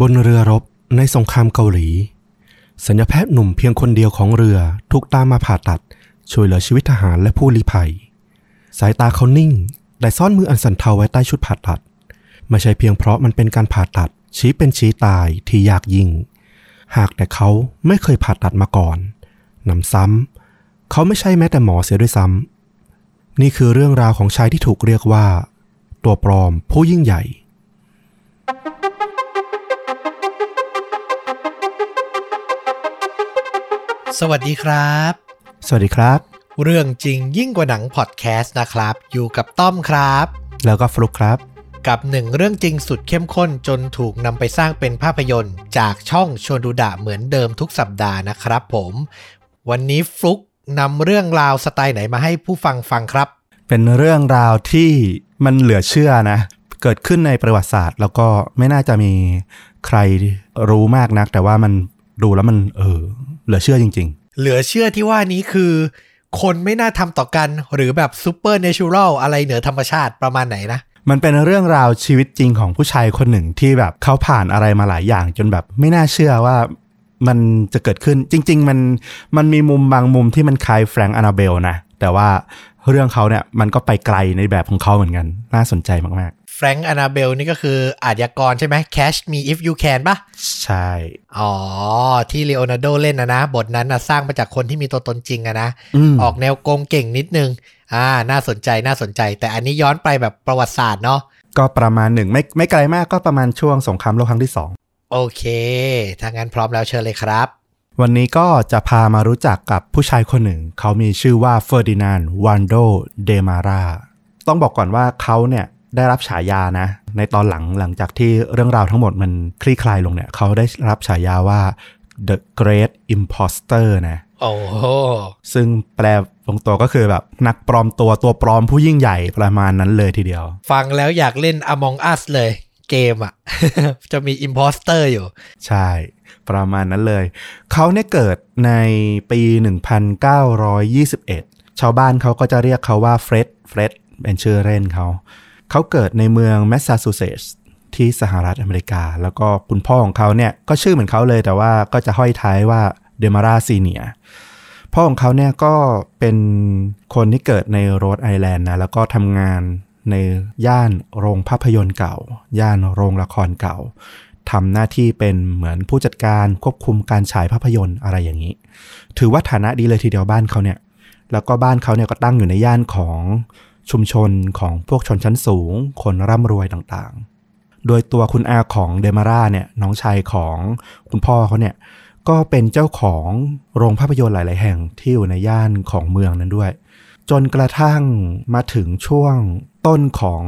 บนเรือรบในสงครามเกาหลีศัลยแพทย์หนุ่มเพียงคนเดียวของเรือถูกตามมาผ่าตัดช่วยเหลือชีวิตทหารและผู้ลี้ภัยสายตาเขานิ่งแต่ซ่อนมืออันสั่นเทาไว้ใต้ชุดผ่าตัดไม่ใช่เพียงเพราะมันเป็นการผ่าตัดชี้เป็นชี้ตายที่ยากยิ่งหากแต่เขาไม่เคยผ่าตัดมาก่อนนำซ้ำเขาไม่ใช่แม้แต่หมอเสียด้วยซ้ำนี่คือเรื่องราวของชายที่ถูกเรียกว่าตัวปลอมผู้ยิ่งใหญ่สวัสดีครับสวัสดีครับเรื่องจริงยิ่งกว่าหนังพอดแคสต์นะครับอยู่กับต้อมครับแล้วก็ฟลุ๊กครับกับหนึ่งเรื่องจริงสุดเข้มข้นจนถูกนำไปสร้างเป็นภาพยนตร์จากช่องชวนดูดะเหมือนเดิมทุกสัปดาห์นะครับผมวันนี้ฟลุ๊กนำเรื่องราวสไตล์ไหนมาให้ผู้ฟังฟังครับเป็นเรื่องราวที่มันเหลือเชื่อนะเกิดขึ้นในประวัติศาสตร์แล้วก็ไม่น่าจะมีใครรู้มากนักแต่ว่ามันดูแล้วมันเหลือเชื่อจริงๆเหลือเชื่อที่ว่านี้คือคนไม่น่าทำต่อกันหรือแบบซูเปอร์เนเชอรัลอะไรเหนือธรรมชาติประมาณไหนนะมันเป็นเรื่องราวชีวิตจริงของผู้ชายคนหนึ่งที่แบบเขาผ่านอะไรมาหลายอย่างจนแบบไม่น่าเชื่อว่ามันจะเกิดขึ้นจริงๆมันมีมุมบางมุมที่มันคล้ายแฟรงค์อานาเบลนะแต่ว่าเรื่องเขาเนี่ยมันก็ไปไกลในแบบของเขาเหมือนกันน่าสนใจมากๆแฟรงค์อานาเบลนี่ก็คืออาชญากรใช่ไหม Catch Me If You Can ป่ะใช่อ๋อที่เลโอนาร์โดเล่นนะบทนั้นนะสร้างมาจากคนที่มีตัวตนจริงนะออกแนวโกงเก่งนิดนึงน่าสนใจน่าสนใจแต่อันนี้ย้อนไปแบบประวัติศาสตร์เนาะก็ประมาณหนึ่งไม่ไกลมากก็ประมาณช่วงสงครามโลกครั้งที่2โอเคถ้างั้นพร้อมแล้วเชิญเลยครับวันนี้ก็จะพามารู้จักกับผู้ชายคนหนึ่งเขามีชื่อว่าเฟอร์ดินานด์วันโดเดมาราต้องบอกก่อนว่าเขาเนี่ยได้รับฉายานะในตอนหลังจากที่เรื่องราวทั้งหมดมันคลี่คลายลงเนี่ยเขาได้รับฉายาว่า The Great Imposter นะโอ้โหซึ่งแปลตรงตัวก็คือแบบนักปลอมตัวปลอมผู้ยิ่งใหญ่ประมาณนั้นเลยทีเดียวฟังแล้วอยากเล่น Among Us เลยเกมอ่ะ จะมี Imposter อยู่ใช่ประมาณนั้นเลยเขาเนี่ยเกิดในปี 1921 ชาวบ้านเขาก็จะเรียกเขาว่าเฟร็ดเป็นชื่อเล่นเขาเกิดในเมืองแมสซาชูเซตส์ที่สหรัฐอเมริกาแล้วก็คุณพ่อของเขาเนี่ยก็ชื่อเหมือนเขาเลยแต่ว่าก็จะห้อยท้ายว่าเดมาราซีเนียพ่อของเขาเนี่ยก็เป็นคนที่เกิดในโรดไอแลนด์นะแล้วก็ทำงานในย่านโรงภาพยนตร์เก่าย่านโรงละครเก่าทำหน้าที่เป็นเหมือนผู้จัดการควบคุมการฉายภาพยนตร์อะไรอย่างนี้ถือว่าฐานะดีเลยทีเดียวบ้านเขาเนี่ยแล้วก็บ้านเขาเนี่ยก็ตั้งอยู่ในย่านของชุมชนของพวกชนชั้นสูงคนร่ำรวยต่างๆโดยตัวคุณอาของเดมาราเนี่ยน้องชายของคุณพ่อเขาเนี่ยก็เป็นเจ้าของโรงภาพยนตร์หลายๆแห่งที่อยู่ในย่านของเมืองนั้นด้วยจนกระทั่งมาถึงช่วงต้นของ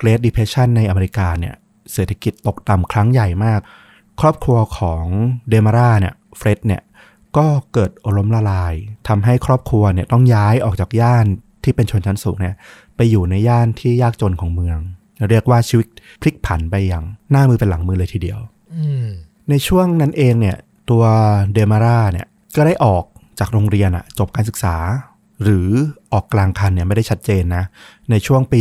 Great Depression ในอเมริกาเนี่ยเศรษฐกิจตกต่ำครั้งใหญ่มากครอบครัวของเดมาราเนี่ยเฟร็ดเนี่ยก็เกิดล้มละลายทำให้ครอบครัวเนี่ยต้องย้ายออกจากย่านที่เป็นชนชั้นสูงเนี่ยไปอยู่ในย่านที่ยากจนของเมืองเรียกว่าชีวิตพลิกผันไปอย่างหน้ามือเป็นหลังมือเลยทีเดียวในช่วงนั้นเองเนี่ยตัวเดมาราเนี่ยก็ได้ออกจากโรงเรียนจบการศึกษาหรือออกกลางคันเนี่ยไม่ได้ชัดเจนนะในช่วงปี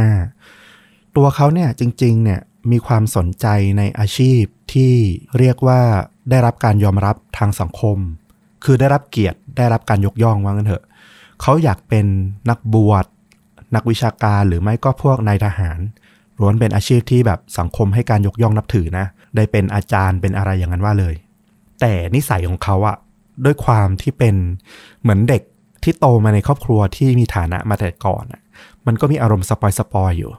1935 ตัวเขาเนี่ยจริงๆเนี่ยมีความสนใจในอาชีพที่เรียกว่าได้รับการยอมรับทางสังคมคือได้รับเกียรติได้รับการยกย่องว่างั้นเถอะเขาอยากเป็นนักบวชนักวิชาการหรือไม่ก็พวกนายทหารล้วนเป็นอาชีพที่แบบสังคมให้การยกย่องนับถือนะได้เป็นอาจารย์เป็นอะไรอย่างนั้นว่าเลยแต่นิสัยของเขาอะด้วยความที่เป็นเหมือนเด็กที่โตมาในครอบครัวที่มีฐานะมาแต่ก่อนมันก็มีอารมณ์สปอยอยู่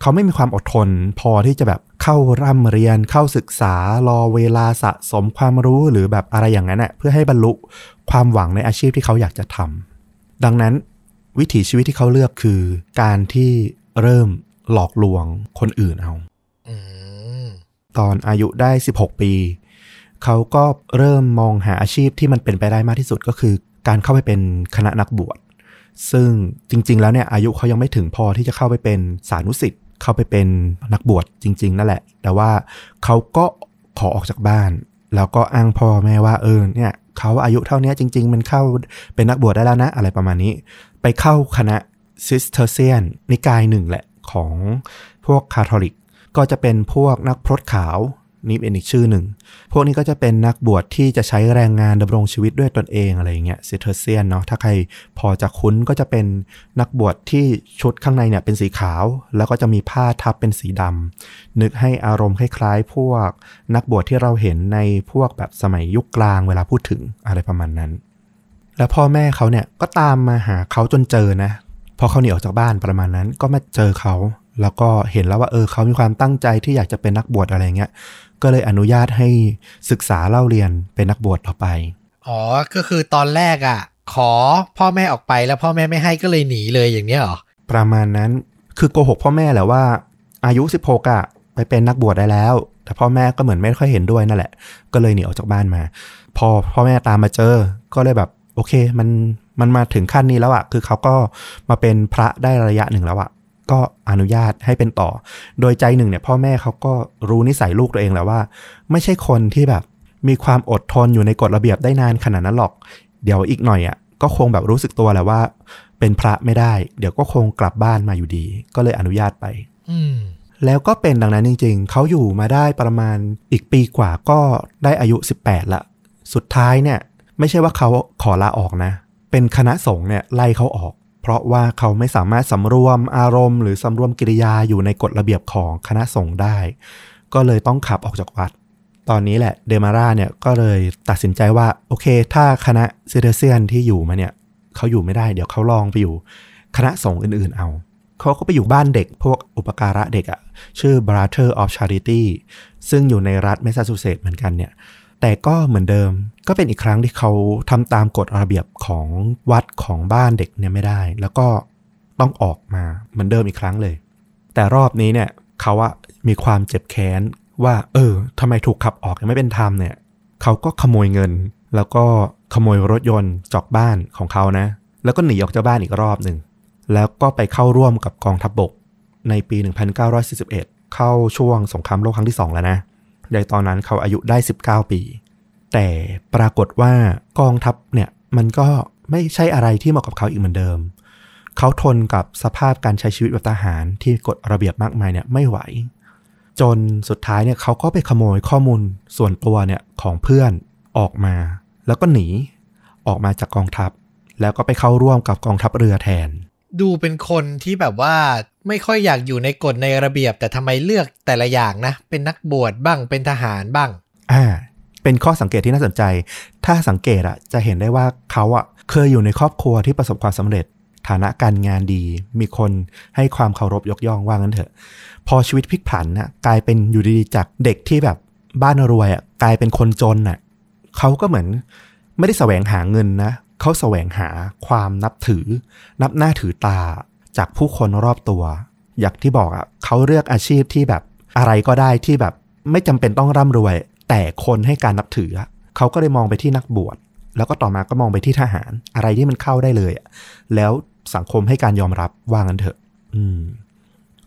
เขาไม่มีความอดทนพอที่จะแบบเข้าร่ำเรียนเข้าศึกษารอเวลาสะสมความรู้หรือแบบอะไรอย่างนั้นเพื่อให้บรรลุความหวังในอาชีพที่เขาอยากจะทำดังนั้นวิถีชีวิตที่เขาเลือกคือการที่เริ่มหลอกลวงคนอื่นเอาตอนอายุได้16ปีเขาก็เริ่มมองหาอาชีพที่มันเป็นไปได้มากที่สุดก็คือการเข้าไปเป็นคณะนักบวชซึ่งจริงๆแล้วเนี่ยอายุเขายังไม่ถึงพอที่จะเข้าไปเป็นสานุศิษย์เข้าไปเป็นนักบวชจริงๆนั่นแหละแต่ว่าเขาก็ขอออกจากบ้านแล้วก็อ้างพ่อแม่ว่าเนี่ยเขาอายุเท่านี้จริงๆมันเข้าเป็นนักบวชได้แล้วนะอะไรประมาณนี้ไปเข้าคณะซิสเทอร์เซียนนิกายหนึ่งแหละของพวกคาทอลิกก็จะเป็นพวกนักพรตขาว นี่เป็นอีกชื่อหนึ่งพวกนี้ก็จะเป็นนักบวชที่จะใช้แรงงานดำรงชีวิตด้วยตนเองอะไรอย่างเงี้ยซิสเทอร์เซียนเนาะถ้าใครพอจะคุ้นก็จะเป็นนักบวชที่ชุดข้างในเนี่ยเป็นสีขาวแล้วก็จะมีผ้าทับเป็นสีดำนึกให้อารมณ์คล้ายๆพวกนักบวชที่เราเห็นในพวกแบบสมัยยุคกลางเวลาพูดถึงอะไรประมาณนั้นแล้วพ่อแม่เขาเนี่ยก็ตามมาหาเขาจนเจอนะพอเขาหนีออกจากบ้านประมาณนั้นก็มาเจอเขาแล้วก็เห็นแล้วว่าเขามีความตั้งใจที่อยากจะเป็นนักบวชอะไรเงี้ยก็เลยอนุญาตให้ศึกษาเล่าเรียนเป็นนักบวชต่อไปอ๋อก็คือตอนแรกอ่ะขอพ่อแม่ออกไปแล้วพ่อแม่ไม่ให้ก็เลยหนีเลยอย่างเนี้ยหรอประมาณนั้นคือโกหกพ่อแม่แหละว่าอายุ16อ่ะไปเป็นนักบวชได้แล้วแต่พ่อแม่ก็เหมือนไม่ค่อยเห็นด้วยนั่นแหละก็เลยหนีออกจากบ้านมาพอพ่อแม่ตามมาเจอก็เลยแบบโอเคมันมาถึงขั้นนี้แล้วอ่ะคือเขาก็มาเป็นพระได้ระยะหนึ่งแล้วอ่ะก็อนุญาตให้เป็นต่อโดยใจหนึ่งเนี่ยพ่อแม่เขาก็รู้นิสัยลูกตัวเองแล้วว่าไม่ใช่คนที่แบบมีความอดทนอยู่ในกฎระเบียบได้นานขนาดนั้นหรอกเดี๋ยวอีกหน่อยอ่ะก็คงแบบรู้สึกตัวแหละว่าเป็นพระไม่ได้เดี๋ยวก็คงกลับบ้านมาอยู่ดีก็เลยอนุญาตไปแล้วก็เป็นดังนั้นจริงๆเขาอยู่มาได้ประมาณอีกปีกว่าก็ได้อายุ18ละสุดท้ายเนี่ยไม่ใช่ว่าเขาขอลาออกนะเป็นคณะสงฆ์เนี่ยไล่เขาออกเพราะว่าเขาไม่สามารถสำรวมอารมณ์หรือสำรวมกิริยาอยู่ในกฎระเบียบของคณะสงฆ์ได้ก็เลยต้องขับออกจากวัดตอนนี้แหละเดมาร่าเนี่ยก็เลยตัดสินใจว่าโอเคถ้าคณะซิสเทอร์เซียนที่อยู่มาเนี่ยเขาอยู่ไม่ได้เดี๋ยวเขาลองไปอยู่คณะสงฆ์อื่นๆเอาเขาก็ไปอยู่บ้านเด็กพวกอุปการะเด็กอ่ะชื่อ Brother of Charity ซึ่งอยู่ในรัฐแมสซาชูเซตส์เหมือนกันเนี่ยแต่ก็เหมือนเดิมก็เป็นอีกครั้งที่เขาทำตามกฎระเบียบของวัดของบ้านเด็กเนี่ยไม่ได้แล้วก็ต้องออกมาเหมือนเดิมอีกครั้งเลยแต่รอบนี้เนี่ยเขาอะมีความเจ็บแค้นว่าทำไมถูกขับออกยังไม่เป็นธรรมเนี่ยเขาก็ขโมยเงินแล้วก็ขโมยรถยนต์จอกบ้านของเขานะแล้วก็หนีออกจากบ้านอีกรอบหนึ่งแล้วก็ไปเข้าร่วมกับกองทัพบกในปี1941เข้าช่วงสงครามโลกครั้งที่2แล้วนะในตอนนั้นเขาอายุได้19ปีแต่ปรากฏว่ากองทัพเนี่ยมันก็ไม่ใช่อะไรที่เหมาะกับเขาอีกเหมือนเดิมเขาทนกับสภาพการใช้ชีวิตแบบทหารที่กฎระเบียบมากมายเนี่ยไม่ไหวจนสุดท้ายเนี่ยเขาก็ไปขโมยข้อมูลส่วนตัวเนี่ยของเพื่อนออกมาแล้วก็หนีออกมาจากกองทัพแล้วก็ไปเข้าร่วมกับกองทัพเรือแทนดูเป็นคนที่แบบว่าไม่ค่อยอยากอยู่ในกฎในระเบียบแต่ทำไมเลือกแต่ละอย่างนะเป็นนักบวชบ้างเป็นทหารบ้างเป็นข้อสังเกตที่น่าสนใจถ้าสังเกตอะจะเห็นได้ว่าเขาอะเคยอยู่ในครอบครัวที่ประสบความสำเร็จฐานะการงานดีมีคนให้ความเคารพยกย่องว่างั้นเถอะพอชีวิตพลิกผันนะกลายเป็นอยู่ดีๆจากเด็กที่แบบบ้านรวยอะกลายเป็นคนจนอะเขาก็เหมือนไม่ได้แสวงหาเงินนะเขาแสวงหาความนับถือนับหน้าถือตาจากผู้คนรอบตัวอย่างที่บอกอ่ะเขาเลือกอาชีพที่แบบอะไรก็ได้ที่แบบไม่จำเป็นต้องร่ำรวยแต่คนให้การนับถือเขาก็เลยมองไปที่นักบวชแล้วก็ต่อมาก็มองไปที่ทหารอะไรที่มันเข้าได้เลยแล้วสังคมให้การยอมรับว่างั้นเถอะ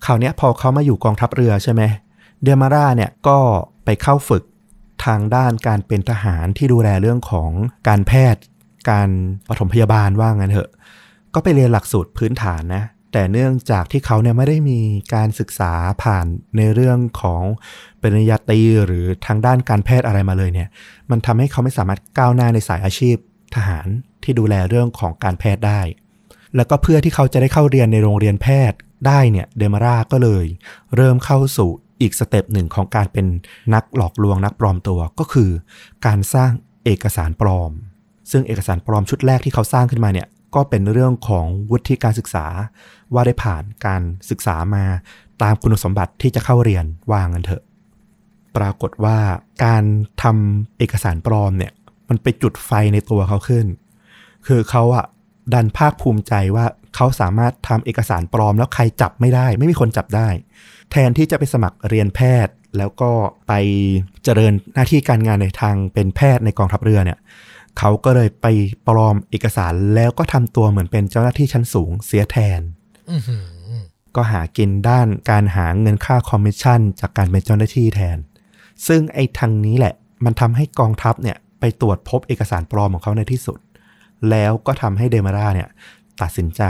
คราวนี้พอเขามาอยู่กองทัพเรือใช่ไหมเดมาร่าเนี่ยก็ไปเข้าฝึกทางด้านการเป็นทหารที่ดูแลเรื่องของการแพทย์การปฐมพยาบาลว่างั้นเถอะก็ไปเรียนหลักสูตรพื้นฐานนะแต่เนื่องจากที่เขาเนี่ยไม่ได้มีการศึกษาผ่านในเรื่องของปริญญาตรีหรือทางด้านการแพทย์อะไรมาเลยเนี่ยมันทำให้เขาไม่สามารถก้าวหน้าในสายอาชีพทหารที่ดูแลเรื่องของการแพทย์ได้แล้วก็เพื่อที่เขาจะได้เข้าเรียนในโรงเรียนแพทย์ได้เนี่ยเดมาร่าก็เลยเริ่มเข้าสู่อีกสเต็ปหนึ่งของการเป็นนักหลอกลวงนักปลอมตัวก็คือการสร้างเอกสารปลอมซึ่งเอกสารปลอมชุดแรกที่เขาสร้างขึ้นมาเนี่ยก็เป็นเรื่องของวุฒิการศึกษาว่าได้ผ่านการศึกษามาตามคุณสมบัติที่จะเข้าเรียนว่างั้นเถอะปรากฏว่าการทำเอกสารปลอมเนี่ยมันไปจุดไฟในตัวเขาขึ้นคือเขาอะดันภาคภูมิใจว่าเขาสามารถทำเอกสารปลอมแล้วใครจับไม่ได้ไม่มีคนจับได้แทนที่จะไปสมัครเรียนแพทย์แล้วก็ไปเจริญหน้าที่การงานในทางเป็นแพทย์ในกองทัพเรือเนี่ยเขาก็เลยไปปลอมเอกสารแล้วก็ทำตัวเหมือนเป็นเจ้าหน้าที่ชั้นสูงเสียแทน ก็หากินด้านการหาเงินค่าคอมมิชชั่นจากการเป็นเจ้าหน้าที่แทนซึ่งไอ้ทางนี้แหละมันทำให้กองทัพเนี่ยไปตรวจพบเอกสารปลอมของเขาในที่สุดแล้วก็ทำให้เดมาร่าเนี่ยตัดสินใจ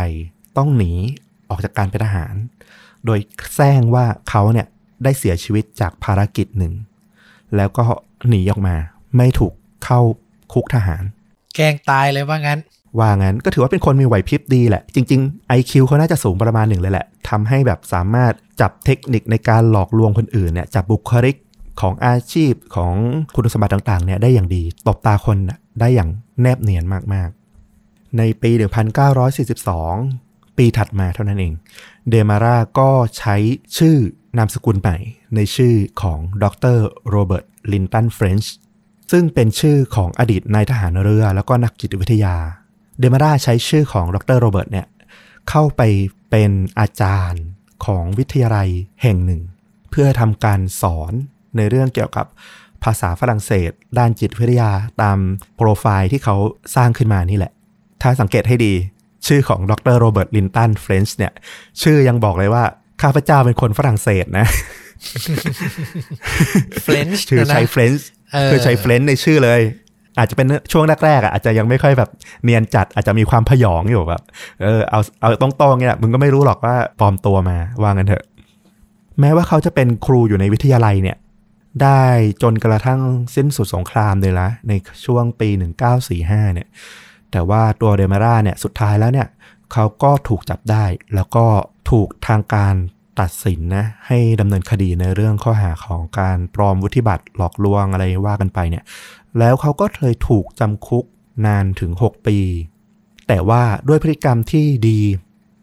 ต้องหนีออกจากการเป็นทหารโดยแซงว่าเขาเนี่ยได้เสียชีวิตจากภารกิจหนึ่ง แล้วก็หนีออกมาไม่ถูกเข้าคุกทหารแกล้งตายเลยว่างั้นก็ถือว่าเป็นคนมีไหวพริบดีแหละจริงๆ IQ เขาน่าจะสูงประมาณหนึ่งเลยแหละทำให้แบบสามารถจับเทคนิคในการหลอกลวงคนอื่นเนี่ยจับบุคลิกของอาชีพของคุณสมบัติต่างๆเนี่ยได้อย่างดีตบตาคนได้อย่างแนบเนียนมากๆในปี1942ปีถัดมาเท่านั้นเองเดมาร่าก็ใช้ชื่อนามสกุลใหม่ในชื่อของดร.โรเบิร์ตลินตันเฟรนช์ซึ่งเป็นชื่อของอดีตนายทหารเรือแล้วก็นักจิตวิทยาเดมาร่าใช้ชื่อของดร.โรเบิร์ตเนี่ยเข้าไปเป็นอาจารย์ของวิทยาลัยแห่งหนึ่งเพื่อทำการสอนในเรื่องเกี่ยวกับภาษาฝรั่งเศสด้านจิตวิทยาตามโปรไฟล์ที่เขาสร้างขึ้นมานี่แหละถ้าสังเกตให้ดีชื่อของดร.โรเบิร์ตลินตันเฟรนช์เนี่ยชื่อยังบอกเลยว่าข้าพเจ้าเป็นคนฝรั่งเศสนะเฟรนช์ชื่อใช้เฟรนช์คือใช้เฟรนช์ในชื่อเลยอาจจะเป็นช่วงแรกๆอาจจะยังไม่ค่อยแบบเนียนจัดอาจจะมีความผยองอยู่แบบเอาตรงๆเนี่ยมึงก็ไม่รู้หรอกว่าปลอมตัวมาว่างั้นเถอะแม้ว่าเขาจะเป็นครูอยู่ในวิทยาลัยเนี่ยได้จนกระทั่งสิ้นสุดสงครามเลยละในช่วงปี1945เนี่ยแต่ว่าตัวเดมาร่าเนี่ยสุดท้ายแล้วเนี่ยเขาก็ถูกจับได้แล้วก็ถูกทางการตัดสินนะให้ดำเนินคดีในเรื่องข้อหาของการปลอมวุฒิบัตรหลอกลวงอะไรว่ากันไปเนี่ยแล้วเขาก็เลยถูกจำคุกนานถึง6ปีแต่ว่าด้วยพฤติกรรมที่ดี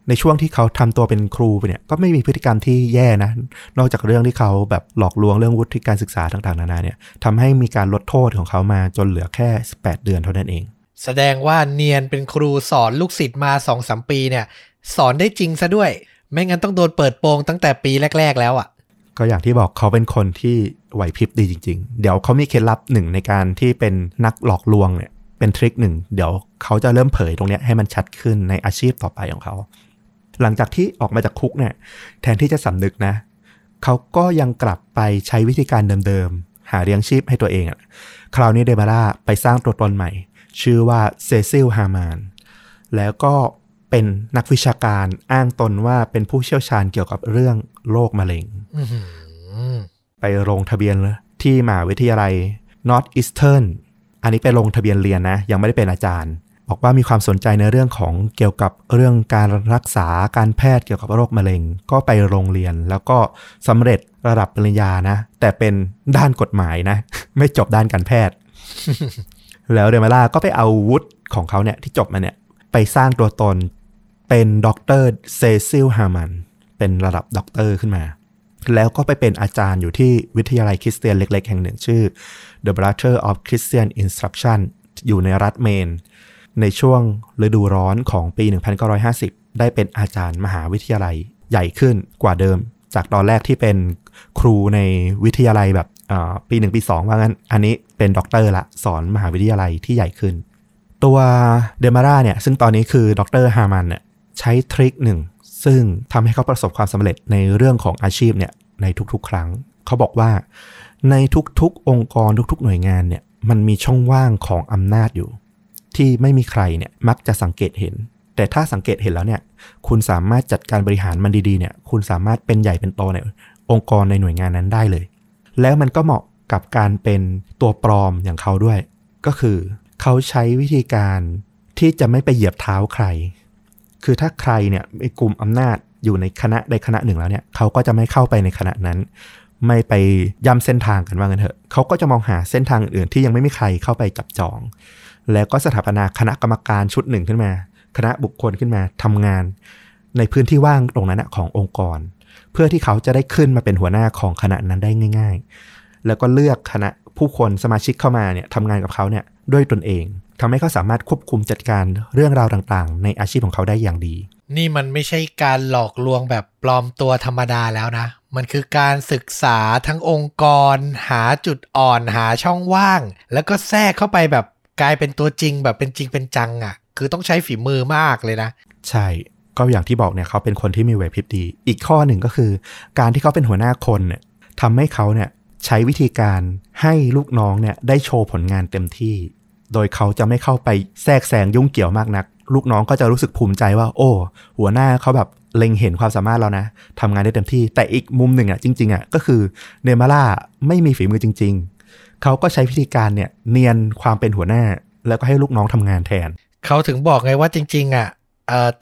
ในช่วงที่เขาทำตัวเป็นครูเนี่ยก็ไม่มีพฤติกรรมที่แย่นะนอกจากเรื่องที่เขาแบบหลอกลวงเรื่องวุฒิการศึกษาต่างๆนานาเนี่ยทำให้มีการลดโทษของเขามาจนเหลือแค่18เดือนเท่านั้นเองแสดงว่าเนียนเป็นครูสอนลูกศิษย์มา 2-3 ปีเนี่ยสอนได้จริงซะด้วยไม่งั้นต้องโดนเปิดโปงตั้งแต่ปีแรกๆแล้วอ่ะก็อย่างที่บอกเขาเป็นคนที่ไหวพริบดีจริงๆเดี๋ยวเขามีเคล็ดลับหนึ่งในการที่เป็นนักหลอกลวงเนี่ยเป็นทริคหนึ่งเดี๋ยวเขาจะเริ่มเผยตรงนี้ให้มันชัดขึ้นในอาชีพต่อไปของเขาหลังจากที่ออกมาจากคุกเนี่ยแทนที่จะสำนึกนะเขาก็ยังกลับไปใช้วิธีการเดิมๆหาเลี้ยงชีพให้ตัวเองอ่ะคราวนี้เดมาร่าไปสร้างตัวตนใหม่ชื่อว่าเซซิลฮามานแล้วก็เป็นนักวิชาการอ้างตนว่าเป็นผู้เชี่ยวชาญเกี่ยวกับเรื่องโรคมะเร็ง ไปลงทะเบียนที่มหาวิทยาลัย Northeastern อันนี้ไปลงทะเบียนเรียนนะยังไม่ได้เป็นอาจารย์บอกว่ามีความสนใจในเรื่องของเกี่ยวกับเรื่องการรักษาการแพทย์เกี่ยวกับโรคมะเร็งก็ไปโรงเรียนแล้วก็สำเร็จระดับปริญญานะแต่เป็นด้านกฎหมายนะไม่จบด้านการแพทย์ แล้วเดมาร่าก็ไปเอาวุฒิของเขาเนี่ยที่จบมาเนี่ยไปสร้างตัวตนเป็นด็อกเตอร์เซซิลฮามันเป็นระดับด็อกเตอร์ขึ้นมาแล้วก็ไปเป็นอาจารย์อยู่ที่วิทยาลัยคริสเตียนเล็กๆแห่งหนึ่งชื่อ The Brotherhood of Christian Instruction อยู่ในรัฐเมนในช่วงฤดูร้อนของปี1950ได้เป็นอาจารย์มหาวิทยาลัยใหญ่ขึ้นกว่าเดิมจากตอนแรกที่เป็นครูในวิทยาลัยแบบปี1ปี2ว่างั้นอันนี้เป็นด็อกเตอร์ละสอนมหาวิทยาลัยที่ใหญ่ขึ้นตัวเดมาร่าเนี่ยซึ่งตอนนี้คือดร.ฮามันเนี่ยใช้ทริคหนึ่งซึ่งทำให้เขาประสบความสำเร็จในเรื่องของอาชีพเนี่ยในทุกๆครั้งเขาบอกว่าในทุกๆองค์กรทุกๆหน่วยงานเนี่ยมันมีช่องว่างของอำนาจอยู่ที่ไม่มีใครเนี่ยมักจะสังเกตเห็นแต่ถ้าสังเกตเห็นแล้วเนี่ยคุณสามารถจัดการบริหารมันดีๆเนี่ยคุณสามารถเป็นใหญ่เป็นโตในองค์กรในหน่วยงานนั้นได้เลยแล้วมันก็เหมาะกับการเป็นตัวปลอมอย่างเขาด้วยก็คือเขาใช้วิธีการที่จะไม่ไปเหยียบเท้าใครคือถ้าใครเนี่ยมีกลุ่มอำนาจอยู่ในคณะใดคณะหนึ่งแล้วเนี่ยเขาก็จะไม่เข้าไปในคณะนั้นไม่ไปย่ำเส้นทางกันว่างั้นเถอะเขาก็จะมองหาเส้นทางอื่นที่ยังไม่มีใครเข้าไปจับจองแล้วก็สถาปนาคณะกรรมการชุดหนึ่งขึ้นมาคณะบุคคลขึ้นมาทำงานในพื้นที่ว่างตรงนั้นขององค์กรเพื่อที่เขาจะได้ขึ้นมาเป็นหัวหน้าของคณะนั้นได้ง่ายๆแล้วก็เลือกคณะผู้คนสมาชิกเข้ามาเนี่ยทำงานกับเขาเนี่ยด้วยตนเองทำให้เขาสามารถควบคุมจัดการเรื่องราวต่างๆในอาชีพของเขาได้อย่างดีนี่มันไม่ใช่การหลอกลวงแบบปลอมตัวธรรมดาแล้วนะมันคือการศึกษาทั้งองค์กรหาจุดอ่อนหาช่องว่างแล้วก็แทรกเข้าไปแบบกลายเป็นตัวจริงแบบเป็นจริงเป็นจังอ่ะคือต้องใช้ฝีมือมากเลยนะใช่ก็อย่างที่บอกเนี่ยเขาเป็นคนที่มีไหวพริบดีอีกข้อหนึ่งก็คือการที่เขาเป็นหัวหน้าคนเนี่ยทำให้เขาเนี่ยใช้วิธีการให้ลูกน้องเนี่ยได้โชว์ผลงานเต็มที่โดยเขาจะไม่เข้าไปแทรกแซงยุ่งเกี่ยวมากนักลูกน้องก็จะรู้สึกภูมิใจว่าโอ้หัวหน้าเขาแบบเล็งเห็นความสามารถเรานะทำงานได้เต็มที่แต่อีกมุมหนึ่งอ่ะจริงๆอ่ะก็คือเดมาร่าไม่มีฝีมือจริง เขาก็ใช้วิธีการเนี่ยเนียนความเป็นหัวหน้าแล้วก็ให้ลูกน้องทำงานแทนเขาถึงบอกไงว่าจริงๆอ่ะ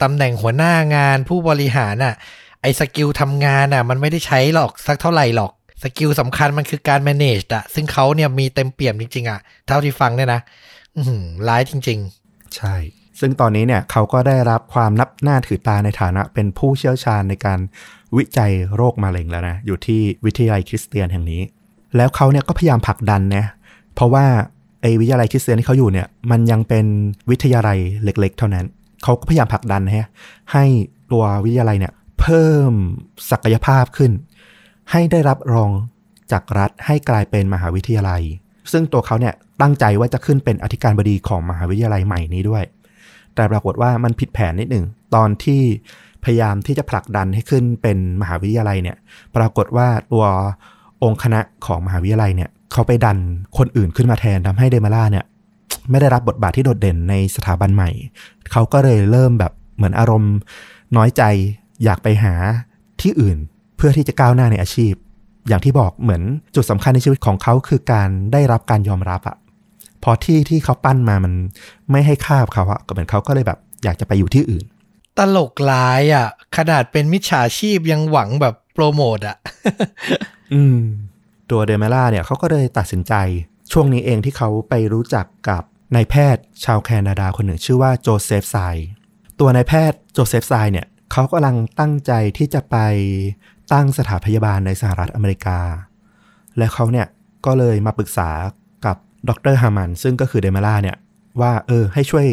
ตำแหน่งหัวหน้างานผู้บริหารน่ะไอ้สกิลทำงานน่ะมันไม่ได้ใช้หรอกสักเท่าไหร่หรอกสกิลสำคัญมันคือการ manage อ่ะซึ่งเขาเนี่ยมีเต็มเปี่ยมจริงๆอ่ะเท่าที่ฟังเนี่ยนะร้ายจริงๆใช่ซึ่งตอนนี้เนี่ยเขาก็ได้รับความนับหน้าถือตาในฐานะเป็นผู้เชี่ยวชาญในการวิจัยโรคมะเร็งแล้วนะอยู่ที่วิทยาลัยคริสเตียนแห่งนี้แล้วเขาเนี่ยก็พยายามผลักดันนะเพราะว่าไอ้วิทยาลัยคริสเตียนที่เขาอยู่เนี่ยมันยังเป็นวิทยาลัยเล็กๆเท่านั้นเขาก็พยายามผลักดันให้ตัววิทยาลัยเนี่ยเพิ่มศักยภาพขึ้นให้ได้รับรองจากรัฐให้กลายเป็นมหาวิทยาลัยซึ่งตัวเขาเนี่ยตั้งใจว่าจะขึ้นเป็นอธิการบดีของมหาวิทยาลัยใหม่นี้ด้วยแต่ปรากฏว่ามันผิดแผนนิดหนึ่งตอนที่พยายามที่จะผลักดันให้ขึ้นเป็นมหาวิทยาลัยเนี่ยปรากฏว่าตัวองค์คณะของมหาวิทยาลัยเนี่ยเขาไปดันคนอื่นขึ้นมาแทนทำให้เดมาล่าเนี่ยไม่ได้รับบทบาทที่โดดเด่นในสถาบันใหม่เขาก็เลยเริ่มแบบเหมือนอารมณ์น้อยใจอยากไปหาที่อื่นเพื่อที่จะก้าวหน้าในอาชีพอย่างที่บอกเหมือนจุดสำคัญในชีวิตของเขาคือการได้รับการยอมรับอะพอที่เขาปั้นมามันไม่ให้ค่าเขาอะก็เหมือนเขาก็เลยแบบอยากจะไปอยู่ที่อื่นตลกร้ายอะขนาดเป็นมิจฉาชีพยังหวังแบบโปรโมทอะ ตัวเดเมล่าเนี่ยเขาก็เลยตัดสินใจช่วงนี้เองที่เขาไปรู้จักกับนายแพทย์ชาวแคนาดาคนหนึ่งชื่อว่าโจเซฟไซตัวนายแพทย์โจเซฟไซเนี่ยเขากำลังตั้งใจที่จะไปตั้งสถานพยาบาลในสหรัฐอเมริกาและเขาเนี่ยก็เลยมาปรึกษากับดร.ฮามันซึ่งก็คือเดเมล่าเนี่ยว่าให้ช่วย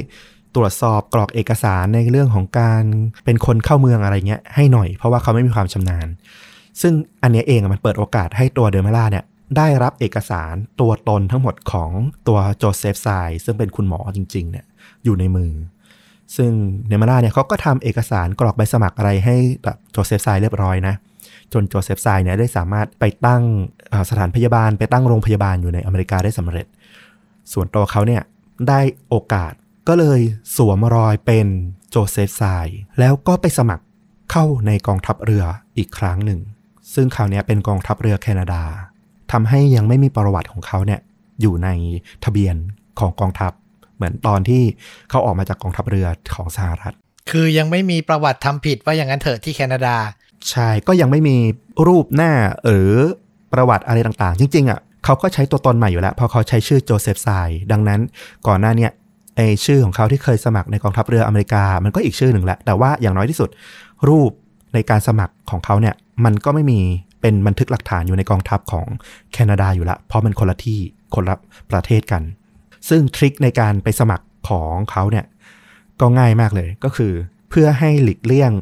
ตรวจสอบกรอกเอกสารในเรื่องของการเป็นคนเข้าเมืองอะไรเงี้ยให้หน่อยเพราะว่าเขาไม่มีความชำนาญซึ่งอันนี้เองมันเปิดโอกาสให้ตัวเดเมล่าเนี่ยได้รับเอกสารตัวตนทั้งหมดของตัวโจเซฟไซซึ่งเป็นคุณหมอจริงๆเนี่ยอยู่ในมือซึ่งเดเมล่าเนี่ยเขาก็ทำเอกสารกรอกใบสมัครอะไรให้กับโจเซฟไซเรียบร้อยนะจนโจเซฟไซเนี่ยได้สามารถไปตั้งสถานพยาบาลไปตั้งโรงพยาบาลอยู่ในอเมริกาได้สำเร็จส่วนตัวเขาเนี่ยได้โอกาสก็เลยสวมรอยเป็นโจเซฟไซแล้วก็ไปสมัครเข้าในกองทัพเรืออีกครั้งหนึ่งซึ่งคราวนี้เป็นกองทัพเรือแคนาดาทำให้ยังไม่มีประวัติของเขาเนี่ยอยู่ในทะเบียนของกองทัพเหมือนตอนที่เขาออกมาจากกองทัพเรือของสหรัฐคือยังไม่มีประวัติทำผิดว่าอย่างนั้นเถอะที่แคนาดาใช่ก็ยังไม่มีรูปหน้าหรือประวัติอะไรต่างๆจริงๆอ่ะเขาก็ใช้ตัวตนใหม่อยู่แล้วพอเขาใช้ชื่อโจเซฟไซดังนั้นก่อนหน้านี้ไอชื่อของเขาที่เคยสมัครในกองทัพเรืออเมริกามันก็อีกชื่อหนึ่งแหละแต่ว่าอย่างน้อยที่สุดรูปในการสมัครของเขาเนี่ยมันก็ไม่มีเป็นบันทึกหลักฐานอยู่ในกองทัพของแคนาดาอยู่ละเพราะมันคนละที่คนละประเทศกันซึ่งทริคในการไปสมัครของเขาเนี่ยก็ง่ายมากเลยก็คือเพื่อให้หลีกเลี่ยง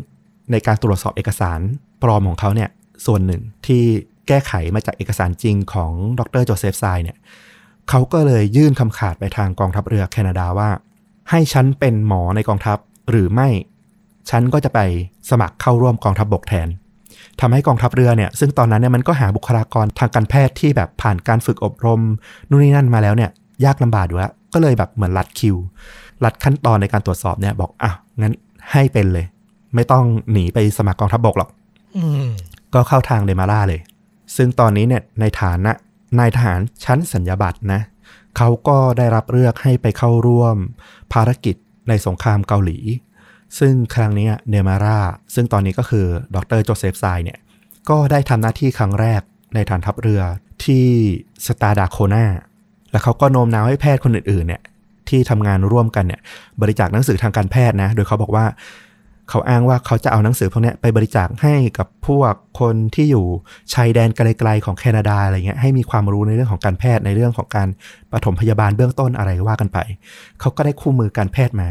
ในการตรวจสอบเอกสารปลอมของเขาเนี่ยส่วนหนึ่งที่แก้ไขมาจากเอกสารจริงของดร.โจเซฟไซเนี่ยเขาก็เลยยื่นคำขาดไปทางกองทัพเรือแคนาดาว่าให้ฉันเป็นหมอในกองทัพหรือไม่ฉันก็จะไปสมัครเข้าร่วมกองทัพบกแทนทำให้กองทัพเรือเนี่ยซึ่งตอนนั้นเนี่ยมันก็หาบุคลากรทางการแพทย์ที่แบบผ่านการฝึกอบรมนู่นนี่นั่นมาแล้วเนี่ยยากลำบากอยู่แล้วก็เลยแบบเหมือนลัดคิวลัดขั้นตอนในการตรวจสอบเนี่ยบอกอ่ะงั้นให้เป็นเลยไม่ต้องหนีไปสมัครกองทัพบกหรอกก็เข้าทางเดมาล่าเลยซึ่งตอนนี้เนี่ยในฐานะนายทหารชั้นสัญญาบัตรนะเขาก็ได้รับเลือกให้ไปเข้าร่วมภารกิจในสงครามเกาหลีซึ่งครั้งนี้เดมาล่าซึ่งตอนนี้ก็คือดร.โจเซฟไซเนี่ยก็ได้ทำหน้าที่ครั้งแรกในฐานทัพเรือที่สตาร์ดาโคนาและเขาก็โน้มน้าวให้แพทย์คนอื่นๆเนี่ยที่ทำงานร่วมกันเนี่ยบริจาคหนังสือทางการแพทย์นะโดยเขาบอกว่าเขาอ้างว่าเขาจะเอาหนังสือพวกนี้ไปบริจาคให้กับพวกคนที่อยู่ชายแดนไกลๆของแคนาดาอะไรเงี้ยให้มีความรู้ในเรื่องของการแพทย์ในเรื่องของการปฐมพยาบาลเบื้องต้นอะไรว่ากันไปเขาก็ได้คู่มือการแพทย์มา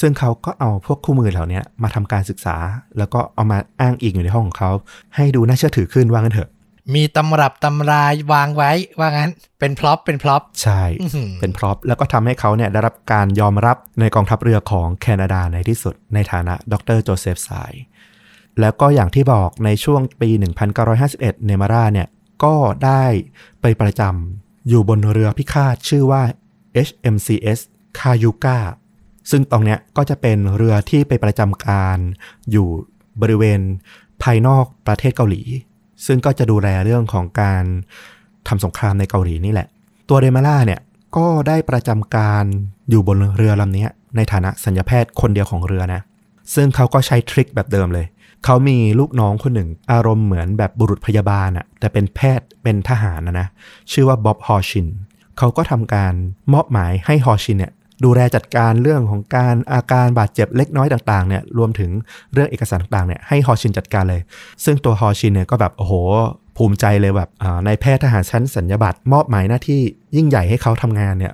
ซึ่งเขาก็เอาพวกคู่มือเหล่านี้มาทำการศึกษาแล้วก็เอามาอ้างอิงอยู่ในห้องของเขาให้ดูน่าเชื่อถือขึ้นว่างั้นเถอะมีตำรับตำรายวางไว้ว่างั้นเป็นพร็อพใช่เป็นพร็อพแล้วก็ทำให้เขาเนี่ยได้รับการยอมรับในกองทัพเรือของแคนาดาในที่สุดในฐานะดร.โจเซฟไซแล้วก็อย่างที่บอกในช่วงปี 1951 เนมาร่าเนี่ยก็ได้ไปประจำอยู่บนเรือพิฆาตชื่อว่า HMCS คายูก้าซึ่งตรงเนี้ยก็จะเป็นเรือที่ไปประจำการอยู่บริเวณภายนอกประเทศเกาหลีซึ่งก็จะดูแลเรื่องของการทำสงครามในเกาหลีนี่แหละ ตัวเดมาล่าเนี่ยก็ได้ประจำการอยู่บนเรือลำนี้ในฐานะสัญญาแพทย์คนเดียวของเรือนะซึ่งเขาก็ใช้ทริคแบบเดิมเลยเขามีลูกน้องคนหนึ่งอารมณ์เหมือนแบบบุรุษพยาบาลอะแต่เป็นแพทย์เป็นทหารนะชื่อว่าบ๊อบฮอชินเขาก็ทำการมอบหมายให้ฮอชินเนี่ยดูแลจัดการเรื่องของการอาการบาดเจ็บเล็กน้อยต่างๆเนี่ยรวมถึงเรื่องเอกสารต่างๆเนี่ยให้ฮอชินจัดการเลยซึ่งตัวฮอชินเนี่ยก็แบบโอ้โหภูมิใจเลยแบบนายแพทย์ทหารชั้นสัญญาบัตรมอบหมายหน้าที่ยิ่งใหญ่ให้เขาทำงานเนี่ย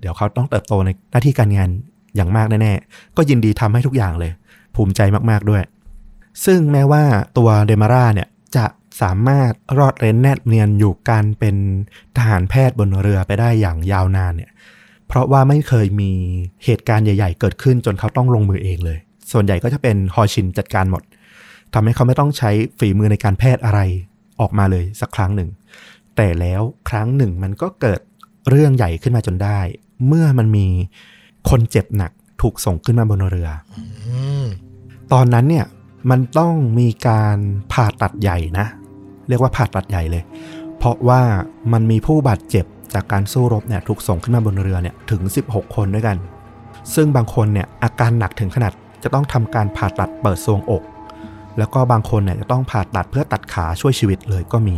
เดี๋ยวเขาต้องเติบโตในหน้าที่การงานอย่างมากแน่ๆก็ยินดีทำให้ทุกอย่างเลยภูมิใจมากๆด้วยซึ่งแม้ว่าตัวเดมาร่าเนี่ยจะสามารถรอดเร้นแนบเนียนอยู่การเป็นทหารแพทย์บนเรือไปได้อย่างยาวนานเนี่ยเพราะว่าไม่เคยมีเหตุการณ์ใหญ่ๆเกิดขึ้นจนเขาต้องลงมือเองเลยส่วนใหญ่ก็จะเป็นฮอชินจัดการหมดทำให้เขาไม่ต้องใช้ฝีมือในการแพทย์อะไรออกมาเลยสักครั้งหนึ่งแต่แล้วครั้งหนึ่งมันก็เกิดเรื่องใหญ่ขึ้นมาจนได้เมื่อมันมีคนเจ็บหนักถูกส่งขึ้นมาบนเรือตอนนั้นเนี่ยมันต้องมีการผ่าตัดใหญ่นะเรียกว่าผ่าตัดใหญ่เลยเพราะว่ามันมีผู้บาดเจ็บจากการสู้รบเนี่ยถูกส่งขึ้นมาบนเรือเนี่ยถึง16คนด้วยกันซึ่งบางคนเนี่ยอาการหนักถึงขนาดจะต้องทำการผ่าตัดเปิดทรวงอกแล้วก็บางคนเนี่ยจะต้องผ่าตัดเพื่อตัดขาช่วยชีวิตเลยก็มี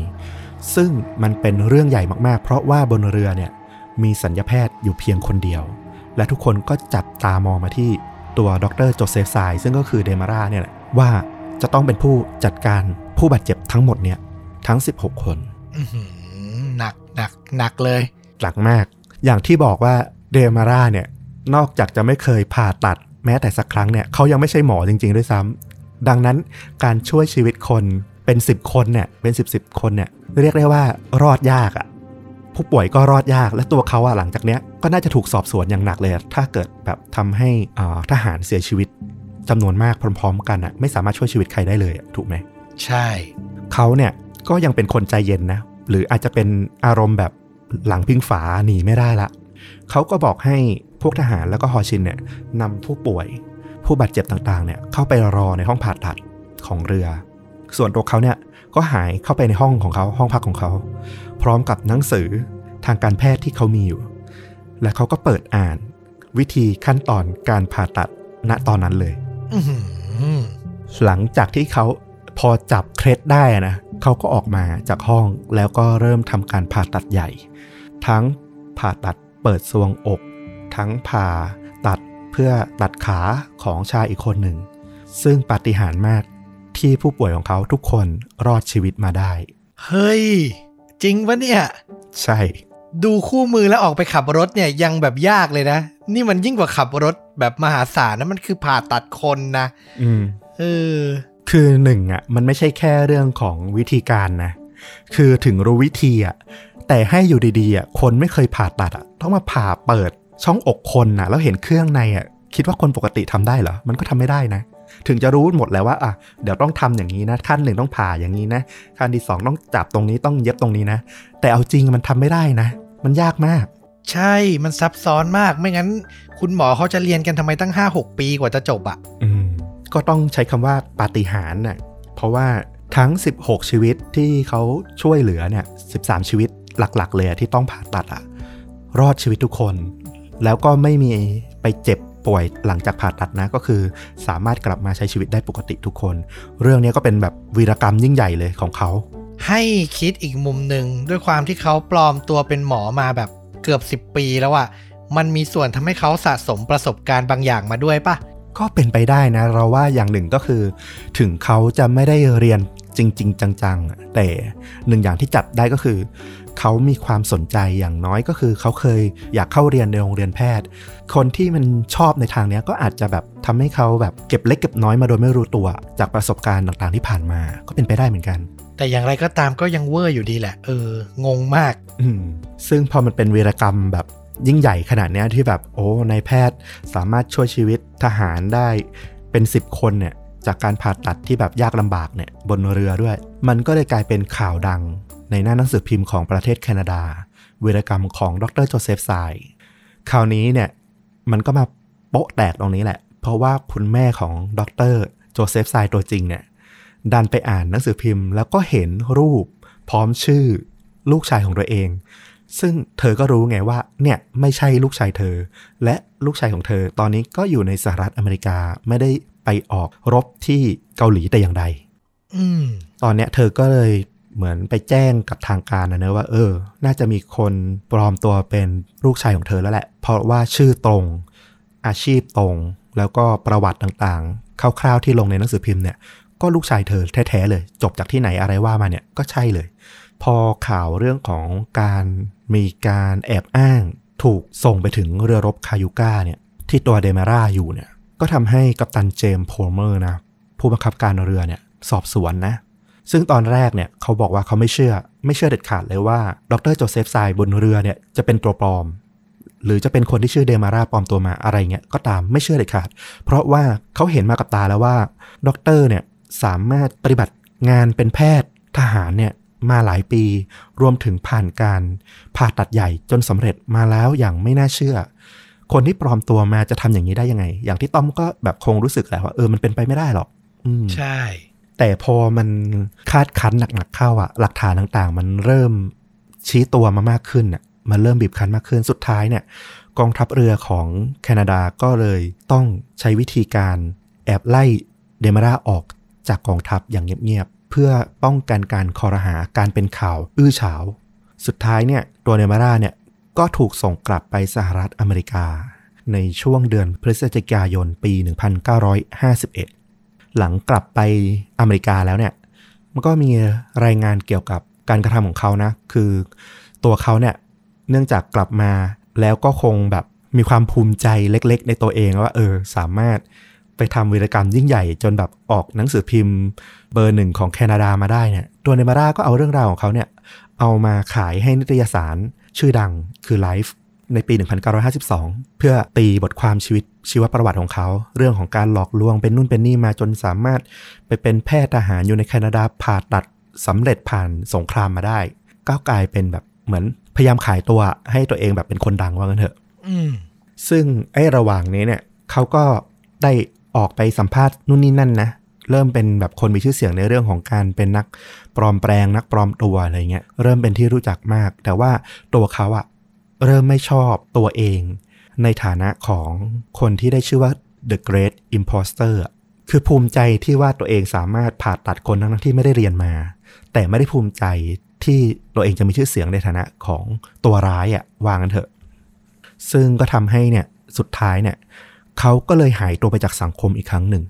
ซึ่งมันเป็นเรื่องใหญ่มากๆเพราะว่าบนเรือเนี่ยมีสัญญาแพทย์อยู่เพียงคนเดียวและทุกคนก็จับตามองมาที่ตัวดร.โจเซฟไซซึ่งก็คือเดมาร่าเนี่ยแหละว่าจะต้องเป็นผู้จัดการผู้บาดเจ็บทั้งหมดเนี่ยทั้ง16คนหนักเลยหนักมากอย่างที่บอกว่าเดมาร่าเนี่ยนอกจากจะไม่เคยผ่าตัดแม้แต่สักครั้งเนี่ยเขายังไม่ใช่หมอจริงๆด้วยซ้ำดังนั้นการช่วยชีวิตคนเป็น10คนเนี่ยเป็น10คนเนี่ยเรียกได้ว่ารอดยากอ่ะผู้ป่วยก็รอดยากและตัวเขาหลังจากเนี้ยก็น่าจะถูกสอบสวนอย่างหนักเลยถ้าเกิดแบบทำให้ทหารเสียชีวิตจำนวนมากพร้อมๆกันอ่ะไม่สามารถช่วยชีวิตใครได้เลยถูกไหมใช่เขาเนี่ยก็ยังเป็นคนใจเย็นนะหรืออาจจะเป็นอารมณ์แบบหลังพิงฝาหนีไม่ได้ละเขาก็บอกให้พวกทหารแล้วก็ฮอชินเนี่ยนำผู้ป่วยผู้บาดเจ็บต่างๆเนี่ยเข้าไปรอในห้องผ่าตัดของเรือส่วนตัวเขาเนี่ยก็หายเข้าไปในห้องของเขาห้องพักของเขาพร้อมกับหนังสือทางการแพทย์ที่เขามีอยู่และเขาก็เปิดอ่านวิธีขั้นตอนการผ่าตัดณตอนนั้นเลยหลังจากที่เขาพอจับเคล็ดได้นะเขาก็ออกมาจากห้องแล้วก็เริ่มทำการผ่าตัดใหญ่ทั้งผ่าตัดเปิดทรวงอกทั้งผ่าตัดเพื่อตัดขาของชายอีกคนหนึ่งซึ่งปาฏิหาริย์มากที่ผู้ป่วยของเขาทุกคนรอดชีวิตมาได้เฮ้ยจริงปะเนี่ยใช่ดูคู่มือแล้วออกไปขับรถเนี่ยยังแบบยากเลยนะนี่มันยิ่งกว่าขับรถแบบมหาศาลนะมันคือผ่าตัดคนนะคือหนึ่งอ่ะมันไม่ใช่แค่เรื่องของวิธีการนะคือถึงรู้วิธีอ่ะแต่ให้อยู่ดีๆอ่ะคนไม่เคยผ่าตัดอ่ะต้องมาผ่าเปิดช่องอกคนนะแล้วเห็นเครื่องในอ่ะคิดว่าคนปกติทำได้เหรอมันก็ทำไม่ได้นะถึงจะรู้หมดแล้วว่าอ่ะเดี๋ยวต้องทำอย่างนี้นะขั้นหนึ่งต้องผ่าอย่างนี้นะขั้นที่สองต้องจับตรงนี้ต้องเย็บตรงนี้นะแต่เอาจริงมันทำไม่ได้นะมันยากมากใช่มันซับซ้อนมากไม่งั้นคุณหมอเขาจะเรียนกันทำไมตั้ง 5-6 ปีกว่าจะจบอ่ะก็ต้องใช้คำว่าปาฏิหาริย์น่ะเพราะว่าทั้ง16ชีวิตที่เขาช่วยเหลือเนี่ย13ชีวิตหลักๆเลยที่ต้องผ่าตัดอ่ะรอดชีวิตทุกคนแล้วก็ไม่มีไปเจ็บป่วยหลังจากผ่าตัดนะก็คือสามารถกลับมาใช้ชีวิตได้ปกติทุกคนเรื่องนี้ก็เป็นแบบวีรกรรมยิ่งใหญ่เลยของเขาให้คิดอีกมุมนึงด้วยความที่เขาปลอมตัวเป็นหมอมาแบบเกือบ10ปีแล้วอ่ะมันมีส่วนทำให้เขาสะสมประสบการณ์บางอย่างมาด้วยป่ะก็เป็นไปได้นะเราว่าอย่างหนึ่งก็คือถึงเขาจะไม่ได้เรียนจริงๆจังๆแต่หนึ่งอย่างที่จับได้ก็คือเขามีความสนใจอย่างน้อยก็คือเขาเคยอยากเข้าเรียนในโรงเรียนแพทย์คนที่มันชอบในทางนี้ก็อาจจะแบบทำให้เขาแบบเก็บเล็กเก็บน้อยมาโดยไม่รู้ตัวจากประสบการณ์ต่างๆที่ผ่านมาก็เป็นไปได้เหมือนกันแต่อย่างไรก็ตามก็ยังเวอร์อยู่ดีแหละงงมากซึ่งพอมันเป็นวีรกรรมแบบยิ่งใหญ่ขนาดนี้ที่แบบโอ้นายแพทย์สามารถช่วยชีวิตทหารได้เป็น10คนเนี่ยจากการผ่าตัดที่แบบยากลำบากเนี่ยบนเรือด้วยมันก็เลยกลายเป็นข่าวดังในหน้าหนังสือพิมพ์ของประเทศแคนาดาวีรกรรมของดร.โจเซฟไซคราวนี้เนี่ยมันก็มาโป๊ะแตกตรงนี้แหละเพราะว่าคุณแม่ของดร.โจเซฟไซตัวจริงเนี่ยดันไปอ่านหนังสือพิมพ์แล้วก็เห็นรูปพร้อมชื่อลูกชายของตัวเอง ซึ่งเธอก็รู้ไงว่าเนี่ยไม่ใช่ลูกชายเธอและลูกชายของเธอตอนนี้ก็อยู่ในสหรัฐอเมริกาไม่ได้ไปออกรบที่เกาหลีแต่อย่างใดตอนเนี้ยเธอก็เลยเหมือนไปแจ้งกับทางการนะว่าน่าจะมีคนปลอมตัวเป็นลูกชายของเธอแล้วแหละเพราะว่าชื่อตรงอาชีพตรงแล้วก็ประวัติต่างๆคร่าวๆที่ลงในหนังสือพิมพ์เนี่ยก็ลูกชายเธอแท้ๆเลยจบจากที่ไหนอะไรว่ามาเนี่ยก็ใช่เลยพอข่าวเรื่องของการมีการแอบอ้างถูกส่งไปถึงเรือรบคายูก้าเนี่ยที่ตัวเดเมร่าอยู่เนี่ยก็ทำให้กัปตันเจมส์โพลเมอร์นะผู้บังคับการเรือเนี่ยสอบสวนนะซึ่งตอนแรกเนี่ยเขาบอกว่าเขาไม่เชื่อเด็ดขาดเลยว่าดร.โจเซฟไซด์บนเรือเนี่ยจะเป็นตัวปลอมหรือจะเป็นคนที่ชื่อเดมาร่าปลอมตัวมาอะไรเงี้ยก็ตามไม่เชื่อเด็ดขาดเพราะว่าเขาเห็นมากับตาแล้วว่าดร.เนี่ยสามารถปฏิบัติงานเป็นแพทย์ทหารเนี่ยมาหลายปีรวมถึงผ่านการผ่าตัดใหญ่จนสำเร็จมาแล้วอย่างไม่น่าเชื่อคนที่ปลอมตัวมาจะทำอย่างนี้ได้ยังไงอย่างที่ต้อมก็แบบคงรู้สึกแหละว่ามันเป็นไปไม่ได้หรอกใช่แต่พอมันคาดคั้นหนักๆเข้าอ่ะหลักฐานต่างๆมันเริ่มชี้ตัวมามากขึ้นอ่ะมันเริ่มบีบคั้นมากขึ้นสุดท้ายเนี่ยกองทัพเรือของแคนาดาก็เลยต้องใช้วิธีการแอบไล่เดมาร่าออกจากกองทัพอย่างเงียบๆเพื่อป้องกันการคอรหาการเป็นข่าวอื้อฉาวสุดท้ายเนี่ยตัวเดมาร่าเนี่ยก็ถูกส่งกลับไปสหรัฐอเมริกาในช่วงเดือนพฤศจิกายนปี1951หลังกลับไปอเมริกาแล้วเนี่ยมันก็มีรายงานเกี่ยวกับการกระทำของเขานะคือตัวเขาเนี่ยเนื่องจากกลับมาแล้วก็คงแบบมีความภูมิใจเล็กๆในตัวเองว่าสามารถไปทำวีรกรรมยิ่งใหญ่จนแบบออกหนังสือพิมพ์เบอร์หนึ่งของแคนาดามาได้เนี่ยตัวเนมาร่าก็เอาเรื่องราวของเขาเนี่ยเอามาขายให้นิตยสารชื่อดังคือ Lifeในปี 1952 เพื่อตีบทความชีวประวัติของเขาเรื่องของการหลอกลวงเป็นนู่นเป็นนี่มาจนสามารถไปเป็นแพทย์ทหารอยู่ในแคนาดาผ่าตัดสำเร็จผ่านสงครามมาได้ก็กลายเป็นแบบเหมือนพยายามขายตัวให้ตัวเองแบบเป็นคนดังว่างั้นเถอะซึ่งไอ้ระหว่างนี้เนี่ยเขาก็ได้ออกไปสัมภาษณ์นู่นนี่นั่นนะเริ่มเป็นแบบคนมีชื่อเสียงในเรื่องของการเป็นนักปลอมแปลงนักปลอมตัวอะไรเงี้ยเริ่มเป็นที่รู้จักมากแต่ว่าตัวเขาอะเริ่มไม่ชอบตัวเองในฐานะของคนที่ได้ชื่อว่า The Great Imposter คือภูมิใจที่ว่าตัวเองสามารถผ่าตัดคนทั้งที่ไม่ได้เรียนมาแต่ไม่ได้ภูมิใจที่ตัวเองจะมีชื่อเสียงในฐานะของตัวร้ายวางกันเถอะซึ่งก็ทำให้เนี่ยสุดท้ายเนี่ยเขาก็เลยหายตัวไปจากสังคมอีกครั้งหนึ่ง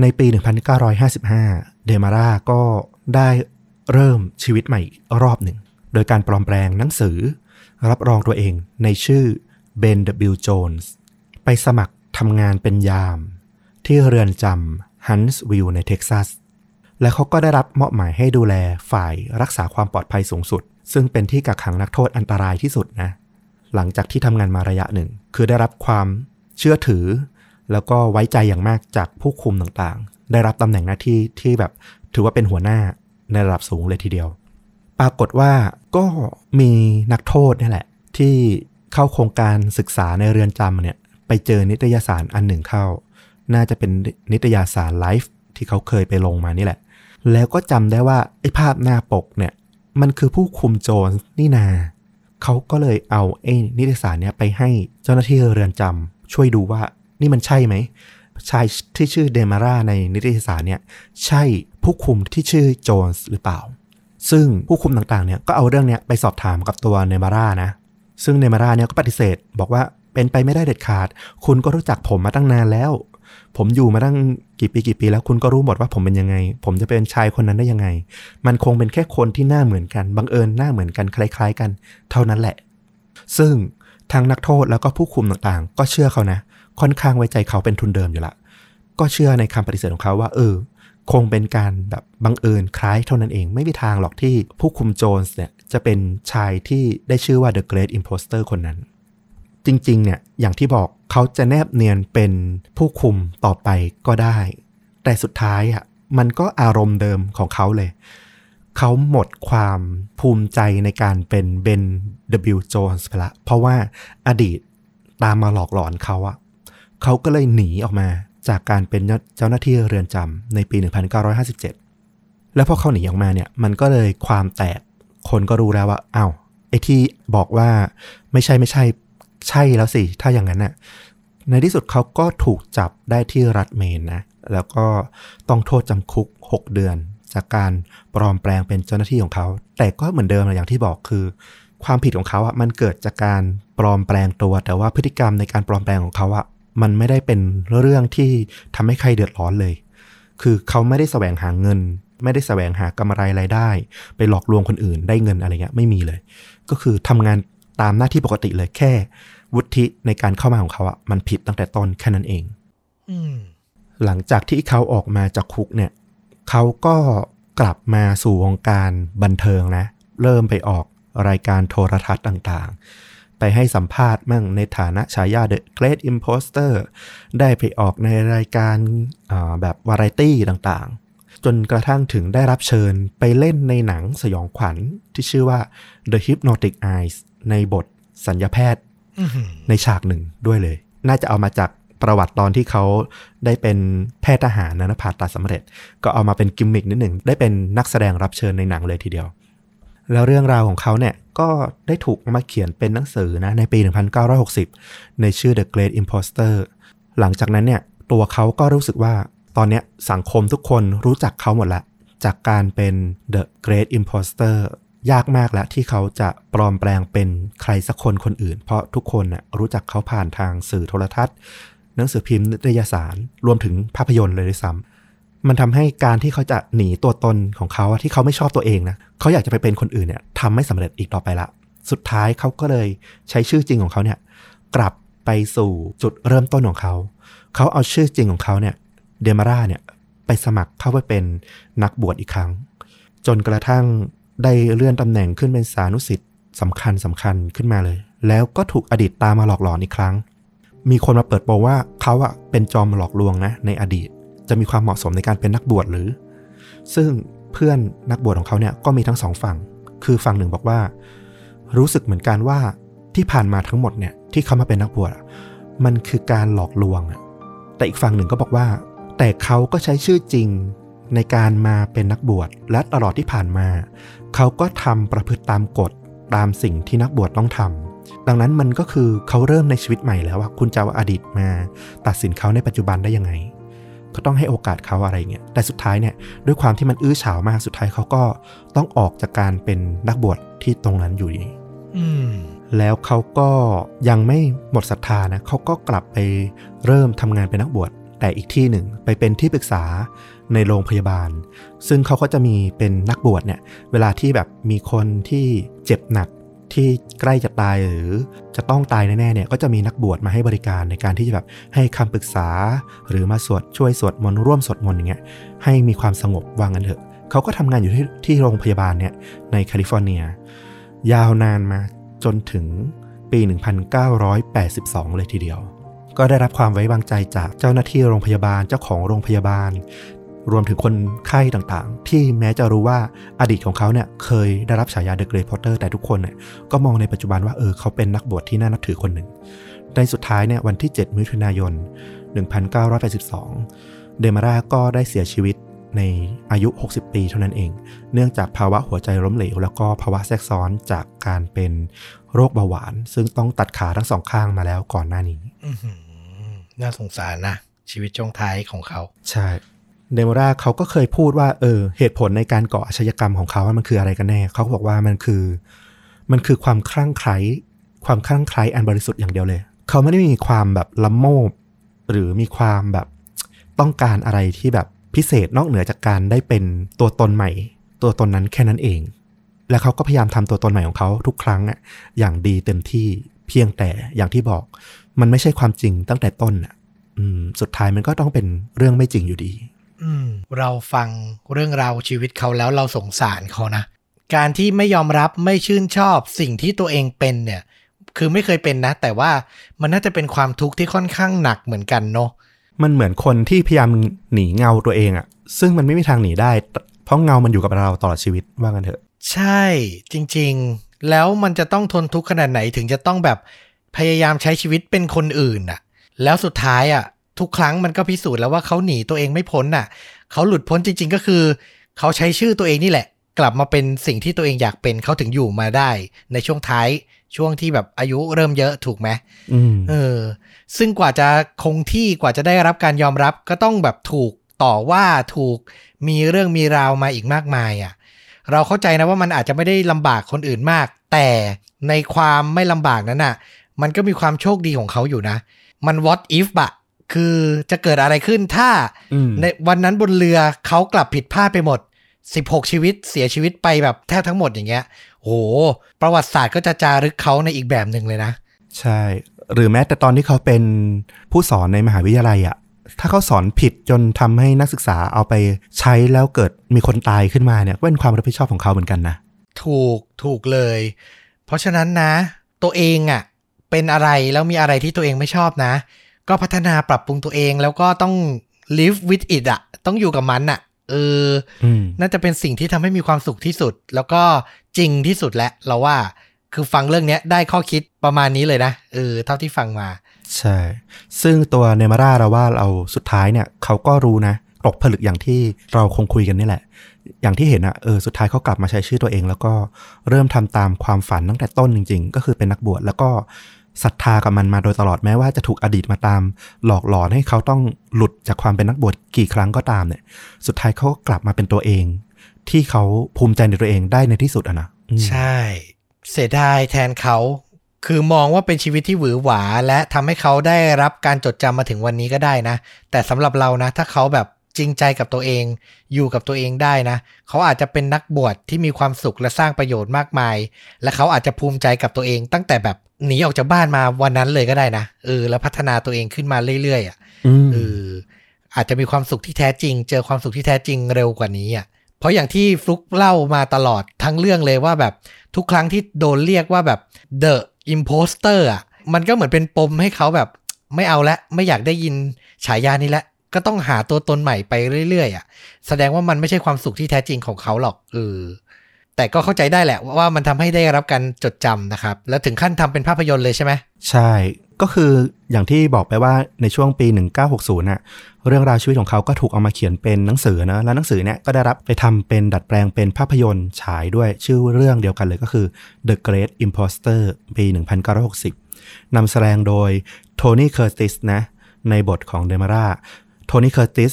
ในปี 1955 เดมาร่าก็ได้เริ่มชีวิตใหม่รอบหนึ่งโดยการปลอมแปลงหนังสือรับรองตัวเองในชื่อเบน บิล โจนส์ไปสมัครทำงานเป็นยามที่เรือนจำฮันส์วิลในเท็กซัสและเขาก็ได้รับมอบหมายให้ดูแลฝ่ายรักษาความปลอดภัยสูงสุดซึ่งเป็นที่กักขังนักโทษอันตรายที่สุดนะหลังจากที่ทำงานมาระยะหนึ่งคือได้รับความเชื่อถือแล้วก็ไว้ใจอย่างมากจากผู้คุมต่างๆได้รับตำแหน่งหน้าที่ที่แบบถือว่าเป็นหัวหน้าในระดับสูงเลยทีเดียวปรากฏว่าก็มีนักโทษนี่แหละที่เข้าโครงการศึกษาในเรือนจำเนี่ยไปเจอนิตยสารอันหนึ่งเข้าน่าจะเป็นนิตยสาร Life ที่เขาเคยไปลงมานี่แหละแล้วก็จำได้ว่าไอ้ภาพหน้าปกเนี่ยมันคือผู้คุมโจรนี่นาเขาก็เลยเอาไอ้นิตยสารเนี่ยไปให้เจ้าหน้าที่เรือนจำช่วยดูว่านี่มันใช่ไหมชายที่ชื่อเดมาร่าในนิตยสารเนี่ยใช่ผู้คุมที่ชื่อโจนส์หรือเปล่าซึ่งผู้คุมต่างๆเนี่ยก็เอาเรื่องเนี้ยไปสอบถามกับตัวเนมาร่านะซึ่งเนมาร่าเนี่ยก็ปฏิเสธบอกว่าเป็นไปไม่ได้เด็ดขาดคุณก็รู้จักผมมาตั้งนานแล้วผมอยู่มาตั้งกี่ปีแล้วคุณก็รู้หมดว่าผมเป็นยังไงผมจะเป็นชายคนนั้นได้ยังไงมันคงเป็นแค่คนที่หน้าเหมือนกันบังเอิญหน้าเหมือนกันคล้ายๆกันเท่านั้นแหละซึ่งทางนักโทษแล้วก็ผู้คุมต่างๆก็เชื่อเขานะค่อนข้างไว้ใจเขาเป็นทุนเดิมอยู่ละก็เชื่อในคำปฏิเสธของเขาว่าคงเป็นการแบบบังเอิญคล้ายเท่านั้นเองไม่มีทางหรอกที่ผู้คุมโจนส์เนี่ยจะเป็นชายที่ได้ชื่อว่า The Great Imposter คนนั้นจริงๆเนี่ยอย่างที่บอกเขาจะแนบเนียนเป็นผู้คุมต่อไปก็ได้แต่สุดท้ายมันก็อารมณ์เดิมของเขาเลยเขาหมดความภูมิใจในการเป็นเบน บิล โจนส์ไปละเพราะว่าอดีตตามมาหลอกหลอนเขาเขาก็เลยหนีออกมาจากการเป็นเจ้าหน้าที่เรือนจำในปี 1957 แล้วพอเขาหนีออกมาเนี่ยมันก็เลยความแตกคนก็รู้แล้วว่าอ้าว ไอ้ที่บอกว่าไม่ใช่ใช่แล้วสิถ้าอย่างนั้นน่ะในที่สุดเขาก็ถูกจับได้ที่รัฐเมนนะแล้วก็ต้องโทษจำคุก6 เดือนจากการปลอมแปลงเป็นเจ้าหน้าที่ของเขาแต่ก็เหมือนเดิมอย่างที่บอกคือความผิดของเขาอ่ะมันเกิดจากการปลอมแปลงตัวแต่ว่าพฤติกรรมในการปลอมแปลงของเขาอ่ะมันไม่ได้เป็นเรื่องที่ทำให้ใครเดือดร้อนเลยคือเขาไม่ได้แสวงหาเงินไม่ได้แสวงหากำไรรายได้ไปหลอกลวงคนอื่นได้เงินอะไรเงี้ยไม่มีเลยก็คือทำงานตามหน้าที่ปกติเลยแค่วุฒิในการเข้ามาของเขาอ่ะมันผิดตั้งแต่ต้นแค่นั้นเองหลังจากที่เขาออกมาจากคุกเนี่ยเขาก็กลับมาสู่วงการบันเทิงนะเริ่มไปออกรายการโทรทัศน์ต่างๆไปให้สัมภาษณ์มั่งในฐานะฉายา The Great Imposter ได้ไปออกในรายการแบบวาไรตี้ต่างๆจนกระทั่งถึงได้รับเชิญไปเล่นในหนังสยองขวัญที่ชื่อว่า The Hypnotic Eyes ในบทสัญญาแพทย์ในฉากหนึ่งด้วยเลยน่าจะเอามาจากประวัติตอนที่เขาได้เป็นแพทย์ทหารนะผ่าตัดสำเร็จก็เอามาเป็นกิมมิกนิดหนึ่งได้เป็นนักแสดงรับเชิญในหนังเลยทีเดียวแล้วเรื่องราวของเขาเนี่ยก็ได้ถูกมาเขียนเป็นหนังสือนะในปี 1960 ในชื่อ The Great Imposter หลังจากนั้นเนี่ยตัวเขาก็รู้สึกว่าตอนนี้สังคมทุกคนรู้จักเขาหมดละจากการเป็น The Great Imposter ยากมากละที่เขาจะปลอมแปลงเป็นใครสักคนอื่นเพราะทุกคนน่ะรู้จักเขาผ่านทางสื่อโทรทัศน์หนังสือพิมพ์นิตยสารรวมถึงภาพยนตร์เลยด้วยซ้ำมันทำให้การที่เขาจะหนีตัวตนของเขาที่เขาไม่ชอบตัวเองนะเขาอยากจะไปเป็นคนอื่นเนี่ยทำไม่สำเร็จอีกต่อไปละสุดท้ายเขาก็เลยใช้ชื่อจริงของเขาเนี่ยกลับไปสู่จุดเริ่มต้นของเขาเขาเอาชื่อจริงของเขาเนี่ยเดมาร่าเนี่ยไปสมัครเข้าไปเป็นนักบวชอีกครั้งจนกระทั่งได้เลื่อนตำแหน่งขึ้นเป็นสานุศิษย์สำคัญขึ้นมาเลยแล้วก็ถูกอดีตตามมาหลอกหลอนอีกครั้งมีคนมาเปิดโปงว่าเขาอะเป็นจอมหลอกลวงนะในอดีตจะมีความเหมาะสมในการเป็นนักบวชหรือซึ่งเพื่อนนักบวชของเขาเนี่ยก็มีทั้งสองฝั่งคือฝั่งหนึ่งบอกว่ารู้สึกเหมือนกันว่าที่ผ่านมาทั้งหมดเนี่ยที่เขามาเป็นนักบวชมันคือการหลอกลวงแต่อีกฝั่งหนึ่งก็บอกว่าแต่เขาก็ใช้ชื่อจริงในการมาเป็นนักบวชและตลอดที่ผ่านมาเขาก็ทำประพฤติตามกฎตามสิ่งที่นักบวชต้องทำดังนั้นมันก็คือเขาเริ่มในชีวิตใหม่แล้วว่าคุณจะเอาอดีตมาตัดสินเขาในปัจจุบันได้ยังไงก็ต้องให้โอกาสเขาอะไรเงี้ยแต่สุดท้ายเนี่ยด้วยความที่มันอื้อฉาวมากสุดท้ายเขาก็ต้องออกจากการเป็นนักบวชที่ตรงนั้นอยู่ดีแล้วเขาก็ยังไม่หมดศรัทธานะเขาก็กลับไปเริ่มทำงานเป็นนักบวชแต่อีกที่หนึ่งไปเป็นที่ปรึกษาในโรงพยาบาลซึ่งเขาก็จะมีเป็นนักบวชเนี่ยเวลาที่แบบมีคนที่เจ็บหนักที่ใกล้จะตายหรือจะต้องตายแน่ๆเนี่ยก็จะมีนักบวชมาให้บริการในการที่จะแบบให้คำปรึกษาหรือมาสวดช่วยสวดมนต์ร่วมสวดมนต์อย่างเงี้ยให้มีความสงบวางกันเถอะเขาก็ทำงานอยู่ที่โรงพยาบาลเนี่ยในแคลิฟอร์เนียยาวนานมาจนถึงปี 1982 เลยทีเดียวก็ได้รับความไว้วางใจจากเจ้าหน้าที่โรงพยาบาลเจ้าของโรงพยาบาลรวมถึงคนไข้ต่างๆที่แม้จะรู้ว่าอดีตของเขาเนี่ยเคยได้รับฉายา The Great Potter แต่ทุกคนเนี่ยก็มองในปัจจุบันว่าเขาเป็นนักบวชที่น่านับถือคนหนึ่งในสุดท้ายเนี่ยวันที่ 7 มิถุนายน 1982 เดมาร่าก็ได้เสียชีวิตในอายุ 60 ปีเท่านั้นเองเนื่องจากภาวะหัวใจล้มเหลวแล้วก็ภาวะแทรกซ้อนจากการเป็นโรคเบาหวานซึ่งต้องตัดขาทั้งสองข้างมาแล้วก่อนหน้านี้น่าสงสารนะชีวิตช่วงท้ายของเขาใช่เดโมราเขาก็เคยพูดว่าเหตุผลในการก่ออาชญากรรมของเขาว่ามันคืออะไรกันแน่เขาบอกว่ามันคือความคลั่งไคล้อันบริสุทธิ์อย่างเดียวเลยเขาไม่ได้มีความแบบละโมบหรือมีความแบบต้องการอะไรที่แบบพิเศษนอกเหนือจากการได้เป็นตัวตนใหม่ตัวตนนั้นแค่นั้นเองและเขาก็พยายามทำตัวตนใหม่ของเขาทุกครั้งอย่างดีเต็มที่เพียงแต่อย่างที่บอกมันไม่ใช่ความจริงตั้งแต่ต้นสุดท้ายมันก็ต้องเป็นเรื่องไม่จริงอยู่ดีเราฟังเรื่องราวชีวิตเขาแล้วเราสงสารเขานะการที่ไม่ยอมรับไม่ชื่นชอบสิ่งที่ตัวเองเป็นเนี่ยคือไม่เคยเป็นนะแต่ว่ามันน่าจะเป็นความทุกข์ที่ค่อนข้างหนักเหมือนกันเนาะมันเหมือนคนที่พยายามหนีเงาตัวเองอะซึ่งมันไม่มีทางหนีได้เพราะเงามันอยู่กับเราตลอดชีวิตว่ากันเถอะใช่จริงๆแล้วมันจะต้องทนทุกข์ขนาดไหนถึงจะต้องแบบพยายามใช้ชีวิตเป็นคนอื่นอะแล้วสุดท้ายอะทุกครั้งมันก็พิสูจน์แล้วว่าเขาหนีตัวเองไม่พ้นน่ะเขาหลุดพ้นจริงๆก็คือเขาใช้ชื่อตัวเองนี่แหละ กลับมาเป็นสิ่งที่ตัวเองอยากเป็นเขาถึงอยู่มาได้ในช่วงท้ายช่วงที่แบบอายุเริ่มเยอะถูกไหมซึ่งกว่าจะคงที่กว่าจะได้รับการยอมรับก็ต้องแบบถูกต่อว่าถูกมีเรื่องมีราวมาอีกมากมายอ่ะเราเข้าใจนะว่ามันอาจจะไม่ได้ลำบากคนอื่นมากแต่ในความไม่ลำบากนั้นน่ะมันก็มีความโชคดีของเขาอยู่นะมัน what if อ่ะคือจะเกิดอะไรขึ้นถ้าในวันนั้นบนเรือเขากลับผิดพลาดไปหมด16ชีวิตเสียชีวิตไปแบบแทบทั้งหมดอย่างเงี้ยโหประวัติศาสตร์ก็จะจารึกเขาในอีกแบบหนึ่งเลยนะใช่หรือแม้แต่ตอนที่เขาเป็นผู้สอนในมหาวิทยาลัยอ่ะถ้าเขาสอนผิดจนทำให้นักศึกษาเอาไปใช้แล้วเกิดมีคนตายขึ้นมาเนี่ยก็เป็นความรับผิดชอบของเขาเหมือนกันนะถูกเลยเพราะฉะนั้นนะตัวเองอ่ะเป็นอะไรแล้วมีอะไรที่ตัวเองไม่ชอบนะก็พัฒนาปรับปรุงตัวเองแล้วก็ต้อง live with it อ่ะต้องอยู่กับมันอ่ะน่าจะเป็นสิ่งที่ทำให้มีความสุขที่สุดแล้วก็จริงที่สุดและเราว่าคือฟังเรื่องนี้ได้ข้อคิดประมาณนี้เลยนะเท่าที่ฟังมาใช่ซึ่งตัวเนมาร่าเราว่าเราสุดท้ายเนี่ยเขาก็รู้นะตกผลึกอย่างที่เราคงคุยกันนี่แหละอย่างที่เห็นอะสุดท้ายเขากลับมาใช้ชื่อตัวเองแล้วก็เริ่มทำตามความฝันตั้งแต่ต้นจริงๆก็คือเป็นนักบวชแล้วก็ศรัทธากับมันมาโดยตลอดแม้ว่าจะถูกอดีตมาตามหลอกหลอนให้เขาต้องหลุดจากความเป็นนักบวชกี่ครั้งก็ตามเนี่ยสุดท้ายเขากลับมาเป็นตัวเองที่เขาภูมิใจในตัวเองได้ในที่สุดอะนะใช่เสียดายแทนเขาคือมองว่าเป็นชีวิตที่หวือหวาและทำให้เขาได้รับการจดจำมาถึงวันนี้ก็ได้นะแต่สำหรับเรานะถ้าเขาแบบจริงใจกับตัวเองอยู่กับตัวเองได้นะเขาอาจจะเป็นนักบวชที่มีความสุขและสร้างประโยชน์มากมายและเขาอาจจะภูมิใจกับตัวเองตั้งแต่แบบหนีออกจากบ้านมาวันนั้นเลยก็ได้นะแล้วพัฒนาตัวเองขึ้นมาเรื่อยๆอ่ะอาจจะมีความสุขที่แท้จริงเจอความสุขที่แท้จริงเร็วกว่านี้อ่ะเพราะอย่างที่ฟลุ๊กเล่ามาตลอดทั้งเรื่องเลยว่าแบบทุกครั้งที่โดนเรียกว่าแบบ The Imposter อ่ะมันก็เหมือนเป็นปมให้เขาแบบไม่เอาละไม่อยากได้ยินฉายานี้ละก็ต้องหาตัวตนใหม่ไปเรื่อยๆอ่ะแสดงว่ามันไม่ใช่ความสุขที่แท้จริงของเขาหรอกแต่ก็เข้าใจได้แหละว่ามันทำให้ได้รับการจดจำนะครับแล้วถึงขั้นทำเป็นภาพยนตร์เลยใช่ไหมใช่ก็คืออย่างที่บอกไปว่าในช่วงปี1960น่ะเรื่องราวชีวิตของเขาก็ถูกเอามาเขียนเป็นหนังสือนะแล้วหนังสือเนี่ยก็ได้รับไปทำเป็นดัดแปลงเป็นภาพยนตร์ฉายด้วยชื่อเรื่องเดียวกันเลยก็คือ The Great Imposter ปี1960นำแสดงโดยโทนี่เคอร์ติสนะในบทของเดมาร่าโทนี่เคอร์ติส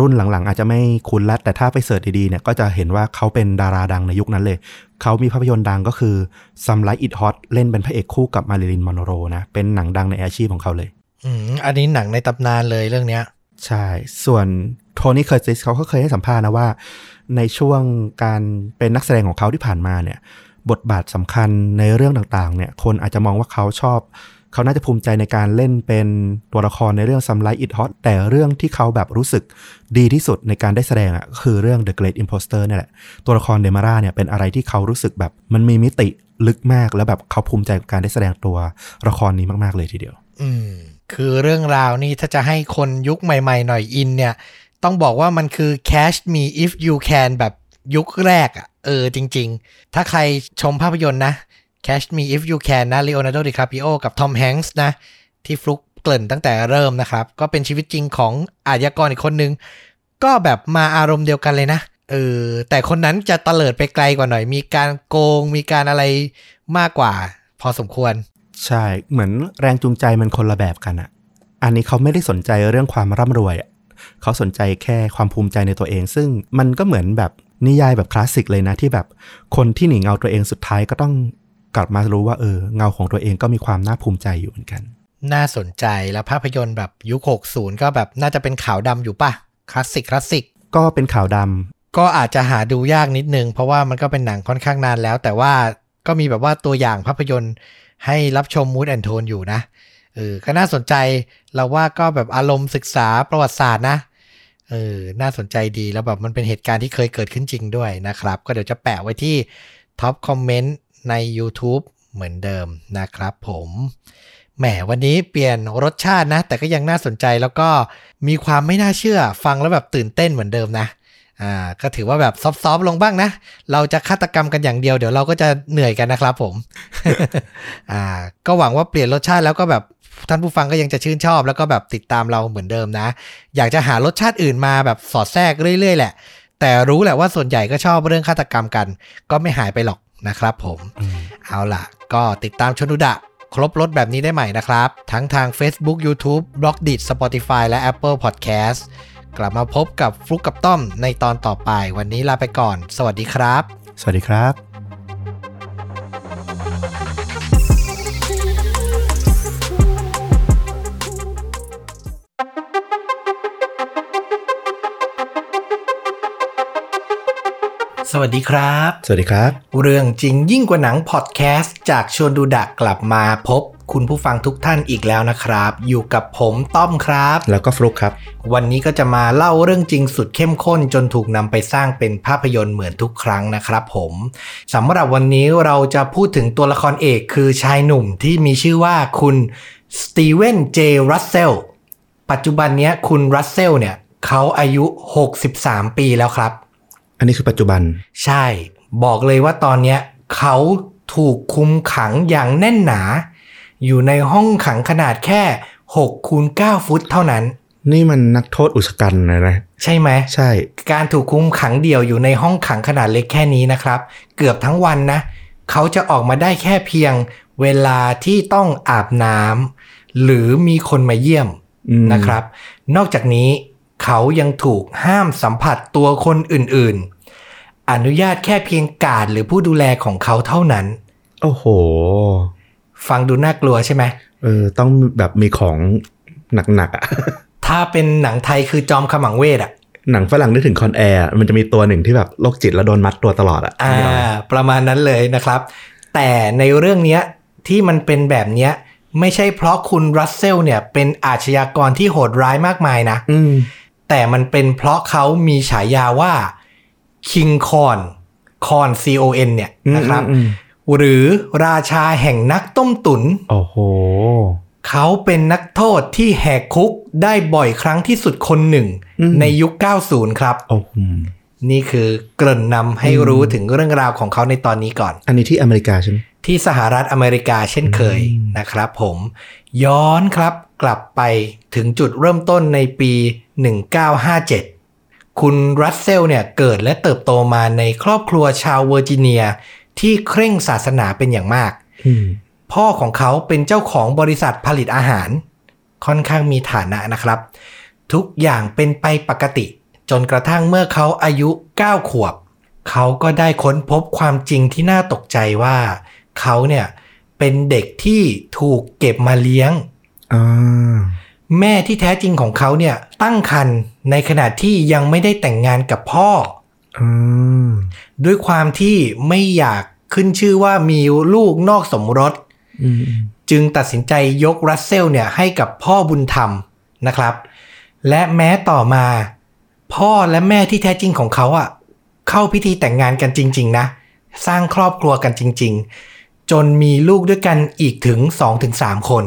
รุ่นหลังๆอาจจะไม่คุ้นละแต่ถ้าไปเสิร์ชดีๆเนี่ยก็จะเห็นว่าเขาเป็นดาราดังในยุคนั้นเลยเขามีภาพยนตร์ดังก็คือ Some Like It Hot เล่นเป็นพระเอกคู่กับมาริลินมอนโรนะเป็นหนังดังในอาชีพของเขาเลยอันนี้หนังในตำนานเลยเรื่องเนี้ยใช่ส่วนโทนี่เคอร์ติสเขาก็เคยให้สัมภาษณ์นะว่าในช่วงการเป็นนักแสดงของเขาที่ผ่านมาเนี่ยบทบาทสำคัญในเรื่องต่างๆเนี่ยคนอาจจะมองว่าเขาชอบเขาน่าจะภูมิใจในการเล่นเป็นตัวละครในเรื่อง Some Like It Hot แต่เรื่องที่เขาแบบรู้สึกดีที่สุดในการได้แสดงอ่ะคือเรื่อง The Great Imposter นี่แหละตัวละครเดมาร่าเนี่ยเป็นอะไรที่เขารู้สึกแบบมันมีมิติลึกมากแล้วแบบเขาภูมิใจกับการได้แสดงตัวละครนี้มากๆเลยทีเดียวคือเรื่องราวนี่ถ้าจะให้คนยุคใหม่ๆหน่อยอินเนี่ยต้องบอกว่ามันคือ Catch Me If You Can แบบยุคแรกอ่ะจริงๆถ้าใครชมภาพยนตร์นะCatch Me If You Can นะ Leonardo DiCaprio กับ Tom Hanks นะที่ฟลุกเกริ่นตั้งแต่เริ่มนะครับก็เป็นชีวิตจริงของอาชญากรอีกคนนึงก็แบบมาอารมณ์เดียวกันเลยนะแต่คนนั้นจะเตลิดไปไกลกว่าหน่อยมีการโกงมีการอะไรมากกว่าพอสมควรใช่เหมือนแรงจูงใจมันคนละแบบกันอ่ะอันนี้เขาไม่ได้สนใจเรื่องความร่ำรวยเขาสนใจแค่ความภูมิใจในตัวเองซึ่งมันก็เหมือนแบบนิยายแบบคลาสสิกเลยนะที่แบบคนที่หนีเงาตัวเองสุดท้ายก็ต้องกลับมารู้ว่าเงาของตัวเองก็มีความน่าภูมิใจอยู่เหมือนกันน่าสนใจแล้วภาพยนตร์แบบยุค60ก็แบบน่าจะเป็นขาวดำอยู่ป่ะคลาสสิกก็เป็นขาวดำก็อาจจะหาดูยากนิดนึงเพราะว่ามันก็เป็นหนังค่อนข้างนานแล้วแต่ว่าก็มีแบบว่าตัวอย่างภาพยนตร์ให้รับชม Mood and Tone อยู่นะก็น่าสนใจเราว่าก็แบบอารมณ์ศึกษาประวัติศาสตร์นะน่าสนใจดีแล้วแบบมันเป็นเหตุการณ์ที่เคยเกิดขึ้นจริงด้วยนะครับก็เดี๋ยวจะแปะไว้ที่ท็อปคอมเมนต์ใน YouTube เหมือนเดิมนะครับผมแหมวันนี้เปลี่ยนรสชาตินะแต่ก็ยังน่าสนใจแล้วก็มีความไม่น่าเชื่อฟังแล้วแบบตื่นเต้นเหมือนเดิมนะก็ถือว่าแบบซอฟๆลงบ้างนะเราจะฆาตกรรมกันอย่างเดียวเดี๋ยวเราก็จะเหนื่อยกันนะครับผม ก็หวังว่าเปลี่ยนรสชาติแล้วก็แบบท่านผู้ฟังก็ยังจะชื่นชอบแล้วก็แบบติดตามเราเหมือนเดิมนะอยากจะหารสชาติอื่นมาแบบสอดแทรกเรื่อยๆแหละ แต่รู้แหละว่าส่วนใหญ่ก็ชอบเรื่องฆาตกรรมกันก็ไม่หายไปหรอกนะครับผมเอาล่ะก็ติดตามชนุดะครบรถแบบนี้ได้ใหม่นะครับทั้งทาง Facebook YouTube Blogdit Spotify และ Apple Podcast กลับมาพบกับฟลุกกับต้อมในตอนต่อไปวันนี้ลาไปก่อนสวัสดีครับสวัสดีครับสวัสดีครับสวัสดีครับเรื่องจริงยิ่งกว่าหนังพอดแคสต์จากชวนดูดะกลับมาพบคุณผู้ฟังทุกท่านอีกแล้วนะครับอยู่กับผมต้อมครับแล้วก็ฟลุ๊กครับวันนี้ก็จะมาเล่าเรื่องจริงสุดเข้มข้นจนถูกนำไปสร้างเป็นภาพยนตร์เหมือนทุกครั้งนะครับผมสำหรับวันนี้เราจะพูดถึงตัวละครเอกคือชายหนุ่มที่มีชื่อว่าคุณสตีเวนเจรัสเซลปัจจุบันนี้คุณรัสเซลเนี่ยเขาอายุ63ปีแล้วครับอันนี้คือปัจจุบันใช่บอกเลยว่าตอนนี้เขาถูกคุมขังอย่างแน่นหนาอยู่ในห้องขังขนาดแค่6x9 ฟุตเท่านั้นนี่มันนักโทษอุกชะกันนะใช่ไหมใช่การถูกคุมขังเดี่ยวอยู่ในห้องขังขนาดเล็กแค่นี้นะครับเกือบทั้งวันนะเขาจะออกมาได้แค่เพียงเวลาที่ต้องอาบน้ำหรือมีคนมาเยี่ยมนะครับนอกจากนี้เขายังถูกห้ามสัมผัสตัวคนอื่นๆอนุญาตแค่เพียงการ์ดหรือผู้ดูแลของเขาเท่านั้นโอ้โหฟังดูน่ากลัวใช่ไหมต้องแบบมีของหนักๆอ่ะถ้าเป็นหนังไทยคือจอมขมังเวทอ่ะหนังฝรั่งนึกถึงคอนแอร์มันจะมีตัวหนึ่งที่แบบโรคจิตแล้วโดนมัดตัวตลอดอ่ะประมาณนั้นเลยนะครับแต่ในเรื่องนี้ที่มันเป็นแบบนี้ไม่ใช่เพราะคุณรัสเซลเนี่ยเป็นอาชญากรที่โหดร้ายมากมายนะแต่มันเป็นเพราะเขามีฉายาว่าคิงคอนcon เนี่ยนะครับหรือราชาแห่งนักต้มตุ๋นโอ้โหเขาเป็นนักโทษที่แหกคุกได้บ่อยครั้งที่สุดคนหนึ่งในยุค90ครับโอ้นี่คือเกริ่นนำให้รู้ถึงเรื่องราวของเขาในตอนนี้ก่อนอันนี้ที่อเมริกาใช่ไหมที่สหรัฐอเมริกาเช่นเคยนะครับผมย้อนครับกลับไปถึงจุดเริ่มต้นในปี1957คุณรัสเซลเนี่ยเกิดและเติบโตมาในครอบครัวชาวเวอร์จิเนียที่เคร่งศาสนาเป็นอย่างมากพ่อของเขาเป็นเจ้าของบริษัทผลิตอาหารค่อนข้างมีฐานะนะครับทุกอย่างเป็นไปปกติจนกระทั่งเมื่อเขาอายุ9ขวบเขาก็ได้ค้นพบความจริงที่น่าตกใจว่าเขาเนี่ยเป็นเด็กที่ถูกเก็บมาเลี้ยงแม่ที่แท้จริงของเขาเนี่ยตั้งครรภ์ในขณะที่ยังไม่ได้แต่งงานกับพ่อด้วยความที่ไม่อยากขึ้นชื่อว่ามีลูกนอกสมรสจึงตัดสินใจยกรัสเซลเนี่ยให้กับพ่อบุญธรรมนะครับและแม้ต่อมาพ่อและแม่ที่แท้จริงของเขาอ่ะเข้าพิธีแต่งงานกันจริงๆนะสร้างครอบครัวกันจริงๆจนมีลูกด้วยกันอีกถึง 2-3 คน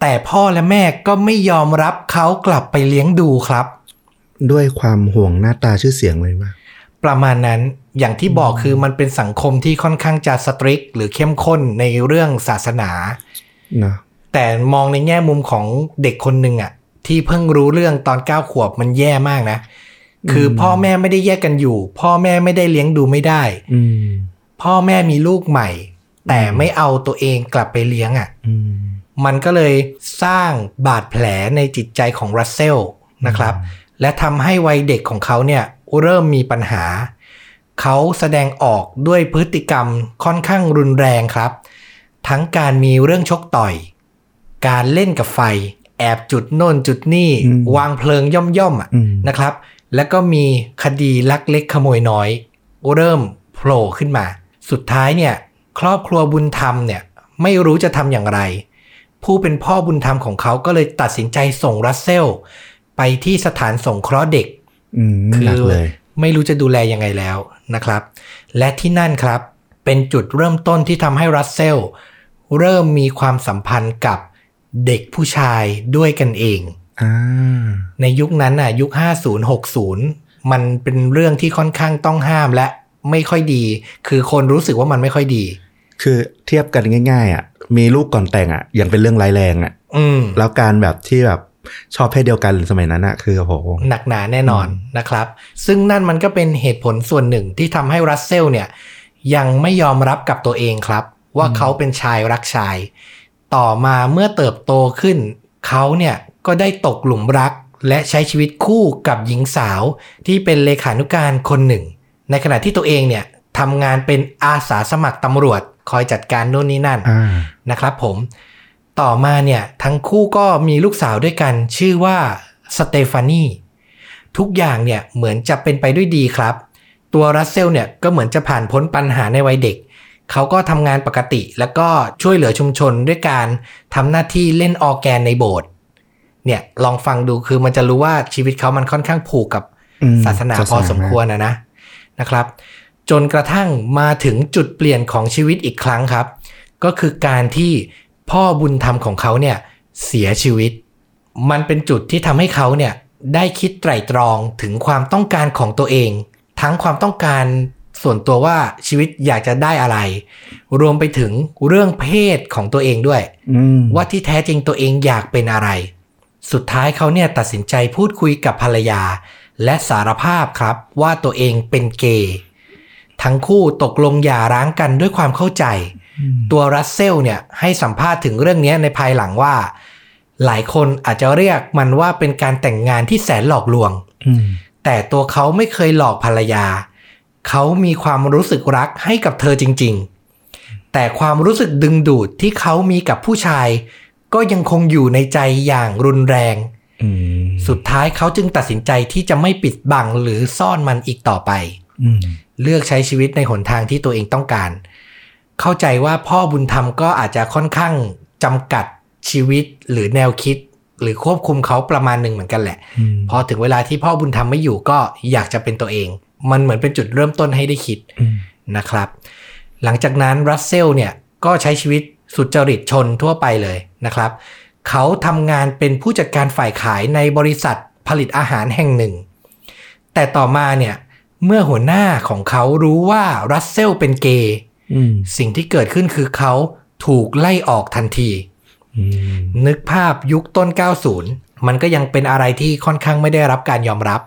แต่พ่อและแม่ก็ไม่ยอมรับเขากลับไปเลี้ยงดูครับด้วยความห่วงหน้าตาชื่อเสียงเลยมั้ยประมาณนั้นอย่างที่บอกคือมันเป็นสังคมที่ค่อนข้างจะสตริกหรือเข้มข้นในเรื่องศาสนานะแต่มองในแง่มุมของเด็กคนนึงอ่ะที่เพิ่งรู้เรื่องตอน9ขวบมันแย่มากนะคือพ่อแม่ไม่ได้แยกกันอยู่พ่อแม่ไม่ได้เลี้ยงดูไม่ได้พ่อแม่มีลูกใหม่แต่ไม่เอาตัวเองกลับไปเลี้ยงอ่ะมันก็เลยสร้างบาดแผลในจิตใจของรัสเซลนะครับและทำให้วัยเด็กของเขาเนี่ยเริ่มมีปัญหาเขาแสดงออกด้วยพฤติกรรมค่อนข้างรุนแรงครับทั้งการมีเรื่องชกต่อยการเล่นกับไฟแอบจุดโน่นจุดนี่วางเพลิงย่อมๆนะครับแล้วก็มีคดีลักเล็กขโมยน้อยเริ่มโผล่ขึ้นมาสุดท้ายเนี่ยครอบครัวบุญธรรมเนี่ยไม่รู้จะทำอย่างไรผู้เป็นพ่อบุญธรรมของเขาก็เลยตัดสินใจส่งรัสเซลไปที่สถานสงเคราะห์เด็กคือไม่รู้จะดูแลยังไงแล้วนะครับและที่นั่นครับเป็นจุดเริ่มต้นที่ทำให้รัสเซลเริ่มมีความสัมพันธ์กับเด็กผู้ชายด้วยกันเองในยุคนั้นน่ะยุค 50-60 มันเป็นเรื่องที่ค่อนข้างต้องห้ามและไม่ค่อยดีคือคนรู้สึกว่ามันไม่ค่อยดีคือเทียบกันง่ายๆอ่ะมีลูกก่อนแต่งอ่ะยังเป็นเรื่องร้ายแรงอ่ะแล้วการแบบที่แบบ ชอบเพศเดียวกันสมัยนั้นอะคือโหหนักหนาแน่นอนนะครับซึ่งนั่นมันก็เป็นเหตุผลส่วนหนึ่งที่ทำให้รัสเซลเนี่ยยังไม่ยอมรับกับตัวเองครับว่าเขาเป็นชายรักชายต่อมาเมื่อเติบโตขึ้นเขาเนี่ยก็ได้ตกหลุมรักและใช้ชีวิตคู่กับหญิงสาวที่เป็นเลขานุการคนหนึ่งในขณะที่ตัวเองเนี่ยทำงานเป็นอาสาสมัครตำรวจคอยจัดการนู่นนี่นั่นนะครับผมต่อมาเนี่ยทั้งคู่ก็มีลูกสาวด้วยกันชื่อว่าสเตฟานีทุกอย่างเนี่ยเหมือนจะเป็นไปด้วยดีครับตัวรัสเซลเนี่ยก็เหมือนจะผ่านพ้นปัญหาในวัยเด็กเขาก็ทำงานปกติแล้วก็ช่วยเหลือชุมชนด้วยการทำหน้าที่เล่นออร์แกนในโบสถ์เนี่ยลองฟังดูคือมันจะรู้ว่าชีวิตเขามันค่อนข้างผูกกับศาสนาพอสมควรนะครับจนกระทั่งมาถึงจุดเปลี่ยนของชีวิตอีกครั้งครับก็คือการที่พ่อบุญธรรมของเขาเนี่ยเสียชีวิตมันเป็นจุดที่ทำให้เขาเนี่ยได้คิดไตร่ตรองถึงความต้องการของตัวเองทั้งความต้องการส่วนตัวว่าชีวิตอยากจะได้อะไรรวมไปถึงเรื่องเพศของตัวเองด้วยว่าที่แท้จริงตัวเองอยากเป็นอะไรสุดท้ายเขาเนี่ยตัดสินใจพูดคุยกับภรรยาและสารภาพครับว่าตัวเองเป็นเกย์ทั้งคู่ตกลงหย่าร้างกันด้วยความเข้าใจตัวรัสเซลเนี่ยให้สัมภาษณ์ถึงเรื่องนี้ในภายหลังว่าหลายคนอาจจะเรียกมันว่าเป็นการแต่งงานที่แสนหลอกลวงแต่ตัวเขาไม่เคยหลอกภรรยาเขามีความรู้สึกรักให้กับเธอจริงๆแต่ความรู้สึกดึงดูดที่เขามีกับผู้ชายก็ยังคงอยู่ในใจอย่างรุนแรงสุดท้ายเขาจึงตัดสินใจที่จะไม่ปิดบังหรือซ่อนมันอีกต่อไปเลือกใช้ชีวิตในหนทางที่ตัวเองต้องการเข้าใจว่าพ่อบุญธรรมก็อาจจะค่อนข้างจำกัดชีวิตหรือแนวคิดหรือควบคุมเขาประมาณนึงเหมือนกันแหละพอถึงเวลาที่พ่อบุญธรรมไม่อยู่ก็อยากจะเป็นตัวเองมันเหมือนเป็นจุดเริ่มต้นให้ได้คิดนะครับหลังจากนั้นรัสเซลเนี่ยก็ใช้ชีวิตสุจริตชนทั่วไปเลยนะครับเขาทำงานเป็นผู้จัดการฝ่ายขายในบริษัทผลิตอาหารแห่งหนึ่งแต่ต่อมาเนี่ยเมื่อหัวหน้าของเขารู้ว่ารัสเซลเป็นเกย์สิ่งที่เกิดขึ้นคือเขาถูกไล่ออกทันทีนึกภาพยุคต้น90มันก็ยังเป็นอะไรที่ค่อนข้างไม่ได้รับการยอมรับ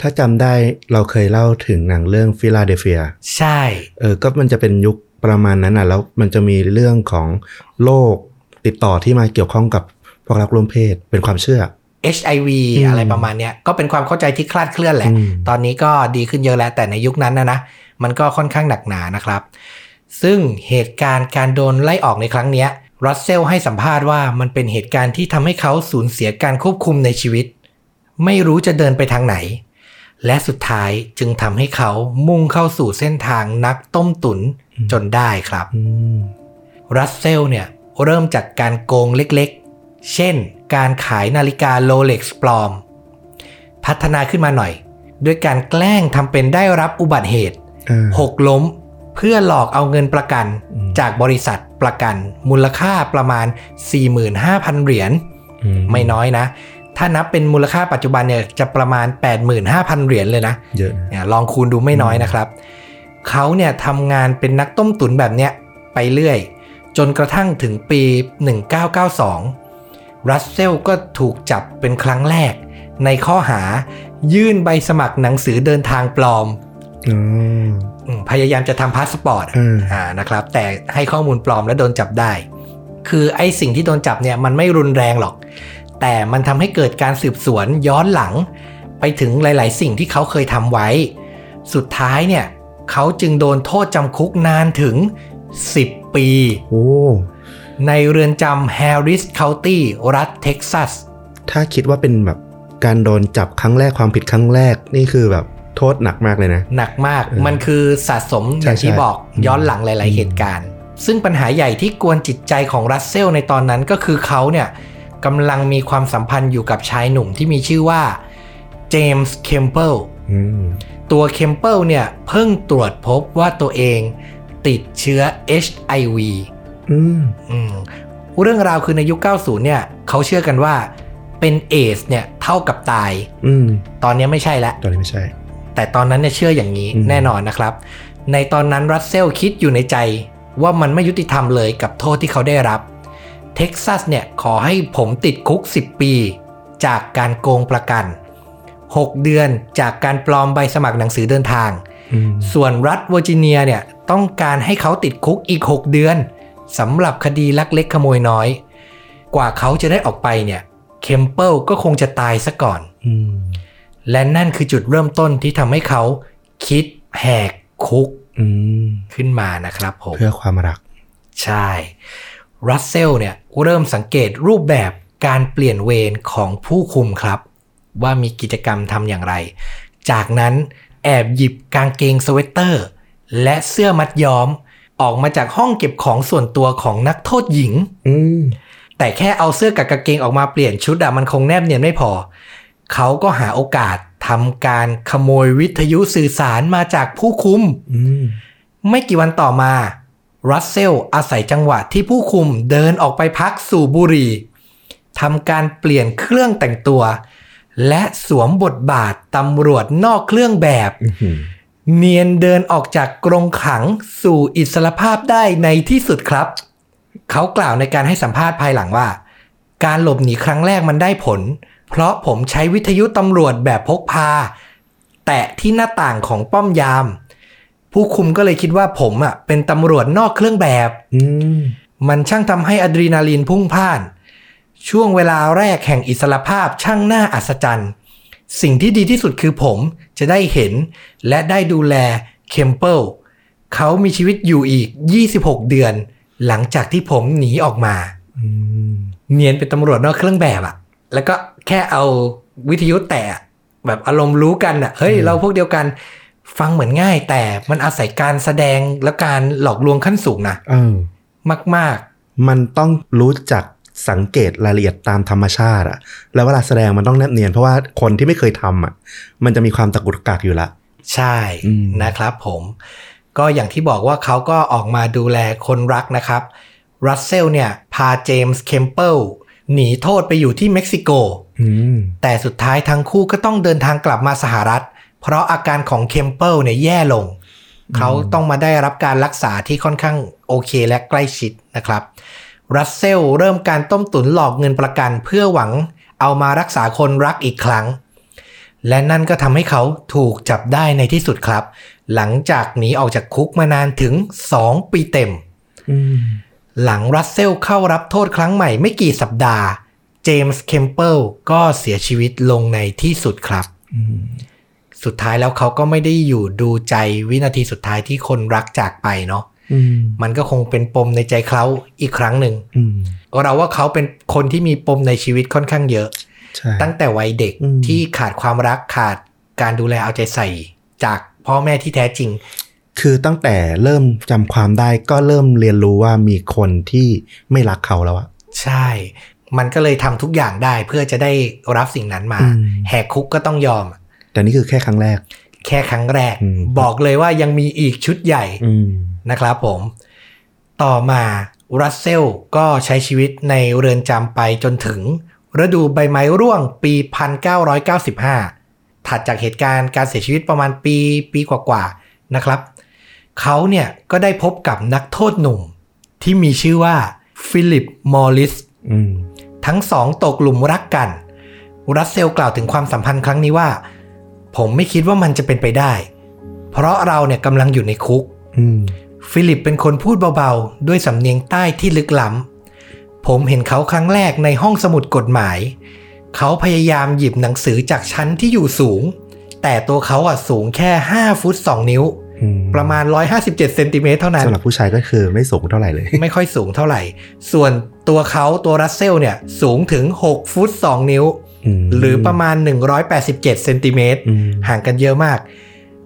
ถ้าจำได้เราเคยเล่าถึงหนังเรื่องฟิลาเดลเฟียใช่ก็มันจะเป็นยุคประมาณนั้นแล้วมันจะมีเรื่องของโรคติดต่อที่มาเกี่ยวข้องกับความรักร่วมเพศเป็นความเชื่อ HIV อะไรประมาณเนี้ยก็เป็นความเข้าใจที่คลาดเคลื่อนแหละตอนนี้ก็ดีขึ้นเยอะแล้วแต่ในยุคนั้นนะมันก็ค่อนข้างหนักหนานะครับซึ่งเหตุการณ์การโดนไล่ออกในครั้งนี้รัสเซลให้สัมภาษณ์ว่ามันเป็นเหตุการณ์ที่ทำให้เขาสูญเสียการควบคุมในชีวิตไม่รู้จะเดินไปทางไหนและสุดท้ายจึงทำให้เขามุ่งเข้าสู่เส้นทางนักต้มตุ๋นจนได้ครับรัสเซลเนี่ยเริ่มจากการโกงเล็กๆเช่นการขายนาฬิกาโรเล็กซ์ปลอมพัฒนาขึ้นมาหน่อยด้วยการแกล้งทำเป็นได้รับอุบัติเหตุหกล้มเพื่อหลอกเอาเงินประกันจากบริษัทประกันมูลค่าประมาณ 45,000 เหรียญไม่น้อยนะถ้านับเป็นมูลค่าปัจจุบันเนี่ยจะประมาณ 85,000 เหรียญเลยนะเยอะลองคูณดูไม่น้อยนะครับเขาเนี่ยทำงานเป็นนักต้มตุ๋นแบบเนี้ยไปเรื่อยจนกระทั่งถึงปี1992รัสเซลก็ถูกจับเป็นครั้งแรกในข้อหายื่นใบสมัครหนังสือเดินทางปลอมพยายามจะทำพาสปอร์ตนะครับแต่ให้ข้อมูลปลอมแล้วโดนจับได้คือไอ้สิ่งที่โดนจับเนี่ยมันไม่รุนแรงหรอกแต่มันทำให้เกิดการสืบสวนย้อนหลังไปถึงหลายๆสิ่งที่เขาเคยทำไว้สุดท้ายเนี่ยเขาจึงโดนโทษจำคุกนานถึง10 ปีในเรือนจำแฮร์ริสเคาน์ตี้รัฐเท็กซัสถ้าคิดว่าเป็นแบบการโดนจับครั้งแรกความผิดครั้งแรกนี่คือแบบโทษหนักมากเลยนะหนักมากมันคือสะสมอย่างที่บอกย้อนหลังหลายๆเหตุการณ์ซึ่งปัญหาใหญ่ที่กวนจิตใจของรัสเซลในตอนนั้นก็คือเขาเนี่ยกำลังมีความสัมพันธ์อยู่กับชายหนุ่มที่มีชื่อว่า James Campbell ตัว Campbell เนี่ยเพิ่งตรวจพบว่าตัวเองติดเชื้อ HIV เรื่องราวคือในยุค 90 เนี่ยเขาเชื่อกันว่าเป็นเอสเนี่ยเท่ากับตายตอนนี้ไม่ใช่แล้วตอนนี้ไม่ใช่แต่ตอนนั้นเนี่ยเชื่ออย่างนี้แน่นอนนะครับในตอนนั้นรัสเซลคิดอยู่ในใจว่ามันไม่ยุติธรรมเลยกับโทษที่เขาได้รับเท็กซัสเนี่ยขอให้ผมติดคุก10 ปี จากการโกงประกัน6เดือนจากการปลอมใบสมัครหนังสือเดินทางส่วนรัฐเวอร์จิเนียเนี่ยต้องการให้เขาติดคุกอีก6เดือนสำหรับคดีลักเล็กขโมยน้อยกว่าเขาจะได้ออกไปเนี่ยเคมเปิลก็คงจะตายซะก่อนและนั่นคือจุดเริ่มต้นที่ทำให้เขาคิดแหกคุกขึ้นมานะครับผมเพื่อความรักใช่รัสเซลเนี่ยเริ่มสังเกตรูปแบบการเปลี่ยนเวรของผู้คุมครับว่ามีกิจกรรมทำอย่างไรจากนั้นแอบหยิบกางเกงสเวตเตอร์และเสื้อมัดย้อมออกมาจากห้องเก็บของส่วนตัวของนักโทษหญิงแต่แค่เอาเสื้อกับกางเกงออกมาเปลี่ยนชุดมันคงแนบเนียนไม่พอเขาก็หาโอกาสทำการขโมยวิทยุสื่อสารมาจากผู้คุมไม่กี่วันต่อมารัสเซลอาศัยจังหวะที่ผู้คุมเดินออกไปพักสูบบุหรี่ทำการเปลี่ยนเครื่องแต่งตัวและสวมบทบาทตำรวจนอกเครื่องแบบเนียนเดินออกจากกรงขังสู่อิสรภาพได้ในที่สุดครับเขากล่าวในการให้สัมภาษณ์ภายหลังว่าการหลบหนีครั้งแรกมันได้ผลเพราะผมใช้วิทยุตำรวจแบบพกพาแตะที่หน้าต่างของป้อมยามผู้คุมก็เลยคิดว่าผมเป็นตำรวจนอกเครื่องแบบมันช่างทำให้อะดรีนาลีนพุ่งพ่านช่วงเวลาแรกแห่งอิสรภาพช่างน่าอัศจรรย์สิ่งที่ดีที่สุดคือผมจะได้เห็นและได้ดูแลเคมเปิลเขามีชีวิตอยู่อีก26เดือนหลังจากที่ผมหนีออกมาเนียนเป็นตำรวจนอกเครื่องแบบแล้วก็แค่เอาวิทยุแตะแบบอารมณ์รู้กันเฮ้ยเราพวกเดียวกันฟังเหมือนง่ายแต่มันอาศัยการแสดงและการหลอกลวงขั้นสูงนะมากๆมันต้องรู้จักสังเกตรายละเอียดตามธรรมชาติแล้วเวลาแสดงมันต้องแนบเนียนเพราะว่าคนที่ไม่เคยทำมันจะมีความตะกุกตะกักอยู่ละใช่นะครับผมก็อย่างที่บอกว่าเขาก็ออกมาดูแลคนรักนะครับรัสเซลเนี่ยพาเจมส์แคมเปิลหนีโทษไปอยู่ที่เม็กซิโกแต่สุดท้ายทั้งคู่ก็ต้องเดินทางกลับมาสหรัฐเพราะอาการของเคมเปิลเนี่ยแย่ลงเขาต้องมาได้รับการรักษาที่ค่อนข้างโอเคและใกล้ชิดนะครับรัสเซลเริ่มการต้มตุ๋นหลอกเงินประกันเพื่อหวังเอามารักษาคนรักอีกครั้งและนั่นก็ทำให้เขาถูกจับได้ในที่สุดครับหลังจากหนีออกจากคุกมานานถึง2ปีเต็มหลังรัสเซลเข้ารับโทษครั้งใหม่ไม่กี่สัปดาห์เจมส์แคมเปิลก็เสียชีวิตลงในที่สุดครับสุดท้ายแล้วเขาก็ไม่ได้อยู่ดูใจวินาทีสุดท้ายที่คนรักจากไปเนาะมันก็คงเป็นปมในใจเขาอีกครั้งหนึ่งเราว่าเขาเป็นคนที่มีปมในชีวิตค่อนข้างเยอะตั้งแต่วัยเด็กที่ขาดความรักขาดการดูแลเอาใจใส่จากพ่อแม่ที่แท้จริงคือตั้งแต่เริ่มจำความได้ก็เริ่มเรียนรู้ว่ามีคนที่ไม่รักเขาแล้วใช่มันก็เลยทำทุกอย่างได้เพื่อจะได้รับสิ่งนั้นมาแหกคุกก็ต้องยอมแต่นี่คือแค่ครั้งแรกบอกเลยว่ายังมีอีกชุดใหญ่นะครับผมต่อมารัสเซลก็ใช้ชีวิตในเรือนจำไปจนถึงฤดูใบไม้ร่วงปี1995ถัดจากเหตุการณ์การเสียชีวิตประมาณปีกว่าๆนะครับเขาเนี่ยก็ได้พบกับนักโทษหนุ่มที่มีชื่อว่าฟิลิปมอริสทั้งสองตกหลุมรักกันรัสเซลกล่าวถึงความสัมพันธ์ครั้งนี้ว่าผมไม่คิดว่ามันจะเป็นไปได้เพราะเราเนี่ยกำลังอยู่ในคุกฟิลิปเป็นคนพูดเบาๆด้วยสำเนียงใต้ที่ลึกล้ำผมเห็นเขาครั้งแรกในห้องสมุดกฎหมายเขาพยายามหยิบหนังสือจากชั้นที่อยู่สูงแต่ตัวเขาสูงแค่5ฟุต2นิ้วประมาณ157เซนติเมตรเท่านั้นสำหรับผู้ชายก็คือไม่สูงเท่าไหร่เลยไม่ค่อยสูงเท่าไหร่ส่วนตัวรัสเซลเนี่ยสูงถึง6ฟุต2นิ้วหรือประมาณ187เซนติเมตรห่างกันเยอะมาก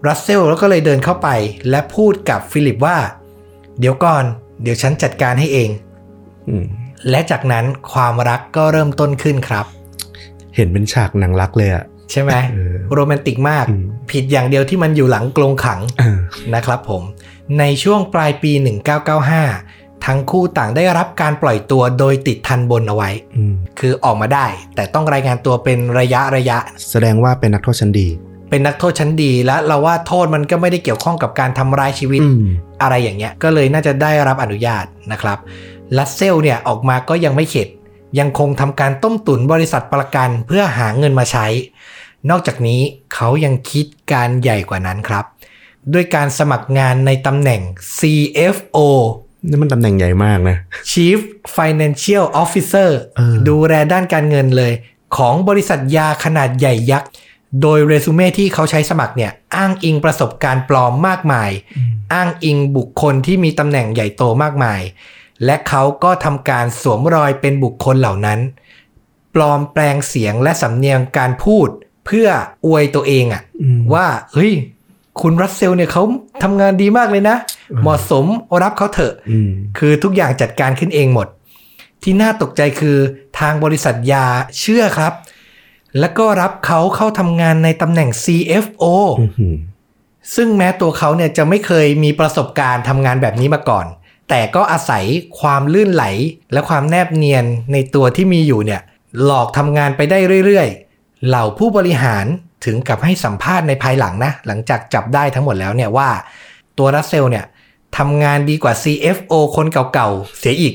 รัสเซลก็เลยเดินเข้าไปและพูดกับฟิลิปว่าเดี๋ยวก่อนเดี๋ยวฉันจัดการให้เองและจากนั้นความรักก็เริ่มต้นขึ้นครับเห็นเป็นฉากหนังรักเลยใช่ไหมโรแมนติกมากผิดอย่างเดียวที่มันอยู่หลังกรงขังนะครับผมในช่วงปลายปี1995ทั้งคู่ต่างได้รับการปล่อยตัวโดยติดทันบนเอาไว้คือออกมาได้แต่ต้องรายงานตัวเป็นระยะแสดงว่าเป็นนักโทษชั้นดีและเราว่าโทษมันก็ไม่ได้เกี่ยวข้องกับการทำร้ายชีวิต อะไรอย่างเงี้ยก็เลยน่าจะได้รับอนุญาตนะครับรัสเซลเนี่ยออกมาก็ยังไม่เข็ด ยังคงทำการต้มตุ๋นบริษัทประกันเพื่อหาเงินมาใช้นอกจากนี้เขายังคิดการใหญ่กว่านั้นครับด้วยการสมัครงานในตำแหน่ง CFO นี่มันตำแหน่งใหญ่มากนะ Chief Financial Officer ดูแลด้านการเงินเลยของบริษัทยาขนาดใหญ่ยักษ์โดยเรซูเม่ที่เขาใช้สมัครเนี่ยอ้างอิงประสบการณ์ปลอมมากมายอ้างอิงบุคคลที่มีตำแหน่งใหญ่โตมากมายและเขาก็ทำการสวมรอยเป็นบุคคลเหล่านั้นปลอมแปลงเสียงและสำเนียงการพูดเพื่ออวยตัวเองอ่ะว่าเฮ้ยคุณรัสเซลเนี่ยเขาทำงานดีมากเลยนะเหมาะสมรับเขาเถอะคือทุกอย่างจัดการขึ้นเองหมดที่น่าตกใจคือทางบริษัทยาเชื่อครับแล้วก็รับเขาเข้าทำงานในตำแหน่ง CFO ซึ่งแม้ตัวเขาเนี่ยจะไม่เคยมีประสบการณ์ทำงานแบบนี้มาก่อนแต่ก็อาศัยความลื่นไหลและความแนบเนียนในตัวที่มีอยู่เนี่ยหลอกทำงานไปได้เรื่อยๆเหล่าผู้บริหารถึงกับให้สัมภาษณ์ในภายหลังนะหลังจากจับได้ทั้งหมดแล้วเนี่ยว่าตัวรัสเซลเนี่ยทำงานดีกว่า CFO คนเก่าๆเสียอีก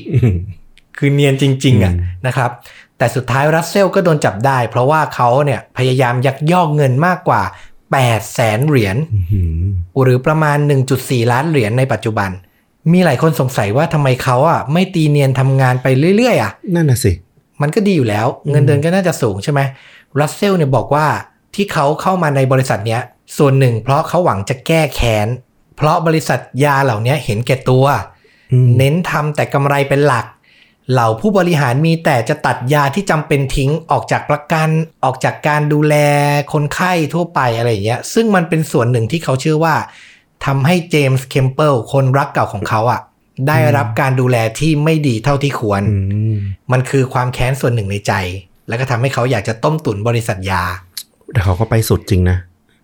คือเนียนจริงๆอ่ะนะครับแต่สุดท้ายรัสเซลก็โดนจับได้เพราะว่าเขาเนี่ยพยายามยักยอกเงินมากกว่า 800,000 เหรียญหรือประมาณ 1.4 ล้านเหรียญในปัจจุบันมีหลายคนสงสัยว่าทำไมเขาอ่ะไม่ตีเนียนทำงานไปเรื่อยๆอ่ะนั่นน่ะสิมันก็ดีอยู่แล้วเงินเดือนก็น่าจะสูงใช่ไหมรัสเซลเนี่ยบอกว่าที่เขาเข้ามาในบริษัทเนี้ยส่วนหนึ่งเพราะเขาหวังจะแก้แค้นเพราะบริษัทยาเหล่านี้เห็นแก่ตัวเน้นทำแต่กำไรเป็นหลักเหล่าผู้บริหารมีแต่จะตัดยาที่จำเป็นทิ้งออกจากประกันออกจากการดูแลคนไข้ทั่วไปอะไรอย่างเงี้ยซึ่งมันเป็นส่วนหนึ่งที่เขาเชื่อว่าทำให้ James Campbell คนรักเก่าของเขาอ่ะได้รับการดูแลที่ไม่ดีเท่าที่ควรมันคือความแค้นส่วนหนึ่งในใจแล้วก็ทำให้เขาอยากจะต้มตุ๋นบริษัทยาแต่เขาก็ไปสุดจริงนะ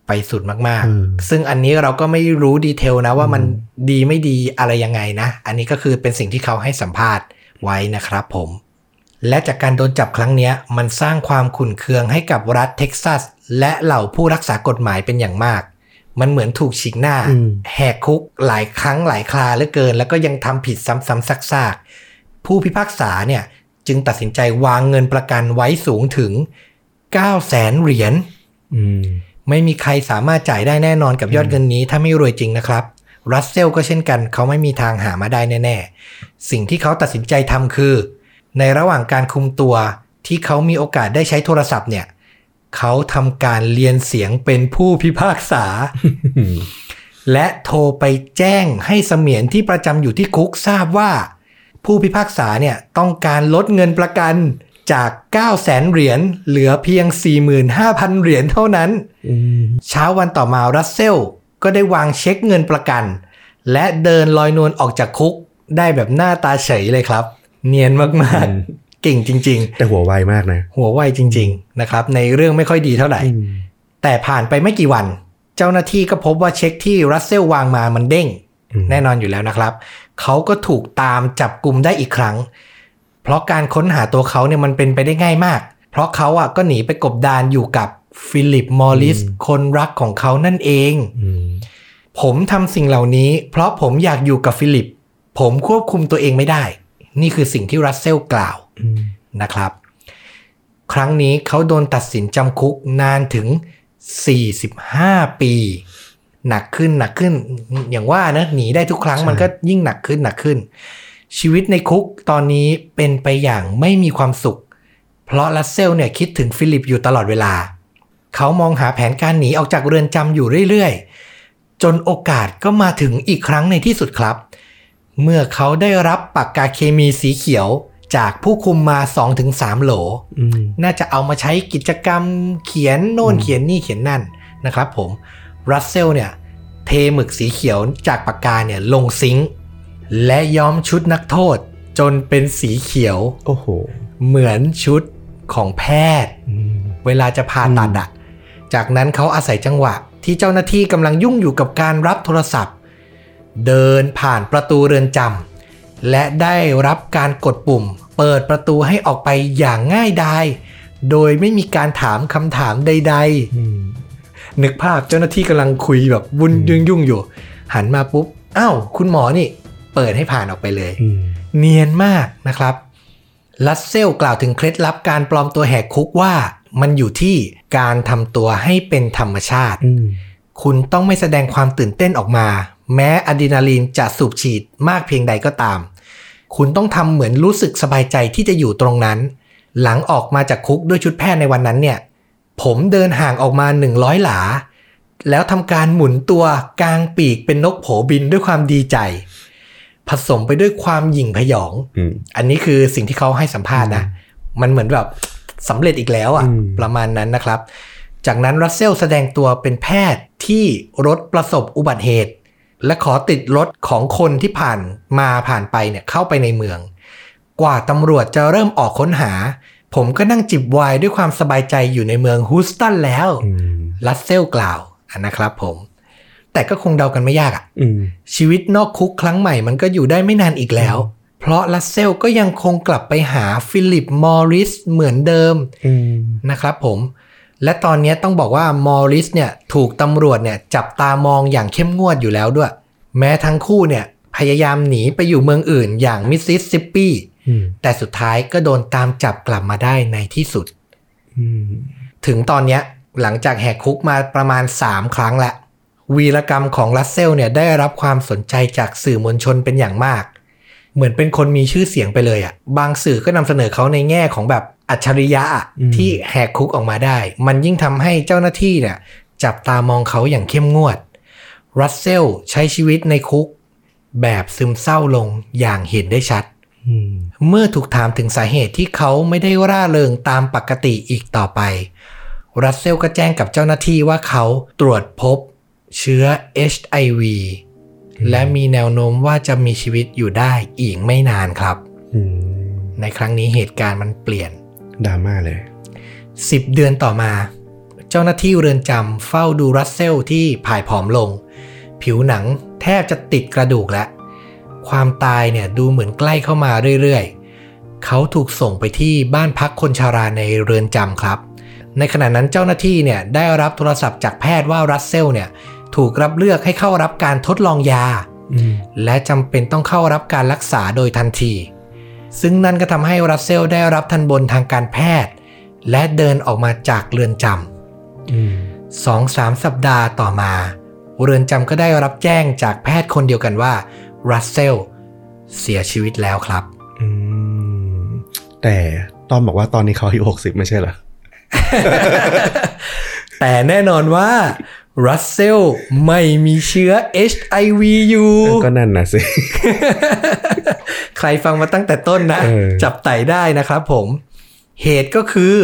ไปสุดมากๆซึ่งอันนี้เราก็ไม่รู้ดีเทลนะว่ามันดีไม่ดีอะไรยังไงนะอันนี้ก็คือเป็นสิ่งที่เขาให้สัมภาษณ์ไว้นะครับผมและจากการโดนจับครั้งนี้มันสร้างความขุ่นเคืองให้กับรัฐเท็กซัสและเหล่าผู้รักษากฎหมายเป็นอย่างมากมันเหมือนถูกฉีกหน้าแหกคุกหลายครั้งหลายคราเหลือเกินแล้วก็ยังทำผิดซ้ำๆซากๆผู้พิพากษาเนี่ยจึงตัดสินใจวางเงินประกันไว้สูงถึง 900,000 เหรียญไม่มีใครสามารถจ่ายได้แน่นอนกับยอดเงินนี้ถ้าไม่รวยจริงนะครับรัสเซลก็เช่นกันเขาไม่มีทางหามาได้แน่ๆสิ่งที่เขาตัดสินใจทำคือในระหว่างการคุมตัวที่เขามีโอกาสได้ใช้โทรศัพท์เนี่ยเขาทำการเรียนเสียงเป็นผู้พิพากษา และโทรไปแจ้งให้เสมียนที่ประจำอยู่ที่คุกทราบว่าผู้พิพากษาเนี่ยต้องการลดเงินประกันจาก 900,000 เหรียญเหลือเพียง 45,000 เหรียญเท่านั้น เช้าวันต่อมารัสเซลก็ได้วางเช็คเงินประกันและเดินลอยนวลออกจากคุกได้แบบหน้าตาเฉยเลยครับเนียนมากๆเก่งจริงๆแต่หัวไวมากนะหัวไวจริงๆนะครับในเรื่องไม่ค่อยดีเท่าไหร่แต่ผ่านไปไม่กี่วันเจ้าหน้าที่ก็พบว่าเช็คที่รัสเซลวางมามันเด้งแน่นอนอยู่แล้วนะครับเขาก็ถูกตามจับกุมได้อีกครั้งเพราะการค้นหาตัวเขาเนี่ยมันเป็นไปได้ง่ายมากเพราะเขาอ่ะก็หนีไปกบดานอยู่กับฟิลิปมอริสคนรักของเขานั่นเองผมทำสิ่งเหล่านี้เพราะผมอยากอยู่กับฟิลิปผมควบคุมตัวเองไม่ได้นี่คือสิ่งที่รัสเซลกล่าวนะครับครั้งนี้เขาโดนตัดสินจำคุกนานถึง45ปีหนักขึ้นอย่างว่านะหนีได้ทุกครั้งมันก็ยิ่งหนักขึ้นชีวิตในคุกตอนนี้เป็นไปอย่างไม่มีความสุขเพราะรัสเซลเนี่ยคิดถึงฟิลิปอยู่ตลอดเวลาเขามองหาแผนการหนีออกจากเรือนจำอยู่เรื่อยๆจนโอกาสก็มาถึงอีกครั้งในที่สุดครับเมื่อเขาได้รับปากกาเคมีสีเขียวจากผู้คุมมา 2-3 โหลน่าจะเอามาใช้กิจกรรมเขียนโน่นเขียนนี่เขียนนั่นนะครับผมรัสเซลเนี่ยเทหมึกสีเขียวจากปากกาเนี่ยลงซิงค์และย้อมชุดนักโทษจนเป็นสีเขียวโอ้โหเหมือนชุดของแพทย์เวลาจะผ่าตัดอ่ะจากนั้นเขาอาศัยจังหวะที่เจ้าหน้าที่กำลังยุ่งอยู่กับการรับโทรศัพท์เดินผ่านประตูเรือนจำและได้รับการกดปุ่มเปิดประตูให้ออกไปอย่างง่ายดายโดยไม่มีการถามคำถามใดๆนึกภาพเจ้าหน้าที่กำลังคุยแบบวุ่นยุ่งอยู่หันมาปุ๊บอ้าวคุณหมอนี่เปิดให้ผ่านออกไปเลยเนียนมากนะครับ ลัสเซลกล่าวถึงเคล็ดลับการปลอมตัวแหกคุกว่ามันอยู่ที่การทำตัวให้เป็นธรรมชาติคุณต้องไม่แสดงความตื่นเต้นออกมาแม้อะดรีนาลีนจะสูบฉีดมากเพียงใดก็ตามคุณต้องทำเหมือนรู้สึกสบายใจที่จะอยู่ตรงนั้นหลังออกมาจากคุกด้วยชุดแพทย์ในวันนั้นเนี่ยผมเดินห่างออกมา100 หลาแล้วทำการหมุนตัวกลางปีกเป็นนกโผบินด้วยความดีใจผสมไปด้วยความหยิ่งผยองอันนี้คือสิ่งที่เขาให้สัมภาษณ์นะมันเหมือนแบบสำเร็จอีกแล้วอ่ะประมาณนั้นนะครับจากนั้นรัสเซลแสดงตัวเป็นแพทย์ที่รถประสบอุบัติเหตุและขอติดรถของคนที่ผ่านไปเนี่ยเข้าไปในเมืองกว่าตำรวจจะเริ่มออกค้นหาผมก็นั่งจิบไวน์ด้วยความสบายใจอยู่ในเมืองฮูสตันแล้วรัสเซลกล่าวนะครับผมแต่ก็คงเดากันไม่ยากอ่ะชีวิตนอกคุกครั้งใหม่มันก็อยู่ได้ไม่นานอีกแล้วเพราะรัสเซลก็ยังคงกลับไปหาฟิลิปมอริสเหมือนเดิมนะครับผมและตอนนี้ต้องบอกว่ามอริสเนี่ยถูกตำรวจเนี่ยจับตามองอย่างเข้มงวดอยู่แล้วด้วยแม้ทั้งคู่เนี่ยพยายามหนีไปอยู่เมืองอื่นอย่างมิสซิสซิปปีแต่สุดท้ายก็โดนตามจับกลับมาได้ในที่สุดถึงตอนนี้หลังจากแหกคุกมาประมาณ3 ครั้งแล้ววีรกรรมของรัสเซลเนี่ยได้รับความสนใจจากสื่อมวลชนเป็นอย่างมากเหมือนเป็นคนมีชื่อเสียงไปเลยอ่ะบางสื่อก็นำเสนอเขาในแง่ของแบบอัจฉริยะที่แหกคุกออกมาได้มันยิ่งทำให้เจ้าหน้าที่เนี่ยจับตามองเขาอย่างเข้มงวดรัสเซลใช้ชีวิตในคุกแบบซึมเศร้าลงอย่างเห็นได้ชัดเมื่อถูกถามถึงสาเหตุที่เขาไม่ได้ร่าเริงตามปกติอีกต่อไปรัสเซลก็แจ้งกับเจ้าหน้าที่ว่าเขาตรวจพบเชื้อ HIV และมีแนวโน้มว่าจะมีชีวิตอยู่ได้อีกไม่นานครับในครั้งนี้เหตุการณ์มันเปลี่ยนดราม่าเลย10 เดือนต่อมาเจ้าหน้าที่เรือนจำเฝ้าดูรัสเซลที่ผายผอมลงผิวหนังแทบจะติดกระดูกแล้วความตายเนี่ยดูเหมือนใกล้เข้ามาเรื่อยๆเขาถูกส่งไปที่บ้านพักคนชราในเรือนจำครับในขณะนั้นเจ้าหน้าที่เนี่ยได้รับโทรศัพท์จากแพทย์ว่ารัสเซลเนี่ยถูกรับเลือกให้เข้ารับการทดลองยาและจำเป็นต้องเข้ารับการรักษาโดยทันทีซึ่งนั่นก็ทำให้รัสเซลได้รับทันบนทางการแพทย์และเดินออกมาจากเรือนจำ 2-3 สัปดาห์ต่อมาเรือนจำก็ได้รับแจ้งจากแพทย์คนเดียวกันว่ารัสเซลเสียชีวิตแล้วครับแต่ต้อมบอกว่าตอนนี้เขาอายุ60ไม่ใช่เหรอ แต่แน่นอนว่ารัสเซลไม่มีเชื้อ HIV อยู่ก็นั่นนะสิ ใครฟังมาตั้งแต่ต้นนะจับไต่ได้นะครับผมเหตุก็คือ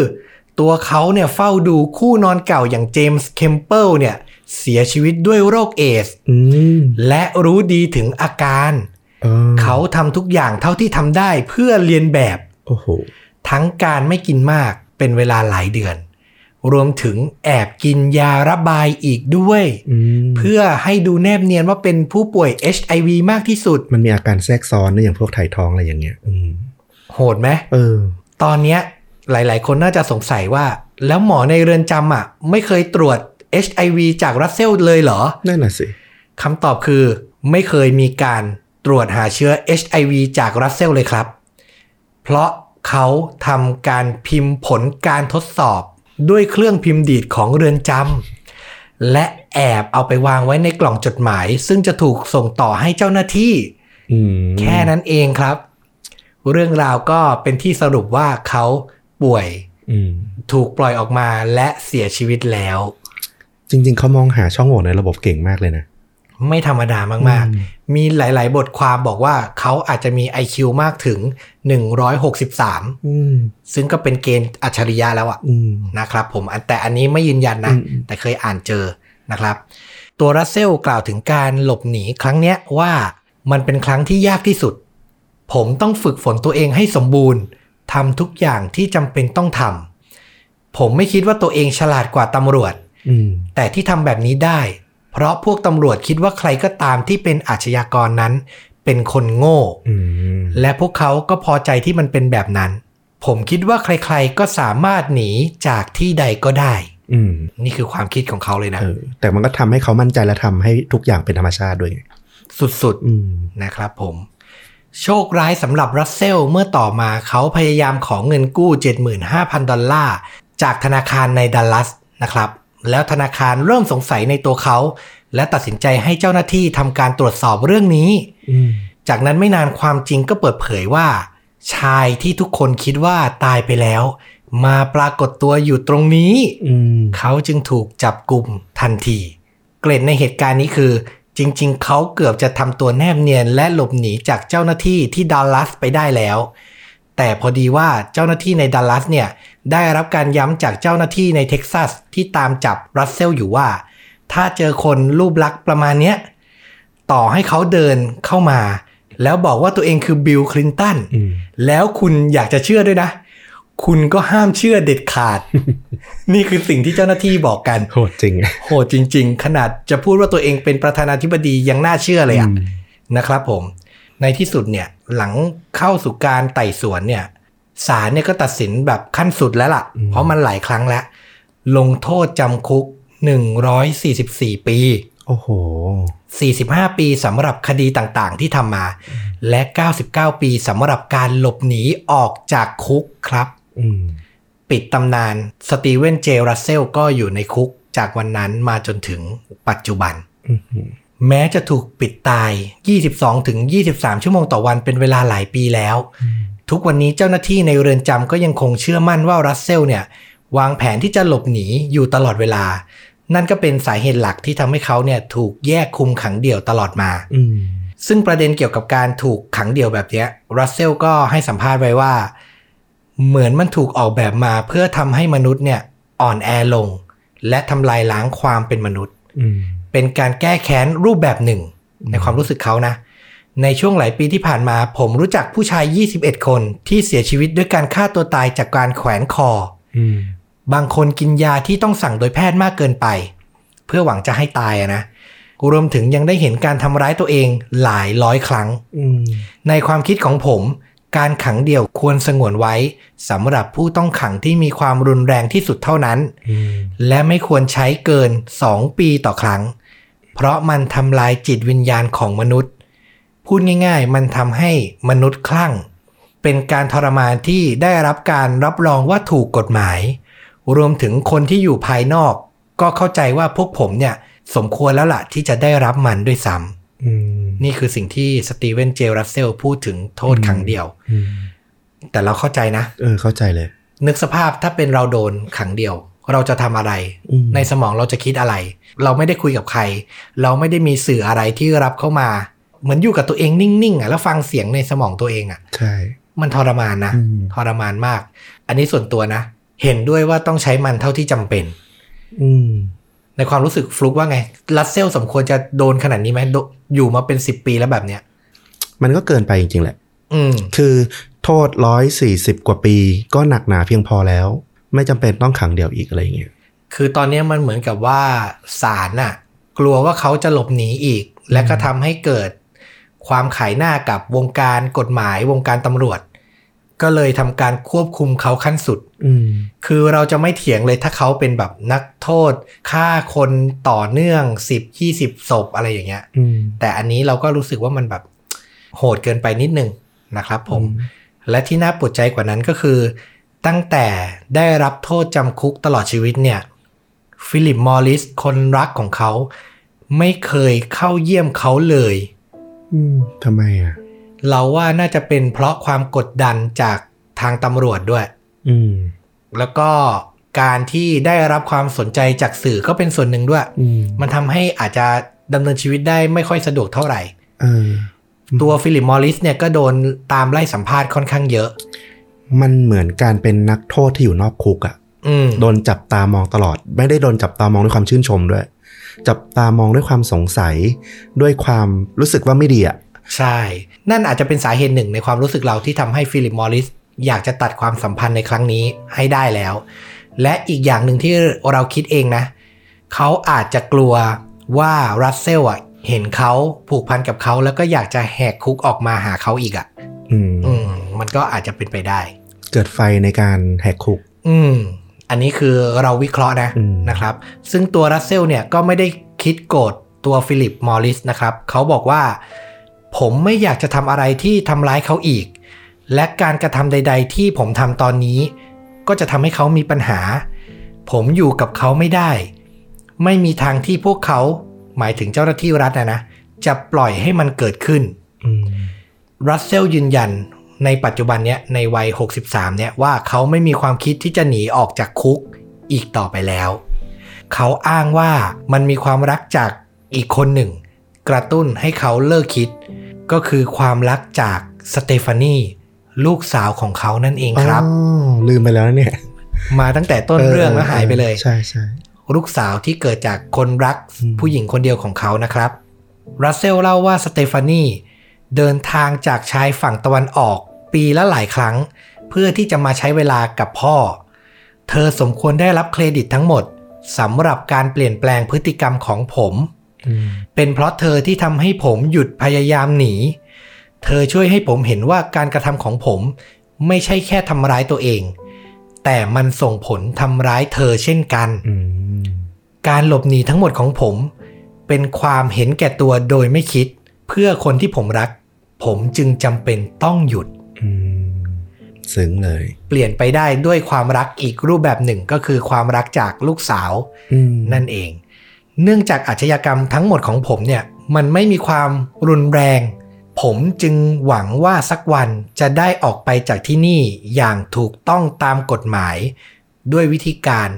ตัวเขาเนี่ยเฝ้าดูคู่นอนเก่าอย่าง James Campbell เนี่ยเสียชีวิตด้วยโรคเอดส์และรู้ดีถึงอาการเขาทำทุกอย่างเท่าที่ทำได้เพื่อเรียนแบบทั้งการไม่กินมากเป็นเวลาหลายเดือนรวมถึงแอบกินยาระบายอีกด้วยเพื่อให้ดูแนบเนียนว่าเป็นผู้ป่วย HIV มากที่สุดมันมีอาการแทรกซ้อนนะอย่างพวกถ่ายท้องอะไรอย่างเงี้ยโหดไหมตอนเนี้ยหลายๆคนน่าจะสงสัยว่าแล้วหมอในเรือนจำอ่ะไม่เคยตรวจHIV จากรัสเซลเลยเหรอนั่นน่ะสิคำตอบคือไม่เคยมีการตรวจหาเชื้อ HIV จากรัสเซลเลยครับเพราะเขาทำการพิมพ์ผลการทดสอบด้วยเครื่องพิมพ์ดีดของเรือนจำและแอบเอาไปวางไว้ในกล่องจดหมายซึ่งจะถูกส่งต่อให้เจ้าหน้าที่แค่นั้นเองครับเรื่องราวก็เป็นที่สรุปว่าเขาป่วยถูกปล่อยออกมาและเสียชีวิตแล้วจริงๆเขามองหาช่องโหว่ในระบบเก่งมากเลยนะไม่ธรรมดามากๆมีหลายๆบทความบอกว่าเขาอาจจะมี IQ มากถึง163ซึ่งก็เป็นเกณฑ์อัจฉริยะแล้วอะนะครับผมแต่อันนี้ไม่ยืนยันนะแต่เคยอ่านเจอนะครับตัวรัสเซลกล่าวถึงการหลบหนีครั้งเนี้ยว่ามันเป็นครั้งที่ยากที่สุดผมต้องฝึกฝนตัวเองให้สมบูรณ์ทำทุกอย่างที่จำเป็นต้องทำผมไม่คิดว่าตัวเองฉลาดกว่าตำรวจแต่ที่ทำแบบนี้ได้เพราะพวกตำรวจคิดว่าใครก็ตามที่เป็นอาชญากรนั้นเป็นคนโง่และพวกเขาก็พอใจที่มันเป็นแบบนั้นผมคิดว่าใครๆก็สามารถหนีจากที่ใดก็ได้นี่คือความคิดของเขาเลยนะแต่มันก็ทำให้เขามั่นใจและทำให้ทุกอย่างเป็นธรรมชาติด้วยสุดๆนะครับผม โชคร้ายสำหรับรัสเซลเมื่อต่อมาเขาพยายามขอเงินกู้ 75,000 ดอลลาร์จากธนาคารในดัลลัสนะครับแล้วธนาคารเริ่มสงสัยในตัวเขาและตัดสินใจให้เจ้าหน้าที่ทำการตรวจสอบเรื่องนี้จากนั้นไม่นานความจริงก็เปิดเผยว่าชายที่ทุกคนคิดว่าตายไปแล้วมาปรากฏตัวอยู่ตรงนี้เขาจึงถูกจับกุมทันทีเกร็ดในเหตุการณ์นี้คือจริงๆเขาเกือบจะทำตัวแนบเนียนและหลบหนีจากเจ้าหน้าที่ที่ดัลลัสไปได้แล้วแต่พอดีว่าเจ้าหน้าที่ในดัลลัสเนี่ยได้รับการย้ำจากเจ้าหน้าที่ในเท็กซัสที่ตามจับรัสเซลอยู่ว่าถ้าเจอคนรูปลักษ์ประมาณเนี้ยต่อให้เขาเดินเข้ามาแล้วบอกว่าตัวเองคือบิลคลินตันแล้วคุณอยากจะเชื่อด้วยนะคุณก็ห้ามเชื่อเด็ดขาด นี่คือสิ่งที่เจ้าหน้าที่บอกกันโหดจริงโหดจริงๆขนาดจะพูดว่าตัวเองเป็นประธานาธิบดียังน่าเชื่อเลยอะนะครับผมในที่สุดเนี่ยหลังเข้าสู่การไต่สวนเนี่ยศาลเนี่ยก็ตัดสินแบบขั้นสุดแล้วล่ะเพราะมันหลายครั้งแล้วลงโทษจำคุก144 ปีโอ้โห45 ปีสำหรับคดีต่างๆที่ทำมาและ99 ปีสำหรับการหลบหนีออกจากคุกครับปิดตำนานสตีเวนเจรัสเซลก็อยู่ในคุกจากวันนั้นมาจนถึงปัจจุบันแม้จะถูกปิดตาย 22-23 ชั่วโมงต่อวันเป็นเวลาหลายปีแล้วทุกวันนี้เจ้าหน้าที่ในเรือนจำก็ยังคงเชื่อมั่นว่ารัสเซลเนี่ยวางแผนที่จะหลบหนีอยู่ตลอดเวลานั่นก็เป็นสาเหตุหลักที่ทำให้เขาเนี่ยถูกแยกคุมขังเดี่ยวตลอดมาซึ่งประเด็นเกี่ยวกับการถูกขังเดี่ยวแบบนี้รัสเซลก็ให้สัมภาษณ์ไว้ว่าเหมือนมันถูกออกแบบมาเพื่อทำให้มนุษย์เนี่ยอ่อนแอลงและทำลายล้างความเป็นมนุษย์เป็นการแก้แค้นรูปแบบหนึ่งในความรู้สึกเขานะในช่วงหลายปีที่ผ่านมาผมรู้จักผู้ชาย21 คนที่เสียชีวิตด้วยการฆ่าตัวตายจากการแขวนคอบางคนกินยาที่ต้องสั่งโดยแพทย์มากเกินไปเพื่อหวังจะให้ตายนะรวมถึงยังได้เห็นการทำร้ายตัวเองหลายร้อยครั้งในความคิดของผมการขังเดี่ยวควรสงวนไว้สำหรับผู้ต้องขังที่มีความรุนแรงที่สุดเท่านั้นและไม่ควรใช้เกิน2 ปีต่อครั้งเพราะมันทำลายจิตวิญญาณของมนุษย์พูดง่ายๆมันทำให้มนุษย์คลั่งเป็นการทรมานที่ได้รับการรับรองว่าถูกกฎหมายรวมถึงคนที่อยู่ภายนอกก็เข้าใจว่าพวกผมเนี่ยสมควรแล้วล่ะที่จะได้รับมันด้วยซ้ำนี่คือสิ่งที่สตีเวนเจรัสเซลพูดถึงโทษขังเดี่ยวแต่เราเข้าใจนะเข้าใจเลยนึกสภาพถ้าเป็นเราโดนขังเดี่ยวเราจะทำอะไรในสมองเราจะคิดอะไรเราไม่ได้คุยกับใครเราไม่ได้มีสื่ออะไรที่รับเข้ามาเหมือนอยู่กับตัวเองนิ่งๆแล้วฟังเสียงในสมองตัวเองใช่มันทรมานนะทรมานมากอันนี้ส่วนตัวนะเห็นด้วยว่าต้องใช้มันเท่าที่จำเป็นในความรู้สึกฟลุกว่าไงรัสเซลสมควรจะโดนขนาดนี้ไหมอยู่มาเป็น10 ปีแล้วแบบเนี้ยมันก็เกินไปจริงๆแหละคือโทษ140 กว่าปีก็หนักหนาเพียงพอแล้วไม่จำเป็นต้องขังเดี่ยวอีกอะไรอย่างเงี้ยคือตอนนี้มันเหมือนกับว่าศาลน่ะกลัวว่าเขาจะหลบหนีอีกและก็ทำให้เกิดความขายหน้ากับวงการกฎหมายวงการตำรวจก็เลยทำการควบคุมเขาขั้นสุดคือเราจะไม่เถียงเลยถ้าเขาเป็นแบบนักโทษฆ่าคนต่อเนื่อง 10-20 ศพอะไรอย่างเงี้ยแต่อันนี้เราก็รู้สึกว่ามันแบบโหดเกินไปนิดนึงนะครับผมและที่น่าปวดใจกว่านั้นก็คือตั้งแต่ได้รับโทษจำคุกตลอดชีวิตเนี่ยฟิลิปมอริสคนรักของเขาไม่เคยเข้าเยี่ยมเขาเลยทำไมอ่ะเราว่าน่าจะเป็นเพราะความกดดันจากทางตำรวจด้วยแล้วก็การที่ได้รับความสนใจจากสื่อก็เป็นส่วนหนึ่งด้วย มันทำให้อาจจะดำเนินชีวิตได้ไม่ค่อยสะดวกเท่าไหร่ตัวฟิลิปมอริสเนี่ยก็โดนตามไล่สัมภาษณ์ค่อนข้างเยอะมันเหมือนการเป็นนักโทษที่อยู่นอกคุกอ่ะโดนจับตามองตลอดไม่ได้โดนจับตามองด้วยความชื่นชมด้วยจับตามองด้วยความสงสัยด้วยความรู้สึกว่าไม่ดีอ่ะใช่นั่นอาจจะเป็นสาเหตุหนึ่งในความรู้สึกเราที่ทำให้ฟิลิปมอริสอยากจะตัดความสัมพันธ์ในครั้งนี้ให้ได้แล้วและอีกอย่างหนึ่งที่เราคิดเองนะเขาอาจจะกลัวว่ารัสเซลเห็นเขาผูกพันกับเขาแล้วก็อยากจะแหกคุกออกมาหาเขาอีกมันก็อาจจะเป็นไปได้เกิดไฟในการแหกคุกอันนี้คือเราวิเคราะห์นะครับซึ่งตัวรัสเซลเนี่ยก็ไม่ได้คิดโกรธตัวฟิลิปมอริสนะครับเขาบอกว่าผ ผมไม่อยากจะทำอะไรที่ทำร้ายเขาอีกและการกระทำใดๆที่ผมทำตอนนี้ก็จะทำให้เขามีปัญหาผมอยู่กับเขาไม่ได้ไม่มีทางที่พวกเขาหมายถึงเจ้าหน้าที่รัฐนะจะปล่อยให้มันเกิดขึ้นรัสเซลยืนยันในปัจจุบันเนี้ยในวัย63เนี่ยว่าเขาไม่มีความคิดที่จะหนีออกจากคุกอีกต่อไปแล้วเขาอ้างว่ามันมีความรักจากอีกคนหนึ่งกระตุ้นให้เขาเลิกคิดก็คือความรักจากสเตฟานีลูกสาวของเขานั่นเองครับลืมไปแล้วเนี่ยมาตั้งแต่ต้นเรื่องแล้วหายไปเลยใช่ๆลูกสาวที่เกิดจากคนรักผู้หญิงคนเดียวของเขานะครับรัสเซลเล่าว่าสเตฟานีเดินทางจากชายฝั่งตะวันออกปีละหลายครั้งเพื่อที่จะมาใช้เวลากับพ่อเธอสมควรได้รับเครดิตทั้งหมดสำหรับการเปลี่ยนแปลงพฤติกรรมของผมเป็นเพราะเธอที่ทำให้ผมหยุดพยายามหนีเธอช่วยให้ผมเห็นว่าการกระทำของผมไม่ใช่แค่ทำร้ายตัวเองแต่มันส่งผลทำร้ายเธอเช่นกันการหลบหนีทั้งหมดของผมเป็นความเห็นแก่ตัวโดยไม่คิดเพื่อคนที่ผมรักผมจึงจำเป็นต้องหยุดซึ้งเลยเปลี่ยนไปได้ด้วยความรักอีกรูปแบบหนึ่งก็คือความรักจากลูกสาวนั่นเองเนื่องจากอาชญากรรมทั้งหมดของผมเนี่ยมันไม่มีความรุนแรงผมจึงหวังว่าสักวันจะได้ออกไปจากที่นี่อย่างถูกต้องตามกฎหมายด้วยวิธีการ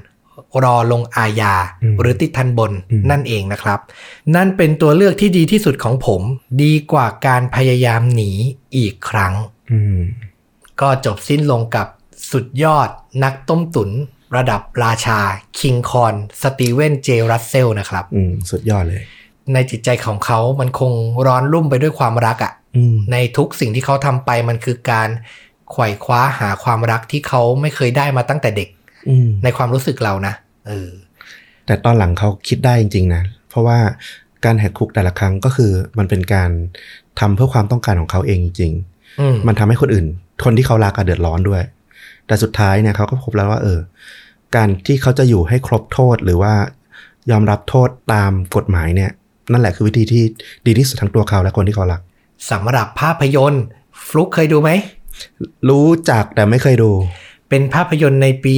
รอลงอาญาหรือติดทันบนนั่นเองนะครับนั่นเป็นตัวเลือกที่ดีที่สุดของผมดีกว่าการพยายามหนีอีกครั้งก็จบสิ้นลงกับสุดยอดนักต้มตุ๋นระดับราชาคิงคอนสตีเวนเจรัสเซลนะครับสุดยอดเลยในจิตใจของเขามันคงร้อนรุ่มไปด้วยความรักอ่ะในทุกสิ่งที่เขาทำไปมันคือการไขว่คว้าหาความรักที่เขาไม่เคยได้มาตั้งแต่เด็กในความรู้สึกเรานะแต่ตอนหลังเขาคิดได้จริงๆนะเพราะว่าการแหกคุกแต่ละครั้งก็คือมันเป็นการทำเพื่อความต้องการของเขาเองจริงๆมันทำให้คนอื่นคนที่เขารักเดือดร้อนด้วยแต่สุดท้ายเนี่ยเขาก็พบแล้วว่าการที่เขาจะอยู่ให้ครบโทษหรือว่ายอมรับโทษตามกฎหมายเนี่ยนั่นแหละคือวิธีที่ดีที่สุดทั้งตัวเขาและคนที่เขารักสำหรับภาพยนตร์ฟลุ๊กเคยดูไหมรู้จักแต่ไม่เคยดูเป็นภาพยนตร์ในปี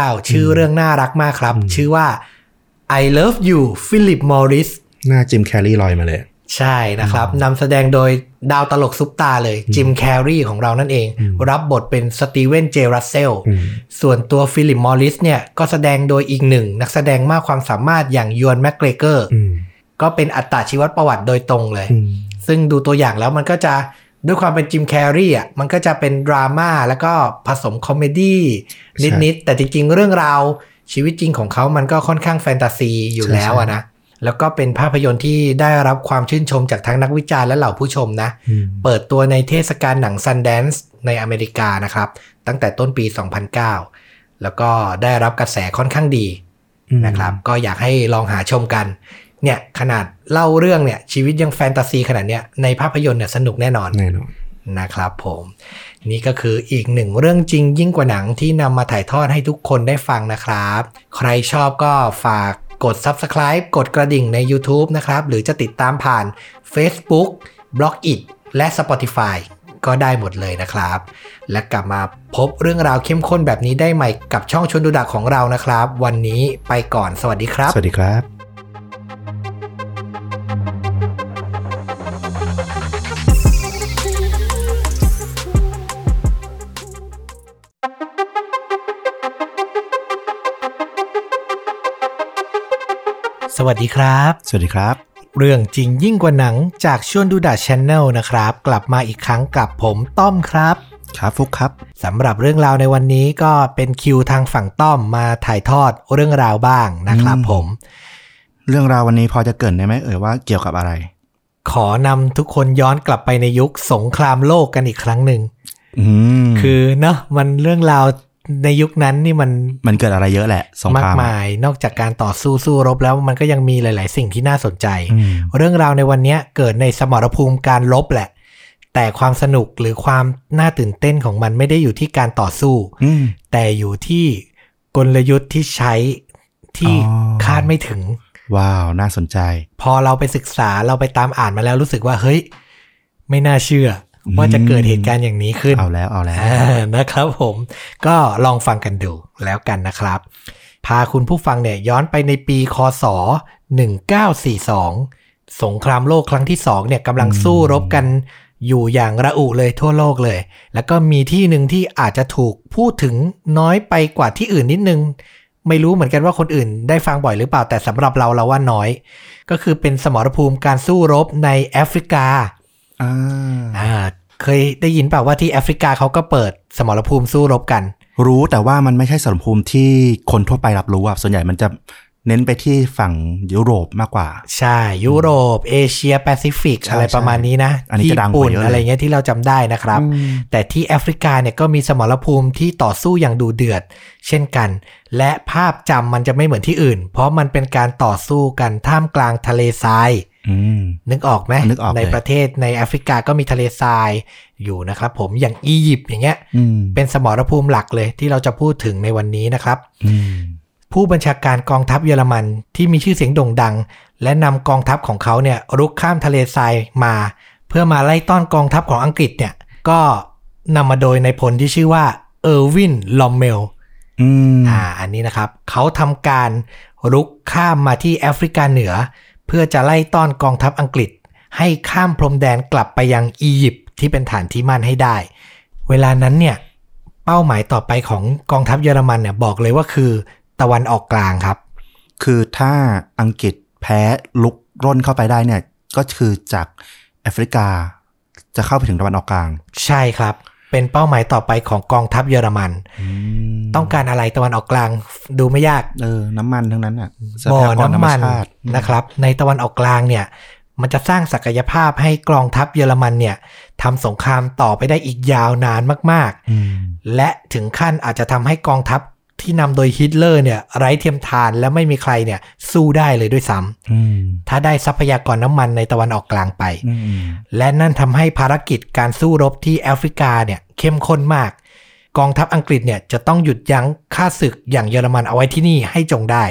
2009ชื่อเรื่องน่ารักมากครับชื่อว่า I Love You ฟิลิปมอริสหน้าจิมแคร์รีลอยมาเลยใช่นะครับนำแสดงโดยดาวตลกซุปตาเลยจิมแคร์รีของเรานั่นเองรับบทเป็นสตีเวนเจรัสเซลส่วนตัวฟิลิปมอริสเนี่ยก็แสดงโดยอีกหนึ่งนักแสดงมากความสามารถอย่างยวนแมคเกรเกอร์ก็เป็นอัตชีวประวัติโดยตรงเลยซึ่งดูตัวอย่างแล้วมันก็จะด้วยความเป็นจิมแคร์รีอ่ะมันก็จะเป็นดราม่าแล้วก็ผสมคอมเมดี้นิดๆแต่จริงๆเรื่องราวชีวิตจริงของเขามันก็ค่อนข้างแฟนตาซีอยู่แล้วอ่ะนะแล้วก็เป็นภาพยนตร์ที่ได้รับความชื่นชมจากทั้งนักวิจารณ์และเหล่าผู้ชมนะเปิดตัวในเทศกาลหนัง Sundance ในอเมริกานะครับตั้งแต่ต้นปี2009แล้วก็ได้รับกระแสค่อนข้างดีนะครับก็อยากให้ลองหาชมกันเนี่ยขนาดเล่าเรื่องเนี่ยชีวิตยังแฟนตาซีขนาดเนี้ยในภาพยนตร์เนี่ยสนุกแน่นอนแน่นอนนะครับผมนี่ก็คืออีกหนึ่งเรื่องจริงยิ่งกว่าหนังที่นำมาถ่ายทอดให้ทุกคนได้ฟังนะครับใครชอบก็ฝากกด Subscribe กดกระดิ่งใน YouTube นะครับหรือจะติดตามผ่าน Facebook Blogit และ Spotify ก็ได้หมดเลยนะครับและกลับมาพบเรื่องราวเข้มข้นแบบนี้ได้ใหม่กับช่องชวนดูดะของเรานะครับวันนี้ไปก่อนสวัสดีครับสวัสดีครับสวัสดีครับสวัสดีครับเรื่องจริงยิ่งกว่าหนังจากชวนดูดะ Channel นะครับกลับมาอีกครั้งกับผมต้อมครับครับฟุกครับสำหรับเรื่องราวในวันนี้ก็เป็นคิวทางฝั่งต้อมมาถ่ายทอดเรื่องราวบ้างนะครับผมเรื่องราววันนี้พอจะเกริ่นได้ไหมว่าเกี่ยวกับอะไรขอนำทุกคนย้อนกลับไปในยุคสงครามโลกกันอีกครั้งหนึ่งคือเนาะมันเรื่องราวในยุคนั้นนี่มันเกิดอะไรเยอะแหละสงครามมากมายนอกจากการต่อสู้รบแล้วมันก็ยังมีหลายๆสิ่งที่น่าสนใจเรื่องราวในวันนี้เกิดในสมรภูมิการรบแหละแต่ความสนุกหรือความน่าตื่นเต้นของมันไม่ได้อยู่ที่การต่อสู้แต่อยู่ที่กลยุทธ์ที่ใช้ที่คาดไม่ถึงว้าวน่าสนใจพอเราไปศึกษาเราไปตามอ่านมาแล้วรู้สึกว่าเฮ้ย ไม่น่าเชื่อว่าจะเกิดเหตุการณ์อย่างนี้ขึ้นเอาแล้วนะครับผมก็ลองฟังกันดูแล้วกันนะครับพาคุณผู้ฟังเนี่ยย้อนไปในปีค.ศ. 1942สงครามโลกครั้งที่2เนี่ยกำลังสู้รบกันอยู่อย่างระอุเลยทั่วโลกเลยแล้วก็มีที่นึงที่อาจจะถูกพูดถึงน้อยไปกว่าที่อื่นนิดนึงไม่รู้เหมือนกันว่าคนอื่นได้ฟังบ่อยหรือเปล่าแต่สำหรับเราว่าน้อยก็คือเป็นสมรภูมิการสู้รบในแอฟริกาเคยได้ยินเปล่าว่าที่แอฟริกาเขาก็เปิดสมรภูมิสู้รบกันรู้แต่ว่ามันไม่ใช่สมรภูมิที่คนทั่วไปรับรู้อ่ะส่วนใหญ่มันจะเน้นไปที่ฝั่งยุโรปมากกว่าใช่ยุโรปเอเชียแปซิฟิกอะไรประมาณนี้นะญี่ปุ่นอะไรเงี้ยที่เราจำได้นะครับแต่ที่แอฟริกาเนี่ยก็มีสมรภูมิที่ต่อสู้อย่างดุเดือดเช่นกันและภาพจำมันจะไม่เหมือนที่อื่นเพราะมันเป็นการต่อสู้กันท่ามกลางทะเลทรายนึกออกไหมในประเทศในแอฟริกาก็มีทะเลทรายอยู่นะครับผมอย่างอียิปต์อย่างเงี้ยเป็นสมรภูมิหลักเลยที่เราจะพูดถึงในวันนี้นะครับผู้บัญชาการกองทัพเยอรมันที่มีชื่อเสียงโด่งดังและนำกองทัพของเขาเนี่ยรุกข้ามทะเลทรายมาเพื่อมาไล่ต้อนกองทัพของอังกฤษเนี่ยก็นำมาโดยนายพลที่ชื่อว่าเออร์วินลอมเมลอันนี้นะครับเขาทำการรุกข้ามมาที่แอฟริกาเหนือเพื่อจะไล่ต้อนกองทัพอังกฤษให้ข้ามพรมแดนกลับไปยังอียิปต์ที่เป็นฐานที่มั่นให้ได้เวลานั้นเนี่ยเป้าหมายต่อไปของกองทัพเยอรมันเนี่ยบอกเลยว่าคือตะวันออกกลางครับคือถ้าอังกฤษแพ้ลุกร่นเข้าไปได้เนี่ยก็คือจากแอฟริกาจะเข้าไปถึงตะวันออกกลางใช่ครับเป็นเป้าหมายต่อไปของกองทัพเยอรมันต้องการอะไรตะวันออกกลางดูไม่ยากน้ำมันทั้งนั้นอ่ะบ่อน้ำมันนะครับในตะวันออกกลางเนี่ยมันจะสร้างศักยภาพให้กองทัพเยอรมันเนี่ยทำสงครามต่อไปได้อีกยาวนานมากๆและถึงขั้นอาจจะทำให้กองทัพที่นำโดยฮิตเลอร์เนี่ยไร้เทียมทานและไม่มีใครเนี่ยสู้ได้เลยด้วยซ้ำถ้าได้ทรัพยากรน้ำมันในตะวันออกกลางไปและนั่นทำให้ภารกิจการสู้รบที่แอฟริกาเนี่ยเข้มข้นมากกองทัพอังกฤษเนี่ยจะต้องหยุดยั้งค่าศึกอย่างเยอรมันเอาไว้ที่นี่ให้จงได้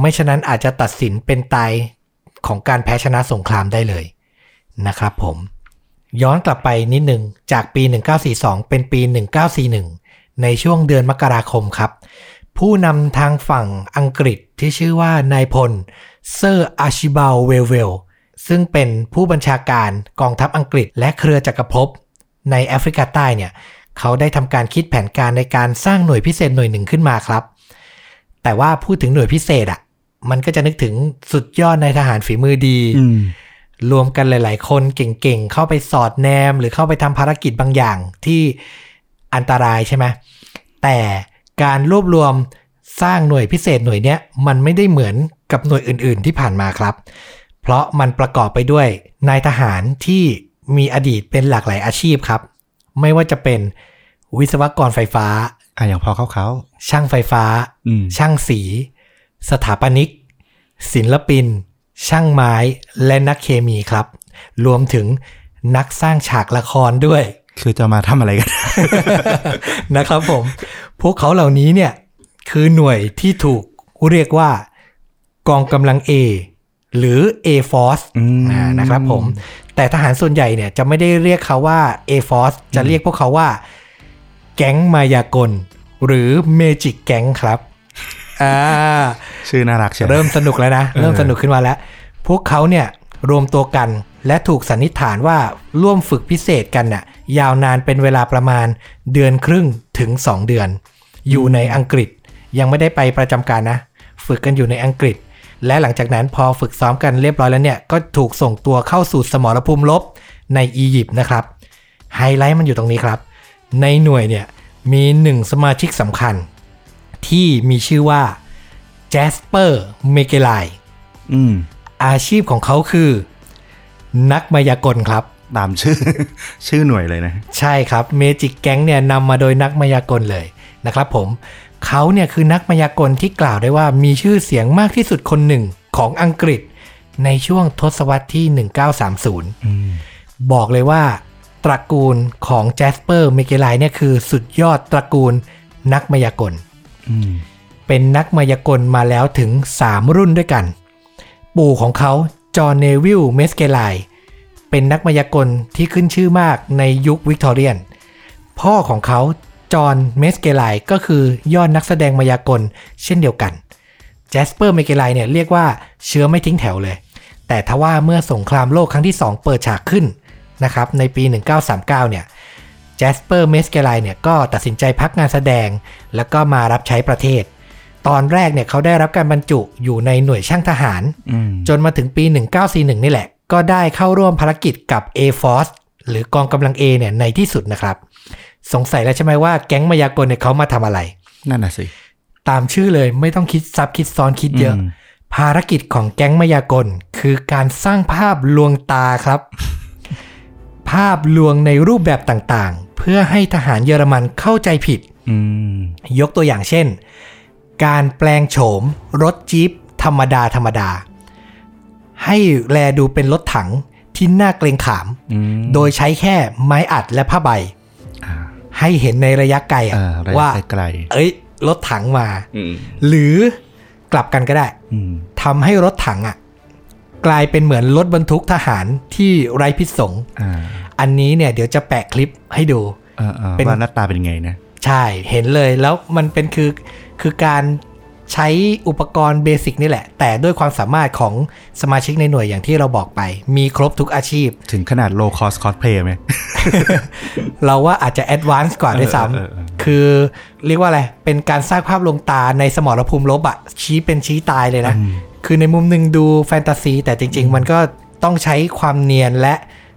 ไม่ฉะนั้นอาจจะตัดสินเป็นตายของการแพ้ชนะสงครามได้เลยนะครับผมย้อนกลับไปนิดนึงจากปี1942เป็นปี1941ในช่วงเดือนมกราคมครับผู้นำทางฝั่งอังกฤษที่ชื่อว่านายพลเซอร์อาร์ชิบัลด์ เวลเวลซึ่งเป็นผู้บัญชาการกองทัพอังกฤษและเครือจักรภพในแอฟริกาใต้เนี่ยเขาได้ทำการคิดแผนการในการสร้างหน่วยพิเศษหน่วยหนึ่งขึ้นมาครับแต่ว่าพูดถึงหน่วยพิเศษมันก็จะนึกถึงสุดยอดนายทหารฝีมือดีรวมกันหลายๆคนเก่งๆเข้าไปสอดแนมหรือเข้าไปทำภารกิจบางอย่างที่อันตรายใช่ไหมแต่การรวบรวมสร้างหน่วยพิเศษหน่วยเนี้ยมันไม่ได้เหมือนกับหน่วยอื่นๆที่ผ่านมาครับเพราะมันประกอบไปด้วยนายทหารที่มีอดีตเป็นหลากหลายอาชีพครับไม่ว่าจะเป็นวิศวกรไฟฟ้าอย่างพอเขาช่างไฟฟ้าช่างสีสถาปนิกศิลปินช่างไม้และนักเคมีครับรวมถึงนักสร้างฉากละครด้วยคือจะมาทำอะไรกัน นะครับผมพวกเขาเหล่านี้เนี่ยคือหน่วยที่ถูกเรียกว่ากองกำลัง A หรือ A Force นะครับผมแต่ทหารส่วนใหญ่เนี่ยจะไม่ได้เรียกเขาว่า A Force จะเรียกพวกเขาว่าแก๊งมายากลหรือ Magic Gang ครับชื่อน่ารักใช่เริ่มสนุกแล้วนะ เริ่มสนุกขึ้นมาแล้วพวกเขาเนี่ยรวมตัวกันและถูกสันนิษฐานว่าร่วมฝึกพิเศษกันน่ะยาวนานเป็นเวลาประมาณเดือนครึ่งถึง2เดือนอยู่ในอังกฤษยังไม่ได้ไปประจำการนะฝึกกันอยู่ในอังกฤษและหลังจากนั้นพอฝึกซ้อมกันเรียบร้อยแล้วเนี่ยก็ถูกส่งตัวเข้าสู่สมรภูมิรบในอียิปต์นะครับไฮไลท์มันอยู่ตรงนี้ครับในหน่วยเนี่ยมี1สมาชิกสำคัญที่มีชื่อว่าแจสเปอร์เมเกไลอาชีพของเขาคือนักมายากลครับตามชื่อหน่วยเลยนะใช่ครับเมจิกแก๊งเนี่ยนำมาโดยนักมายากลเลยนะครับผมเขาเนี่ยคือนักมายากลที่กล่าวได้ว่ามีชื่อเสียงมากที่สุดคนหนึ่งของอังกฤษในช่วงทศวรรษที่1930บอกเลยว่าตระกูลของแจสเปอร์เมเกไลเนี่ยคือสุดยอดตระกูลนักมายากลเป็นนักมายากลมาแล้วถึง3รุ่นด้วยกันปู่ของเขาจอห์นเนวิลเมสเกไล เป็นนักมายากลที่ขึ้นชื่อมากในยุควิกตอเรียนพ่อของเขาจอห์นเมสเกไลก็คือยอดนักแสดงมายากลเช่นเดียวกันแจสเปอร์เมสเกไลเนี่ยเรียกว่าเชื้อไม่ทิ้งแถวเลยแต่ทว่าเมื่อสงครามโลกครั้งที่2เปิดฉากขึ้นนะครับในปี1939เนี่ยแจสเปอร์เมสเกไลเนี่ยก็ตัดสินใจพักงานแสดงแล้วก็มารับใช้ประเทศตอนแรกเนี่ยเขาได้รับการบรรจุอยู่ในหน่วยช่างทหารจนมาถึงปี1941นี่แหละก็ได้เข้าร่วมภารกิจกับ A Force หรือกองกำลัง A เนี่ยในที่สุดนะครับสงสัยแล้วใช่ไหมว่าแก๊งมายากลเนี่ยเขามาทำอะไรนั่นน่ะสิตามชื่อเลยไม่ต้องคิดซับคิดซ้อนคิดเยอะภารกิจของแก๊งมายากลคือการสร้างภาพลวงตาครับภาพลวงในรูปแบบต่างๆเพื่อให้ทหารเยอรมันเข้าใจผิดยกตัวอย่างเช่นการแปลงโฉมรถจี๊ปธรรมดาให้แลดูเป็นรถถังที่น่าเกรงขามโดยใช้แค่ไม้อัดและผ้าใบให้เห็นในระยะไกลว่าเอ้ยรถถังมาหรือกลับกันก็ได้ทำให้รถถังอ่ะกลายเป็นเหมือนรถบรรทุกทหารที่ไร้พิษสง อันนี้เนี่ยเดี๋ยวจะแปะคลิปให้ดูว่าหน้าตาเป็นไงนะใช่เห็นเลยแล้วมันเป็นคือการใช้อุปกรณ์เบสิกนี่แหละแต่ด้วยความสามารถของสมาชิกในหน่วยอย่างที่เราบอกไปมีครบทุกอาชีพถึงขนาด low cost cosplay ไหม เราว่าอาจจะ advance กว่าด้วยซ้ำคือเรียกว่าอะไรเป็นการสร้างภาพลวงตาในสมรภูมิรบอะชี้เป็นชี้ตายเลยนะคือในมุมหนึ่งดูแฟนตาซีแต่จริงๆมันก็ต้องใช้ความเนียนและ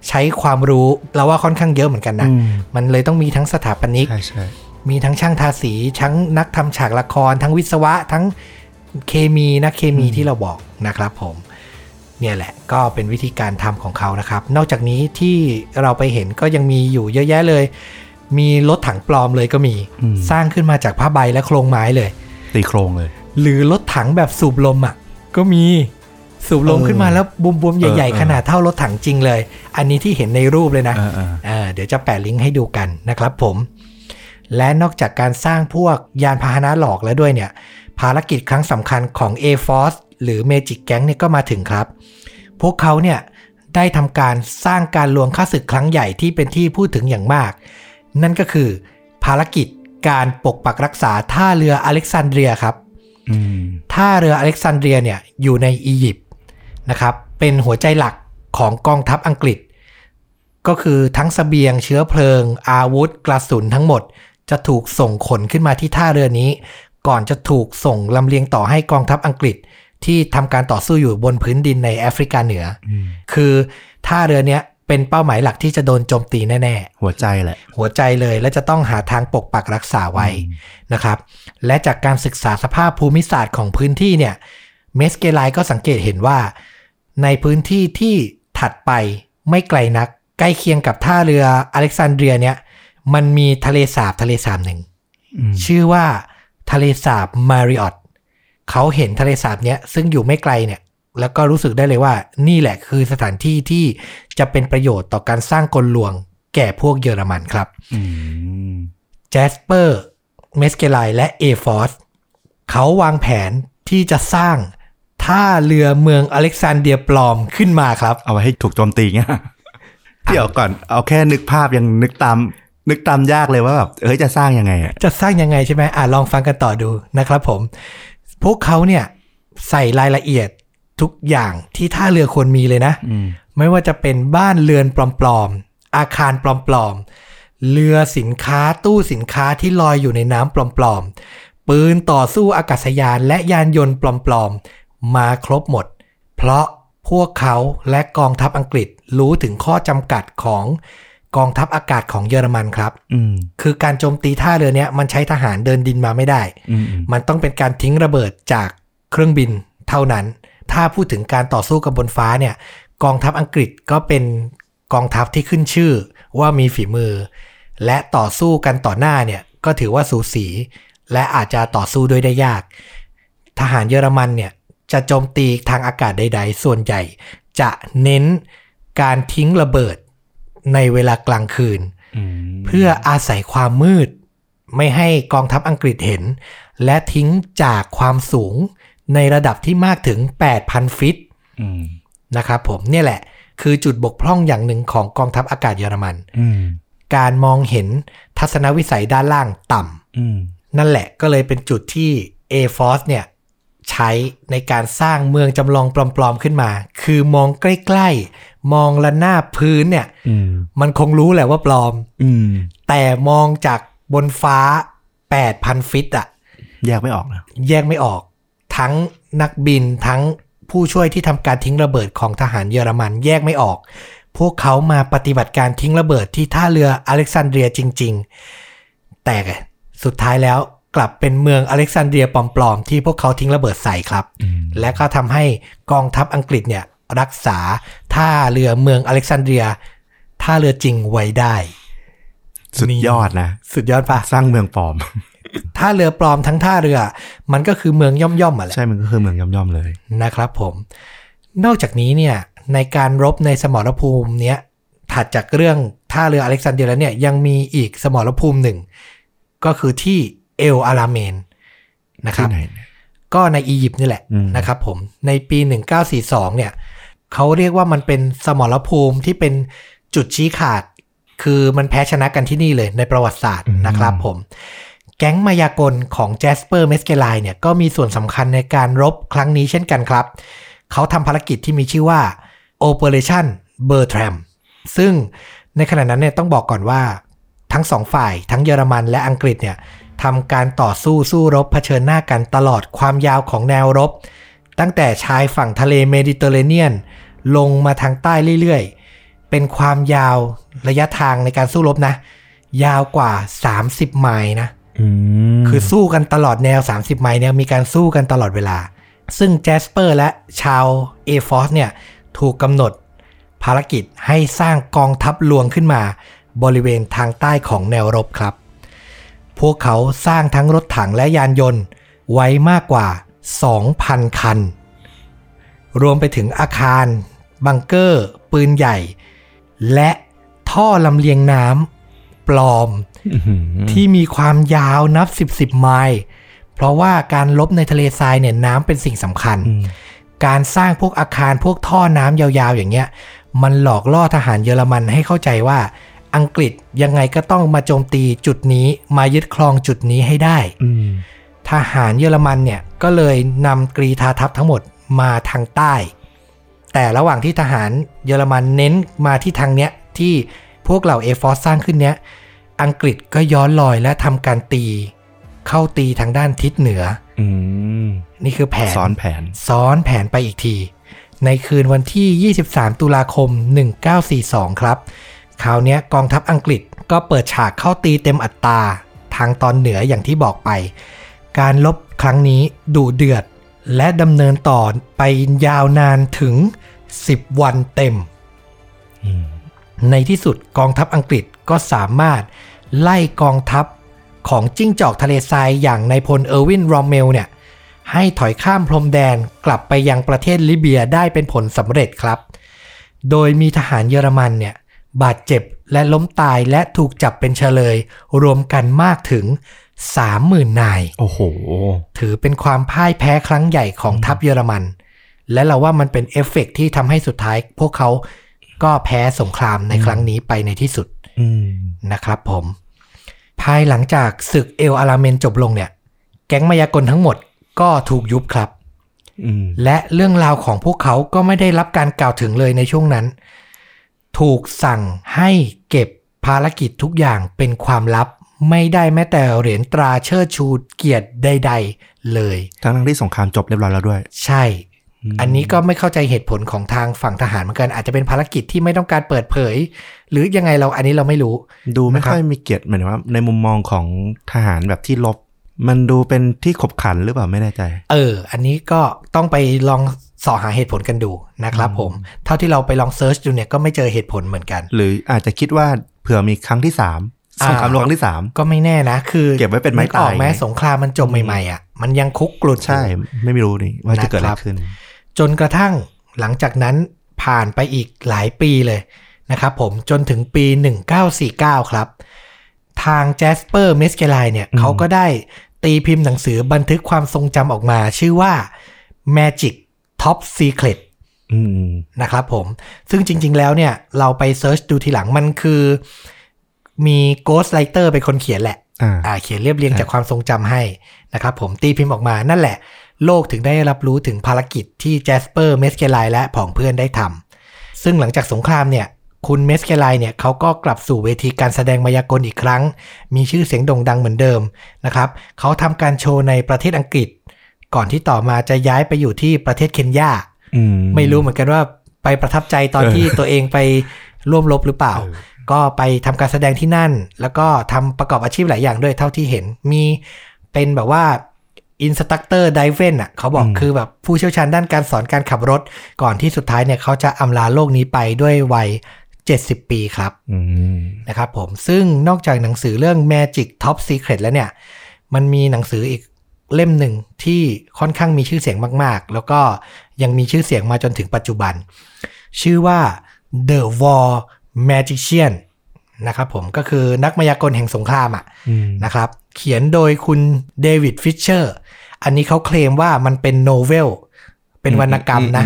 ใช้ความรู้เราว่าค่อนข้างเยอะเหมือนกันนะมันเลยต้องมีทั้งสถาปนิกมีทั้งช่างทาสีทั้งนักทำฉากละครทั้งวิศวะทั้งเคมีนักเคมีที่เราบอกนะครับผมเนี่ยแหละก็เป็นวิธีการทำของเขานะครับนอกจากนี้ที่เราไปเห็นก็ยังมีอยู่เยอะแยะเลยมีรถถังปลอมเลยก็มีสร้างขึ้นมาจากผ้าใบและโครงไม้เลยตีโครงเลยหรือรถถังแบบสูบลมอ่ะก็มีสูบลมขึ้นมาแล้วบุมๆใหญ่ๆขนาดเท่ารถถังจริงเลยอันนี้ที่เห็นในรูปเลยนะเดี๋ยวจะแปะลิงก์ให้ดูกันนะครับผมและนอกจากการสร้างพวกยานพาหนะหลอกแล้วด้วยเนี่ยภารกิจครั้งสำคัญของ A Force หรือ Magic Gang เนี่ยก็มาถึงครับพวกเขาเนี่ยได้ทำการสร้างการลวงฆ่าศึกครั้งใหญ่ที่เป็นที่พูดถึงอย่างมากนั่นก็คือภารกิจการปกปักรักษาท่าเรืออเล็กซานเดรียครับท่าเรืออเล็กซานเดรียเนี่ยอยู่ในอียิปต์นะครับเป็นหัวใจหลักของกองทัพอังกฤษก็คือทั้งเสบียงเชื้อเพลิงอาวุธกระสุนทั้งหมดจะถูกส่งขนขึ้นมาที่ท่าเรือนี้ก่อนจะถูกส่งลำเลียงต่อให้กองทัพอังกฤษที่ทำการต่อสู้อยู่บนพื้นดินในแอฟริกาเหนือคือท่าเรือเนี้ยเป็นเป้าหมายหลักที่จะโดนโจมตีแน่ๆหัวใจเลยและจะต้องหาทางปกปักรักษาไว้นะครับและจากการศึกษาสภาพภูมิศาสตร์ของพื้นที่เนี่ยเมสเกไลก็สังเกตเห็นว่าในพื้นที่ที่ถัดไปไม่ไกลนักใกล้เคียงกับท่าเรืออเล็กซานเดรียเนี้ยมันมีทะเลสาบหนึ่งชื่อว่าทะเลสาบมาริออตเขาเห็นทะเลสาบเนี้ยซึ่งอยู่ไม่ไกลเนี่ยแล้วก็รู้สึกได้เลยว่านี่แหละคือสถานที่ที่จะเป็นประโยชน์ต่อการสร้างกลลวงแก่พวกเยอรมันครับแจสเปอร์เมสเกไลและ A Force เขาวางแผนที่จะสร้างท่าเรือเมืองอเล็กซานเดรียปลอมขึ้นมาครับเอาไว้ให้ถูกโจมตีเงี้ยเดี๋ยวก่อนเอาแค่นึกภาพยังนึกตามยากเลยว่าแบบจะสร้างยังไงใช่ไหมลองฟังกันต่อดูนะครับผมพวกเขาเนี่ยใส่รายละเอียดทุกอย่างที่ท่าเรือควรมีเลยนะไม่ว่าจะเป็นบ้านเรือนปลอมๆอาคารปลอมๆเรือสินค้าตู้สินค้าที่ลอยอยู่ในน้ำปลอมๆปืนต่อสู้อากาศยานและยานยนต์ปลอมๆมาครบหมดเพราะพวกเขาและกองทัพอังกฤษรู้ถึงข้อจำกัดของกองทัพอากาศของเยอรมันครับคือการโจมตีท่าเรือเนี้ยมันใช้ทหารเดินดินมาไม่ได้ มันต้องเป็นการทิ้งระเบิดจากเครื่องบินเท่านั้นถ้าพูดถึงการต่อสู้กับบนฟ้าเนี่ยกองทัพอังกฤษก็เป็นกองทัพที่ขึ้นชื่อว่ามีฝีมือและต่อสู้กันต่อหน้าเนี่ยก็ถือว่าสูสีและอาจจะต่อสู้ด้วยได้ยากทหารเยอรมันเนี่ยจะโจมตีทางอากาศใดๆส่วนใหญ่จะเน้นการทิ้งระเบิดในเวลากลางคืนเพื่ออาศัยความมืดไม่ให้กองทัพอังกฤษเห็นและทิ้งจากความสูงในระดับที่มากถึง 8,000 ฟีตนะครับผมเนี่ยแหละ คือจุดบกพร่องอย่างหนึ่งของกองทัพอากาศเยอรมันการมองเห็นทัศนวิสัยด้านล่างต่ำนั่นแหละก็เลยเป็นจุดที่ A Force เนี่ยใช้ในการสร้างเมืองจำลองปลอมๆขึ้นมาคือมองใกล้ๆมองระนาบพื้นเนี่ย มันคงรู้แหละว่าปลอม แต่มองจากบนฟ้า 8,000 ฟิตอะแยกไม่ออกนะแยกไม่ออกทั้งนักบินทั้งผู้ช่วยที่ทำการทิ้งระเบิดของทหารเยอรมันแยกไม่ออกพวกเขามาปฏิบัติการทิ้งระเบิดที่ท่าเรืออเล็กซานเดรียจริงๆแต่สุดท้ายแล้วกลับเป็นเมืองอเล็กซานเดรียปลอมๆที่พวกเขาทิ้งระเบิดใส่ครับและก็ทำให้กองทัพอังกฤษเนี่ยรักษาท่าเรือเมืองอเล็กซานเดรียท่าเรือจริงไว้ได้สุดยอดนะสุดยอดป่ะสร้างเมืองปลอมท่าเรือปลอมทั้งท่าเรือมันก็คือเมืองย่อมๆอ่ะแหละใช่มันก็คือเมืองย่อมๆเลยนะครับผมนอกจากนี้เนี่ยในการรบในสมรภูมิเนี้ยถัดจากเรื่องท่าเรืออเล็กซานเดรียแล้วเนี่ยยังมีอีกสมรภูมิหนึ่งก็คือที่เอลอาราเมนนะครับก็ในอียิปต์นี่แหละนะครับผมในปี1942เนี่ยเขาเรียกว่ามันเป็นสมรภูมิที่เป็นจุดชี้ขาดคือมันแพ้ชนะกันที่นี่เลยในประวัติศาสตร์นะครับผมแก๊งมายากลของแจสเปอร์เมสเกไลเนี่ยก็มีส่วนสำคัญในการรบครั้งนี้เช่นกันครับเขาทำภารกิจที่มีชื่อว่า Operation Bertram ซึ่งในขณะนั้นเนี่ยต้องบอกก่อนว่าทั้งสองฝ่ายทั้งเยอรมันและอังกฤษเนี่ยทำการต่อสู้รบเผชิญหน้ากันตลอดความยาวของแนวรบตั้งแต่ชายฝั่งทะเลเมดิเตอร์เรเนียนลงมาทางใต้เรื่อยๆเป็นความยาวระยะทางในการสู้รบนะยาวกว่า30ไมล์นะคือสู้กันตลอดแนว30ไมล์เนี่ยมีการสู้กันตลอดเวลาซึ่งแจสเปอร์และชาว A Force เนี่ยถูกกำหนดภารกิจให้สร้างกองทัพลวงขึ้นมาบริเวณทางใต้ของแนวรบครับพวกเขาสร้างทั้งรถถังและยานยนต์ไว้มากกว่า 2,000 คันรวมไปถึงอาคารบังเกอร์ปืนใหญ่และท่อลำเลียงน้ำปลอม ที่มีความยาวนับ10ไมล์เพราะว่าการรบในทะเลทรายเนี่ยน้ำเป็นสิ่งสำคัญการสร้างพวกอาคารพวกท่อน้ำยาวๆอย่างเงี้ยมันหลอกล่อทหารเยอรมันให้เข้าใจว่าอังกฤษยังไงก็ต้องมาโจมตีจุดนี้มายึดครองจุดนี้ให้ได้ทหารเยอรมันเนี่ยก็เลยนำกรีฑาทัพทั้งหมดมาทางใต้แต่ระหว่างที่ทหารเยอรมันเน้นมาที่ทางเนี้ยที่พวกเหล่า A Force สร้างขึ้นเนี้ยอังกฤษก็ย้อนลอยและทำการตีเข้าตีทางด้านทิศเหนือนี่คือแผนซ้อนแผนไปอีกทีในคืนวันที่23ตุลาคม1942ครับคราวนี้กองทัพอังกฤษก็เปิดฉากเข้าตีเต็มอัตราทางตอนเหนืออย่างที่บอกไปการรบครั้งนี้ดุเดือดและดำเนินต่อไปยาวนานถึง10วันเต็มในที่สุดกองทัพอังกฤษก็สามารถไล่กองทัพของจิ้งจอกทะเลทรายอย่างนายพลเออร์วินรอมเมลเนี่ยให้ถอยข้ามพรมแดนกลับไปยังประเทศลิเบียได้เป็นผลสำเร็จครับโดยมีทหารเยอรมันเนี่ยบาดเจ็บและล้มตายและถูกจับเป็นเฉลยรวมกันมากถึง 30,000 นายโอ้โหถือเป็นความพ่ายแพ้ครั้งใหญ่ของทัพเยอรมันและเราว่ามันเป็นเอฟเฟกต์ที่ทำให้สุดท้ายพวกเขาก็แพ้สงครามในครั้งนี้ไปในที่สุดนะครับผมภายหลังจากศึกเอลอาราเมนจบลงเนี่ยแก๊งมายากลทั้งหมดก็ถูกยุบครับและเรื่องราวของพวกเขาก็ไม่ได้รับการกล่าวถึงเลยในช่วงนั้นถูกสั่งให้เก็บภารกิจทุกอย่างเป็นความลับไม่ได้แม้แต่เหรียญตราเชิดชูเกียรติใดๆเลยทั้งที่สงครามจบเรียบร้อยแล้วด้วยใช่อันนี้ก็ไม่เข้าใจเหตุผลของทางฝั่งทหารเหมือนกันอาจจะเป็นภารกิจที่ไม่ต้องการเปิดเผยหรือยังไงเราอันนี้เราไม่รู้ดูไม่ค่อยมีเกียรติเหมือนว่าในมุมมองของทหารแบบที่ลบมันดูเป็นที่ขบขันหรือเปล่าไม่แน่ใจอันนี้ก็ต้องไปลองสอหาเหตุผลกันดูนะครับผมเท่าที่เราไปลองเซิร์ชดูเนี่ยก็ไม่เจอเหตุผลเหมือนกันหรืออาจจะคิดว่าเผื่อมีครั้งที่3สงครามโลกครั้งที่3ก็ไม่แน่นะคือเก็บไว้เป็นไม้ตายออกแม้สงครามมันจบใหม่ๆอ่ะมันยังคุกกรุ่นใช่ไม่รู้นี่ว่าจะเกิดอะไรขึ้นจนกระทั่งหลังจากนั้นผ่านไปอีกหลายปีเลยนะครับผมจนถึงปี1949ครับทางแจสเปอร์เมสเกไลเนี่ยเขาก็ได้ตีพิมพ์หนังสือบันทึกความทรงจำออกมาชื่อว่า Magic Top Secret นะครับผมซึ่งจริงๆแล้วเนี่ยเราไปเซิร์ชดูทีหลังมันคือมีโกสต์ไรเตอร์เป็นคนเขียนแหละเขียนเรียบเรียงจากความทรงจำให้นะครับผมตีพิมพ์ออกมานั่นแหละโลกถึงได้รับรู้ถึงภารกิจที่แจสเปอร์เมสเคไลและผองเพื่อนได้ทำซึ่งหลังจากสงครามเนี่ยคุณเมสเคไลเนี่ยเขาก็กลับสู่เวทีการแสดงมายากลอีกครั้งมีชื่อเสียงโด่งดังเหมือนเดิมนะครับเขาทำการโชว์ในประเทศอังกฤษก่อนที่ต่อมาจะย้ายไปอยู่ที่ประเทศเคนยาไม่รู้เหมือนกันว่าไปประทับใจตอนที่ตัวเองไปร่วมรบหรือเปล่าก็ไปทำการแสดงที่นั่นแล้วก็ทำประกอบอาชีพหลายอย่างด้วยเท่าที่เห็นมีเป็นแบบว่าอินสตรัคเตอร์ไดฟ์เว่นอ่ะเขาบอกคือแบบผู้เชี่ยวชาญด้านการสอนการขับรถก่อนที่สุดท้ายเนี่ยเขาจะอำลาโลกนี้ไปด้วยวัย70ปีครับนะครับผมซึ่งนอกจากหนังสือเรื่อง Magic Top Secret แล้วเนี่ยมันมีหนังสืออีกเล่มหนึ่งที่ค่อนข้างมีชื่อเสียงมากๆแล้วก็ยังมีชื่อเสียงมาจนถึงปัจจุบันชื่อว่า The War Magician นะครับผมก็คือนักมายากลแห่งสงครามอ่ะนะครับเขียนโดยคุณเดวิดฟิชเชอร์อันนี้เขาเคลมว่ามันเป็นโนเวลเป็นวรรณกรรมนะ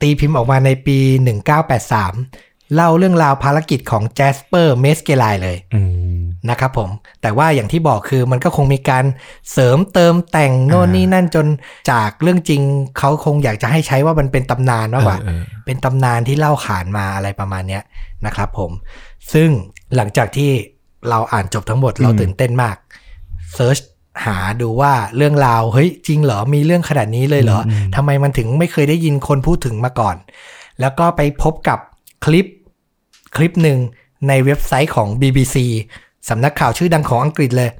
ตีพิมพ์ออกมาในปี1983เล่าเรื่องราวภารกิจของแจสเปอร์เมสเกไลเลยนะครับผมแต่ว่าอย่างที่บอกคือมันก็คงมีการเสริมเติมแต่งโน่นนี่นั่นจนจากเรื่องจริงเขาคงอยากจะให้ใช้ว่ามันเป็นตำนานมากกว่าเป็นตำนานที่เล่าขานมาอะไรประมาณนี้นะครับผมซึ่งหลังจากที่เราอ่านจบทั้งหมดเราตื่นเต้นมากเซิร์ชหาดูว่าเรื่องราวเฮ้ยจริงเหรอมีเรื่องขนาดนี้เลยเหรอทำไมมันถึงไม่เคยได้ยินคนพูดถึงมาก่อนแล้วก็ไปพบกับคลิปหนึ่งในเว็บไซต์ของ BBC สำนักข่าวชื่อดังของอังกฤษเลย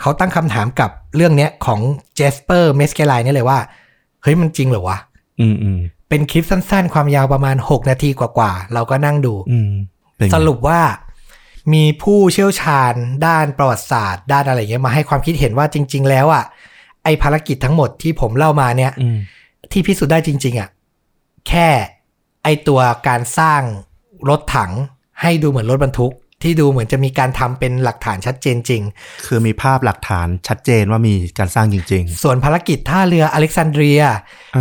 เขาตั้งคำถามกับเรื่องนี้ของเจสเปอร์เมสเกไลนี่เลยว่าเฮ้ยมันจริงเหรอวะเป็นคลิปสั้นๆความยาวประมาณ6นาทีกว่าๆเราก็นั่งดูสรุปว่ามีผู้เชี่ยวชาญด้านประวัติศาสตร์ด้านอะไรเงี้ยมาให้ความคิดเห็นว่าจริงๆแล้วอ่ะไอภารกิจทั้งหมดที่ผมเล่ามาเนี่ยที่พิสูจน์ได้จริงๆอ่ะแค่ไอตัวการสร้างรถถังให้ดูเหมือนรถบรรทุกที่ดูเหมือนจะมีการทำเป็นหลักฐานชัดเจนจริงคือมีภาพหลักฐานชัดเจนว่ามีการสร้างจริงๆส่วนภารกิจท่าเรืออเล็กซานเดรีย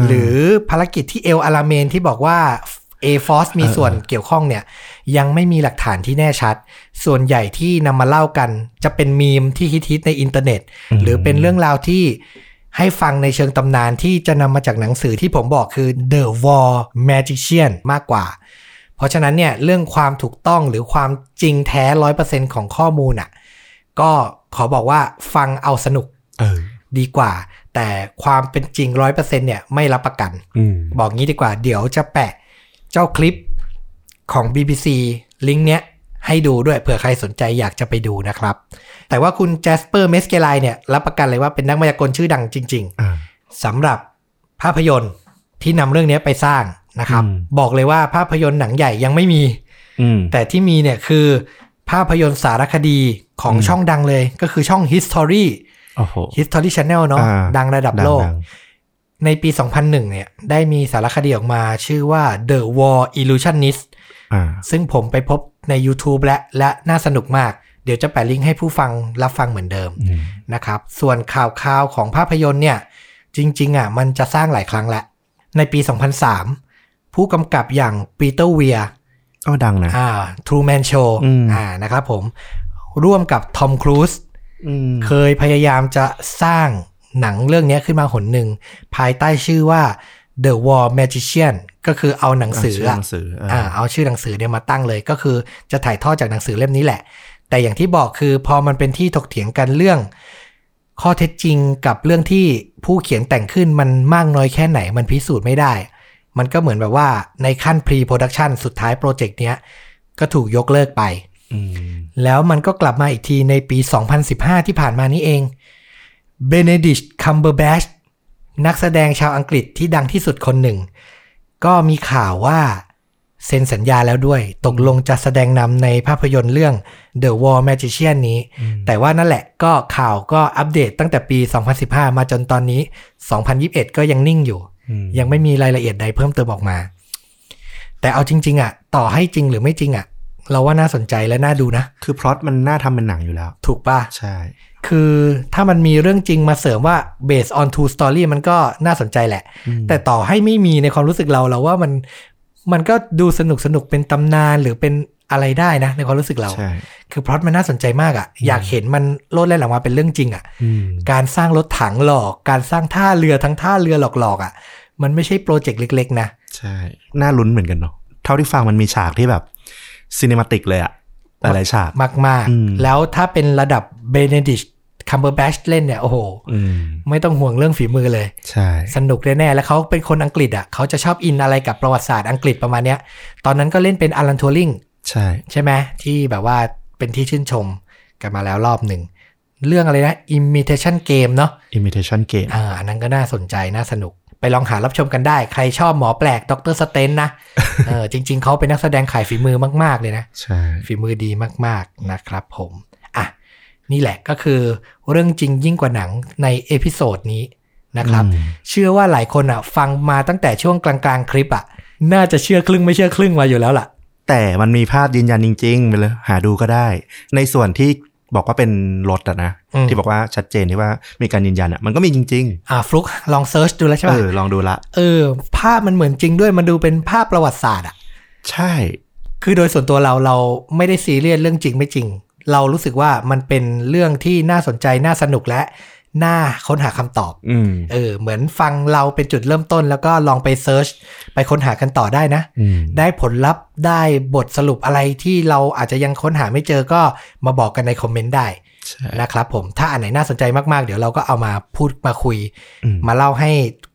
หรือภารกิจที่เอลอาราเมนที่บอกว่า A Force มีส่วนเกี่ยวข้องเนี่ยยังไม่มีหลักฐานที่แน่ชัดส่วนใหญ่ที่นำมาเล่ากันจะเป็นมีมที่ฮิตๆในอินเทอร์เน็ตหรือเป็นเรื่องราวที่ให้ฟังในเชิงตำนานที่จะนำมาจากหนังสือที่ผมบอกคือ The War Magician มากกว่าเพราะฉะนั้นเนี่ยเรื่องความถูกต้องหรือความจริงแท้ 100% ของข้อมูลอ่ะก็ขอบอกว่าฟังเอาสนุกดีกว่าแต่ความเป็นจริง 100% เนี่ยไม่รับประกันบอกงี้ดีกว่าเดี๋ยวจะแปะเจ้าคลิปของ BBC ลิงก์เนี้ยให้ดูด้วยเผื่อใครสนใจอยากจะไปดูนะครับแต่ว่าคุณแจสเปอร์เมสเกไลเนี่ยรับประกันเลยว่าเป็นนักมายากลชื่อดังจริงๆสำหรับภาพยนตร์ที่นำเรื่องนี้ไปสร้างนะครับบอกเลยว่าภาพยนตร์หนังใหญ่ยังไม่มีแต่ที่มีเนี่ยคือภาพยนตร์สารคดีของช่องดังเลยก็คือช่อง History Channel เนาะดังระดับโลกในปี2001เนี่ยได้มีสารคดีออกมาชื่อว่า The War Illusionist ซึ่งผมไปพบใน YouTube และน่าสนุกมากเดี๋ยวจะแปะลิงก์ให้ผู้ฟังรับฟังเหมือนเดิมนะครับส่วนข่าวของภาพยนตร์เนี่ยจริงๆอ่ะมันจะสร้างหลายครั้งแล้วในปี2003ผู้กำกับอย่างปีเตอร์เวียร์ก็ดังนะทรูแมนโชว์นะครับผมร่วมกับทอมครูซเคยพยายามจะสร้างหนังเรื่องนี้ขึ้นมาหนหนึ่งภายใต้ชื่อว่า The War Magician ก็คือเอาหนังสือเอาชื่อหนังสือเนี่ยมาตั้งเลยก็คือจะถ่ายทอดจากหนังสือเล่มนี้แหละแต่อย่างที่บอกคือพอมันเป็นที่ถกเถียงกันเรื่องข้อเท็จจริงกับเรื่องที่ผู้เขียนแต่งขึ้นมันมากน้อยแค่ไหนมันพิสูจน์ไม่ได้มันก็เหมือนแบบว่าในขั้น pre-production สุดท้ายโปรเจกต์เนี้ยก็ถูกยกเลิกไปแล้วมันก็กลับมาอีกทีในปี2015ที่ผ่านมานี้เองเบเนดิกต์คัมเบอร์แบชนักแสดงชาวอังกฤษที่ดังที่สุดคนหนึ่งก็มีข่าวว่าเซ็นสัญญาแล้วด้วยตกลงจะแสดงนำในภาพยนตร์เรื่อง The War Magician นี้แต่ว่านั่นแหละก็ข่าวก็อัปเดตตั้งแต่ปี2015มาจนตอนนี้2021ก็ยังนิ่งอยู่ยังไม่มีรายละเอียดใดเพิ่มเติมออกมาแต่เอาจริงๆอ่ะต่อให้จริงหรือไม่จริงอ่ะเราว่าน่าสนใจและน่าดูนะคือพล็อตมันน่าทำเป็นหนังอยู่แล้วถูกป่ะใช่ คือถ้ามันมีเรื่องจริงมาเสริมว่า based on true story มันก็น่าสนใจแหละแต่ต่อให้ไม่มีในความรู้สึกเราว่ามันก็ดูสนุกเป็นตำนานหรือเป็นอะไรได้นะในความรู้สึกเราคือพล็อตมันน่าสนใจมากอ่ะอยากเห็นมันโลดแล่นออกมาเป็นเรื่องจริงอ่ะการสร้างรถถังหลอกการสร้างท่าเรือทั้งท่าเรือหลอกๆอ่ะมันไม่ใช่โปรเจกต์เล็กๆนะใช่น่าลุ้นเหมือนกันเนาะเท่าที่ฟังมันมีฉากที่แบบซีเนมาติกเลยอ่ะหลายฉากมากๆแล้วถ้าเป็นระดับเบเนดิกต์คัมเบอร์แบชเล่นเนี่ยโอ้โหไม่ต้องห่วงเรื่องฝีมือเลยใช่สนุกแน่ๆแล้วเขาเป็นคนอังกฤษอ่ะเขาจะชอบอินอะไรกับประวัติศาสตร์อังกฤษประมาณเนี้ยตอนนั้นก็เล่นเป็นอลันทัวริงใช่ไหมที่แบบว่าเป็นที่ชื่นชมกันมาแล้วรอบหนึ่งเรื่องอะไรนะ Imitation Game เนาะ Imitation Game อันนั้นก็น่าสนใจน่าสนุกไปลองหารับชมกันได้ใครชอบหมอแปลกดร.สเตนนะจริงๆเขาเป็นนักแสดงขายฝีมือมากๆเลยนะใช่ฝีมือดีมากๆนะครับผมอ่ะนี่แหละก็คือเรื่องจริงยิ่งกว่าหนังในเอพิโซดนี้นะครับเชื่อว่าหลายคนอ่ะฟังมาตั้งแต่ช่วงกลางๆคลิปอ่ะน่าจะเชื่อครึ่งไม่เชื่อครึ่งมาอยู่แล้วล่ะแต่มันมีภาพยืนยันจริงๆไปเลยหาดูก็ได้ในส่วนที่บอกว่าเป็นรถนะที่บอกว่าชัดเจนที่ว่ามีการยืนยันอ่ะมันก็มีจริงๆฟลุกลองเซิร์ชดูแล้วใช่ป่ะลองดูละภาพมันเหมือนจริงด้วยมันดูเป็นภาพประวัติศาสตร์อ่ะใช่คือโดยส่วนตัวเราไม่ได้ซีเรียสเรื่องจริงไม่จริงเรารู้สึกว่ามันเป็นเรื่องที่น่าสนใจน่าสนุกและน่าค้นหาคำตอบเหมือนฟังเราเป็นจุดเริ่มต้นแล้วก็ลองไปเซิร์ชไปค้นหากันต่อได้นะได้ผลลัพธ์ได้บทสรุปอะไรที่เราอาจจะยังค้นหาไม่เจอก็มาบอกกันในคอมเมนต์ได้นะครับผมถ้าอันไหนน่าสนใจมากๆเดี๋ยวเราก็เอามาพูดมาคุยมาเล่าให้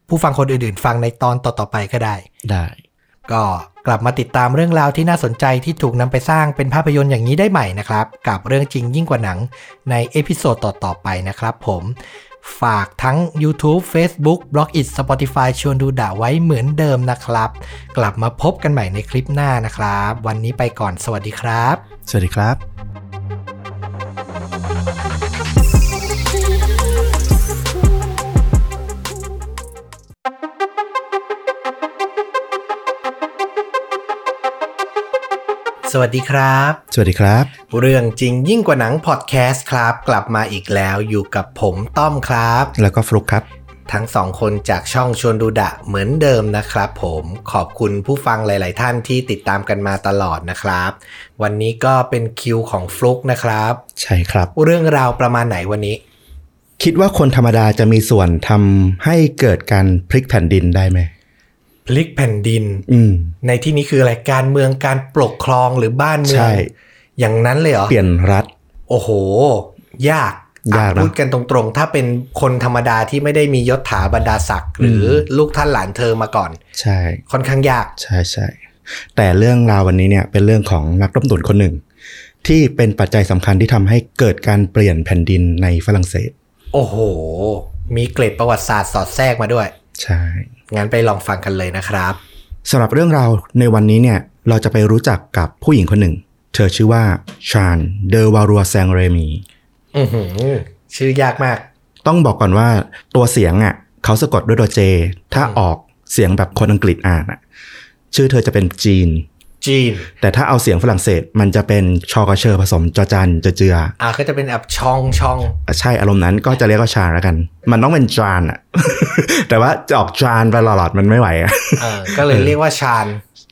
ผู้ฟังคนอื่นๆฟังในตอนต่อๆไปก็ได้ก็กลับมาติดตามเรื่องราวที่น่าสนใจที่ถูกนำไปสร้างเป็นภาพยนตร์อย่างนี้ได้ใหม่นะครับกับเรื่องจริงยิ่งกว่าหนังในเอพิโซดต่อๆไปนะครับผมฝากทั้ง YouTube Facebook Blogit Spotify ชวนดูด่าไว้เหมือนเดิมนะครับกลับมาพบกันใหม่ในคลิปหน้านะครับวันนี้ไปก่อนสวัสดีครับสวัสดีครับสวัสดีครับสวัสดีครับเรื่องจริงยิ่งกว่าหนังพอดแคสต์ครับกลับมาอีกแล้วอยู่กับผมต้อมครับแล้วก็ฟลุ๊กครับทั้งสองคนจากช่องชวนดูดะเหมือนเดิมนะครับผมขอบคุณผู้ฟังหลายๆท่านที่ติดตามกันมาตลอดนะครับวันนี้ก็เป็นคิวของฟลุ๊กนะครับใช่ครับเรื่องราวประมาณไหนวันนี้คิดว่าคนธรรมดาจะมีส่วนทำให้เกิดการพลิกแผ่นดินได้ไหมพลิกแผ่นดินในที่นี้คืออะไรการเมืองการปกครองหรือบ้านเมืองอย่างนั้นเลยเหรอเปลี่ยนรัฐโอ้โหยากนะพูดกันตรงๆถ้าเป็นคนธรรมดาที่ไม่ได้มียศถาบรรดาศักดิ์หรือลูกท่านหลานเธอมาก่อนใช่ค่อนข้างยากใช่ๆแต่เรื่องราววันนี้เนี่ยเป็นเรื่องของนักต้มตุ๋นคนหนึ่งที่เป็นปัจจัยสำคัญที่ทำให้เกิดการเปลี่ยนแผ่นดินในฝรั่งเศสโอ้โหมีเกร็ดประวัติศาสตร์สอดแทรกมาด้วยใช่งั้นไปลองฟังกันเลยนะครับสำหรับเรื่องราวในวันนี้เนี่ยเราจะไปรู้จักกับผู้หญิงคนหนึ่งเธอชื่อว่าชานเดอวารัวแซงเรมีชื่อยากมากต้องบอกก่อนว่าตัวเสียงอ่ะเขาสะกดด้วยตัวเจถ้าออกเสียงแบบคนอังกฤษอ่านอ่ะชื่อเธอจะเป็นจีนแต่ถ้าเอาเสียงฝรั่งเศสมันจะเป็นชอกระเชอผสมจอจันจอเจือก็จะเป็นแบบช่องใช่อารมณ์นั้นก็จะเรียกว่าชาแล้วกันมันต้องเป็นจานอ่ะ แต่ว่าจะออกจานไปหลอดมันไม่ไหวอ่ะก็เลยเรียกว่าชาน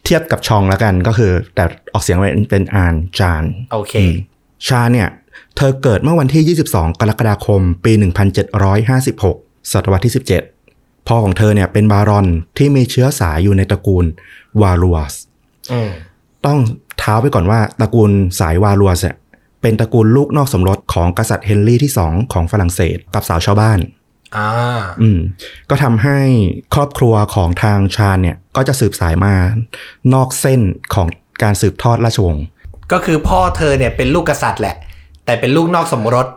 เทียบกับชองแล้วกันก็คือแต่ออกเสียงเป็นอ่านจานโอเคชาเนี่ยเธอเกิดเมื่อวันที่22กรกฎาคมปี1756ศตวรรษที่17พ่อของเธอเนี่ยเป็นบารอนที่มีเชื้อสายอยู่ในตระกูลวาลัวสต้องเท้าไปก่อนว่าตระกูลสายวาลัวส์เป็นตระกูลลูกนอกสมรสของกษัตริย์เฮนรี่ที่2ของฝรั่งเศสกับสาวชาวบ้านก็ทำให้ครอบครัวของทางชาญเนี่ยก็จะสืบสายมานอกเส้นของการสืบทอดราชวงศ์ก็คือพ่อเธอเนี่ยเป็นลูกกษัตริย์แหละแต่เป็นลูกนอกสมรส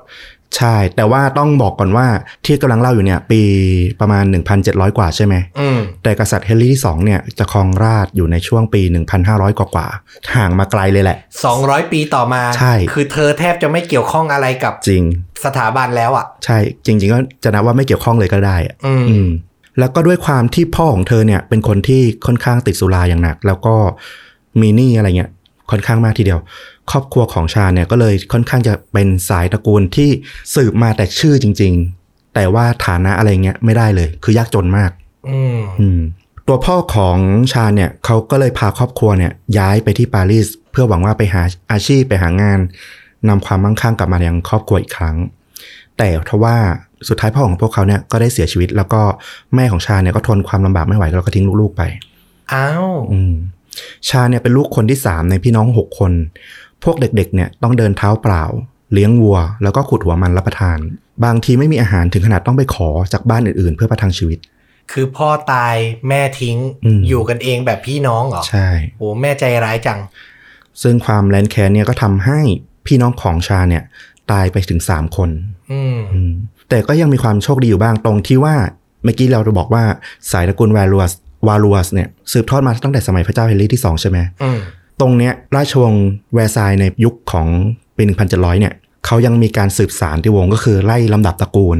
ใช่แต่ว่าต้องบอกก่อนว่าที่กำลังเล่าอยู่เนี่ยปีประมาณ 1,700 กว่าใช่ไหมแต่กษัตริย์เฮนรี่ที่2เนี่ยจะครองราชอยู่ในช่วงปี 1,500 กว่าห่างมาไกลเลยแหละ200ปีต่อมาใช่คือเธอแทบจะไม่เกี่ยวข้องอะไรกับจริงสถาบันแล้วอ่ะใช่จริงๆก็จะนับว่าไม่เกี่ยวข้องเลยก็ได้แล้วก็ด้วยความที่พ่อของเธอเนี่ยเป็นคนที่ค่อนข้างติดสุราอย่างหนักแล้วก็มีหนี้อะไรเงี้ยค่อนข้างมากทีเดียว ครอบครัวของชาเนี่ยก็เลยค่อนข้างจะเป็นสายตระกูลที่สืบมาแต่ชื่อจริงๆแต่ว่าฐานะอะไรเงี้ยไม่ได้เลยคือยากจนมากตัวพ่อของชาเนี่ยเขาก็เลยพาครอบครัวเนี่ยย้ายไปที่ปารีสเพื่อหวังว่าไปหาอาชีพไปหางานนำความมั่งคั่งกลับมายังครอบครัวอีกครั้งแต่ทว่าสุดท้ายพ่อของพวกเขาเนี่ยก็ได้เสียชีวิตแล้วก็แม่ของชาเนี่ยก็ทนความลำบากไม่ไหวแล้วก็ทิ้งลูกๆไปอ้าวชาเนี่ยเป็นลูกคนที่3ในพี่น้อง6คนพวกเด็กๆเนี่ยต้องเดินเท้าเปล่าเลี้ยงวัวแล้วก็ขุดหัวมันรับประทานบางทีไม่มีอาหารถึงขนาดต้องไปขอจากบ้านอื่นๆเพื่อประทังชีวิตคือพ่อตายแม่ทิ้ง อยู่กันเองแบบพี่น้องเหรอใช่โอ้แม่ใจร้ายจังซึ่งความแร้นแค้นเนี่ยก็ทำให้พี่น้องของชาเนี่ยตายไปถึง3คนแต่ก็ยังมีความโชคดีอยู่บ้างตรงที่ว่าเมื่อกี้เราบอกว่าสายตระกูลวาลัวสเนี่ยสืบทอดมาตั้งแต่สมัยพระเจ้าเฮนรี่ที่2ใช่ไหมตรงเนี้ยราชวงศ์แวร์ซายในยุคของปี 1700 เนี่ยเขายังมีการสืบสานที่วงก็คือไล่ลำดับตระกูล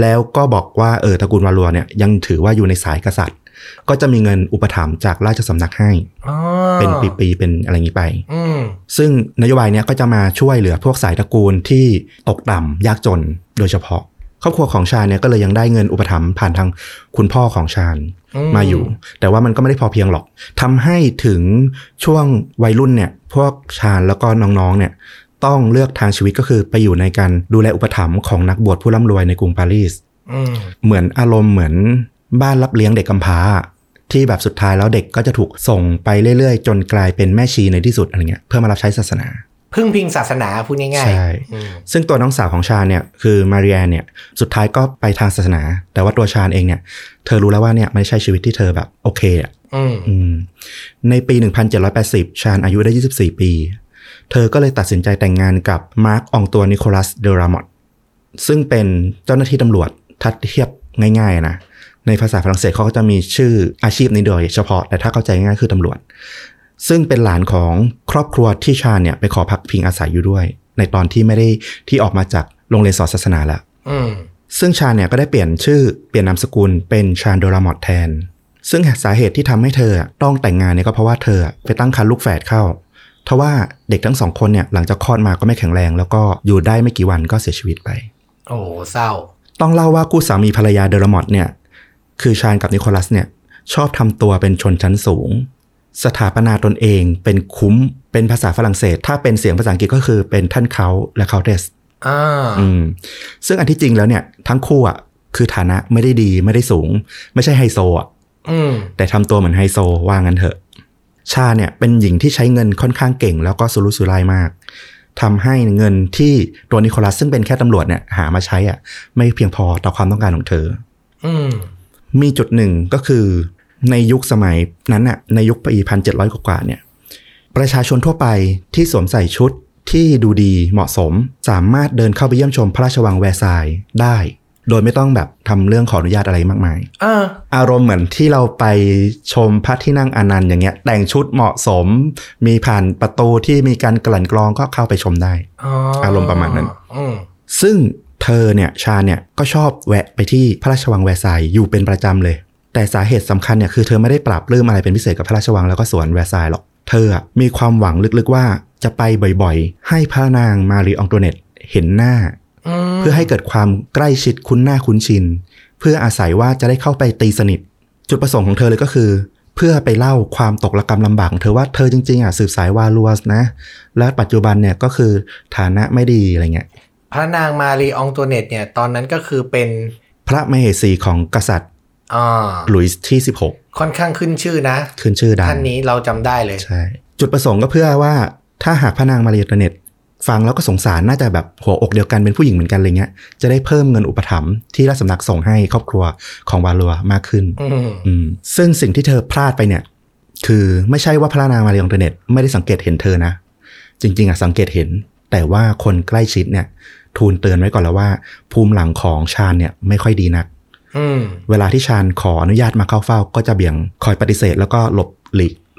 แล้วก็บอกว่าตระกูลวาลัวเนี่ยยังถือว่าอยู่ในสายกษัตริย์ก็จะมีเงินอุปถัมภ์จากราชสำนักให้เป็นปีๆเป็นอะไรอย่างนี้ไปซึ่งนโยบายเนี้ยก็จะมาช่วยเหลือพวกสายตระกูลที่ตกต่ำยากจนโดยเฉพาะครอบครัวของชาเนี่ยก็เลยยังได้เงินอุปถัมภ์ผ่านทางคุณพ่อของชามาอยู่แต่ว่ามันก็ไม่ได้พอเพียงหรอกทำให้ถึงช่วงวัยรุ่นเนี่ยพวกชาแล้วก็น้องๆเนี่ยต้องเลือกทางชีวิตก็คือไปอยู่ในการดูแลอุปถัมภ์ของนักบวชผู้ร่ำรวยในกรุงปารีสเหมือนอารมณ์เหมือนบ้านรับเลี้ยงเด็กกำพร้าที่แบบสุดท้ายแล้วเด็กก็จะถูกส่งไปเรื่อยๆจนกลายเป็นแม่ชีในที่สุดอะไรเงี้ยเพื่อมารับใช้ศาสนาพึ่งพิงศาสนาพูดง่ายๆใช่ซึ่งตัวน้องสาวของชาเนี่ยคือมาเรียเนี่ยสุดท้ายก็ไปทางศาสนาแต่ว่าตัวชาเองเนี่ยเธอรู้แล้วว่าเนี่ยไม่ใช่ชีวิตที่เธอแบบโอเคอ่ะในปี1780ชาอายุได้24ปีเธอก็เลยตัดสินใจแต่งงานกับมาร์คองตัวนิโคลัสเดอรามอตซึ่งเป็นเจ้าหน้าที่ตำรวจทัดเทียบง่ายๆนะในภาษาฝรั่งเศสเขาก็จะมีชื่ออาชีพนี้โดยเฉพาะแต่ถ้าเข้าใจง่ายคือตำรวจซึ่งเป็นหลานของครอบครัวที่ชาเนี่ยไปขอพักพิงอาศัยอยู่ด้วยในตอนที่ไม่ได้ที่ออกมาจากโรงเรียนสอนศาสนาแล้วซึ่งชาเนี่ยก็ได้เปลี่ยนชื่อเปลี่ยนนามสกุลเป็นชาโดรามอตแทนซึ่งสาเหตุที่ทำให้เธอต้องแต่งงานเนี่ยก็เพราะว่าเธอไปตั้งครรภ์ลูกแฝดเข้าทว่าเด็กทั้ง2คนเนี่ยหลังจากคลอดมาก็ไม่แข็งแรงแล้วก็อยู่ได้ไม่กี่วันก็เสียชีวิตไปโอ้เศร้าต้องเล่าว่าคู่สามีภรรยาเดอรามอตเนี่ยคือชาญกับนิโคลัสเนี่ยชอบทำตัวเป็นชนชั้นสูงสถาปนาตนเองเป็นคุ้มเป็นภาษาฝรั่งเศสถ้าเป็นเสียงภาษาอังกฤษก็คือเป็นท่านเขาและเขาเดสซึ่งอันที่จริงแล้วเนี่ยทั้งคู่อ่ะคือฐานะไม่ได้ดีไม่ได้สูงไม่ใช่ไฮโซอ่ะแต่ทำตัวเหมือนไฮโซว่างั้นเถอะชาเนี่ยเป็นหญิงที่ใช้เงินค่อนข้างเก่งแล้วก็สุรุ่ยสุร่ายมากทำให้เงินที่ตัวนิโคลัสซึ่งเป็นแค่ตำรวจเนี่ยหามาใช้อ่ะไม่เพียงพอต่อความต้องการของเธอมีจุดหนึ่งก็คือในยุคสมัยนั้นน่ะในยุคปี 1,700 กว่าเนี่ยประชาชนทั่วไปที่สวมใส่ชุดที่ดูดีเหมาะสมสามารถเดินเข้าไปเยี่ยมชมพระราชวังแวร์ซายน์ได้โดยไม่ต้องแบบทำเรื่องขออนุญาตอะไรมากมายอารมณ์เหมือนที่เราไปชมพระที่นั่งอนันต์อย่างเงี้ยแต่งชุดเหมาะสมมีผ่านประตูที่มีการกลั่นกรองก็เข้าไปชมได้ อารมณ์ประมาณนั้นซึ่งเธอเนี่ยชาเนี่ยก็ชอบแวะไปที่พระราชวังแวร์ซายน์อยู่เป็นประจำเลยแต่สาเหตุสำคัญเนี่ยคือเธอไม่ได้ปราบปลื้มอะไรเป็นพิเศษกับพระราชวังแล้วก็สวนแวร์ซายน์หรอกเธอมีความหวังลึกๆว่าจะไปบ่อยๆให้พระนางมารีองตัวเนตเห็นหน้าเพื่อให้เกิดความใกล้ชิดคุ้นหน้าคุ้นชินเพื่ออาศัยว่าจะได้เข้าไปตีสนิทจุดประสงค์ของเธอเลยก็คือเพื่อไปเล่าความตกระกำลำบากของเธอว่าเธอจริงๆสืบสายวาลัวสนะและปัจจุบันเนี่ยก็คือฐานะไม่ดีอะไรเงี้ยพระนางมารีองตัวเนตเนี่ยตอนนั้นก็คือเป็นพระมเหสีของกษัตริย์หลุยส์ที่16ค่อนข้างขึ้นชื่อนะขึ้นชื่อดังท่านนี้เราจำได้เลยใช่จุดประสงค์ก็เพื่อว่าถ้าหากพระนางมารีองตัวเนตฟังแล้วก็สงสารน่าจะแบบหัวอกเดียวกันเป็นผู้หญิงเหมือนกันอะไรเงี้ยจะได้เพิ่มเงินอุปถัมภ์ที่ราชสำนักส่งให้ครอบครัวของวาลัวมากขึ้นซึ่งสิ่งที่เธอพลาดไปเนี่ยคือไม่ใช่ว่าพระนางมารีองตัวเนตไม่ได้สังเกตเห็นเธอนะจริงๆสังเกตเห็นแต่ว่าคนใกล้ชิดเนี่ยทูลเตือนไว้ก่อนแล้วว่าภูมิหลังของชาญเนี่ยไม่ค่อยดีนักเวลาที่ชาญขออนุญาตมาเข้าเฝ้าก็จะเบี่ยงคอยปฏิเสธแล้วก็หล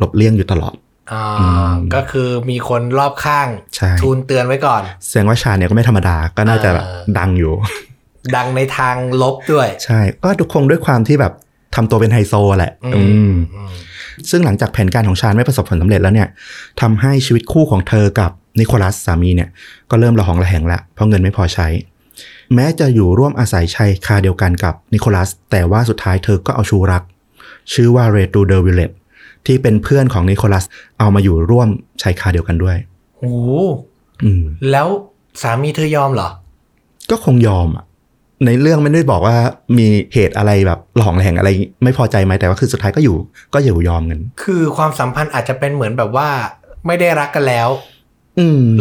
บเลี่ยงอยู่ตลอดก็คือมีคนรอบข้างทูลเตือนไว้ก่อนแสดงว่าชาญเนี่ยก็ไม่ธรรมดาก็น่าจะดังอยู่ ดังในทางลบด้วยใช่ก็ทุกคงด้วยความที่แบบทำตัวเป็นไฮโซแหละซึ่งหลังจากแผนการของชาญไม่ประสบผลสำเร็จแล้วเนี่ยทำให้ชีวิตคู่ของเธอกับ นิโคลัสสามีเนี่ยก็เริ่มระหองระแหงละเพราะเงินไม่พอใช้แม้จะอยู่ร่วมอาศัยชายคาเดียวกันกับนิโคลัสแต่ว่าสุดท้ายเธอก็เอาชูรักชื่อว่าเรตูเดอวิลเลตที่เป็นเพื่อนของนิโคลัสเอามาอยู่ร่วมชายคาเดียวกันด้วยโอ้แล้วสามีเธอยอมเหรอก็คงยอมอ่ะในเรื่องไม่ได้บอกว่ามีเหตุอะไรแบบหลองแหลงอะไรไม่พอใจไหมแต่ว่าคือสุดท้ายก็อยู่ยอมกันคือความสัมพันธ์อาจจะเป็นเหมือนแบบว่าไม่ได้รักกันแล้ว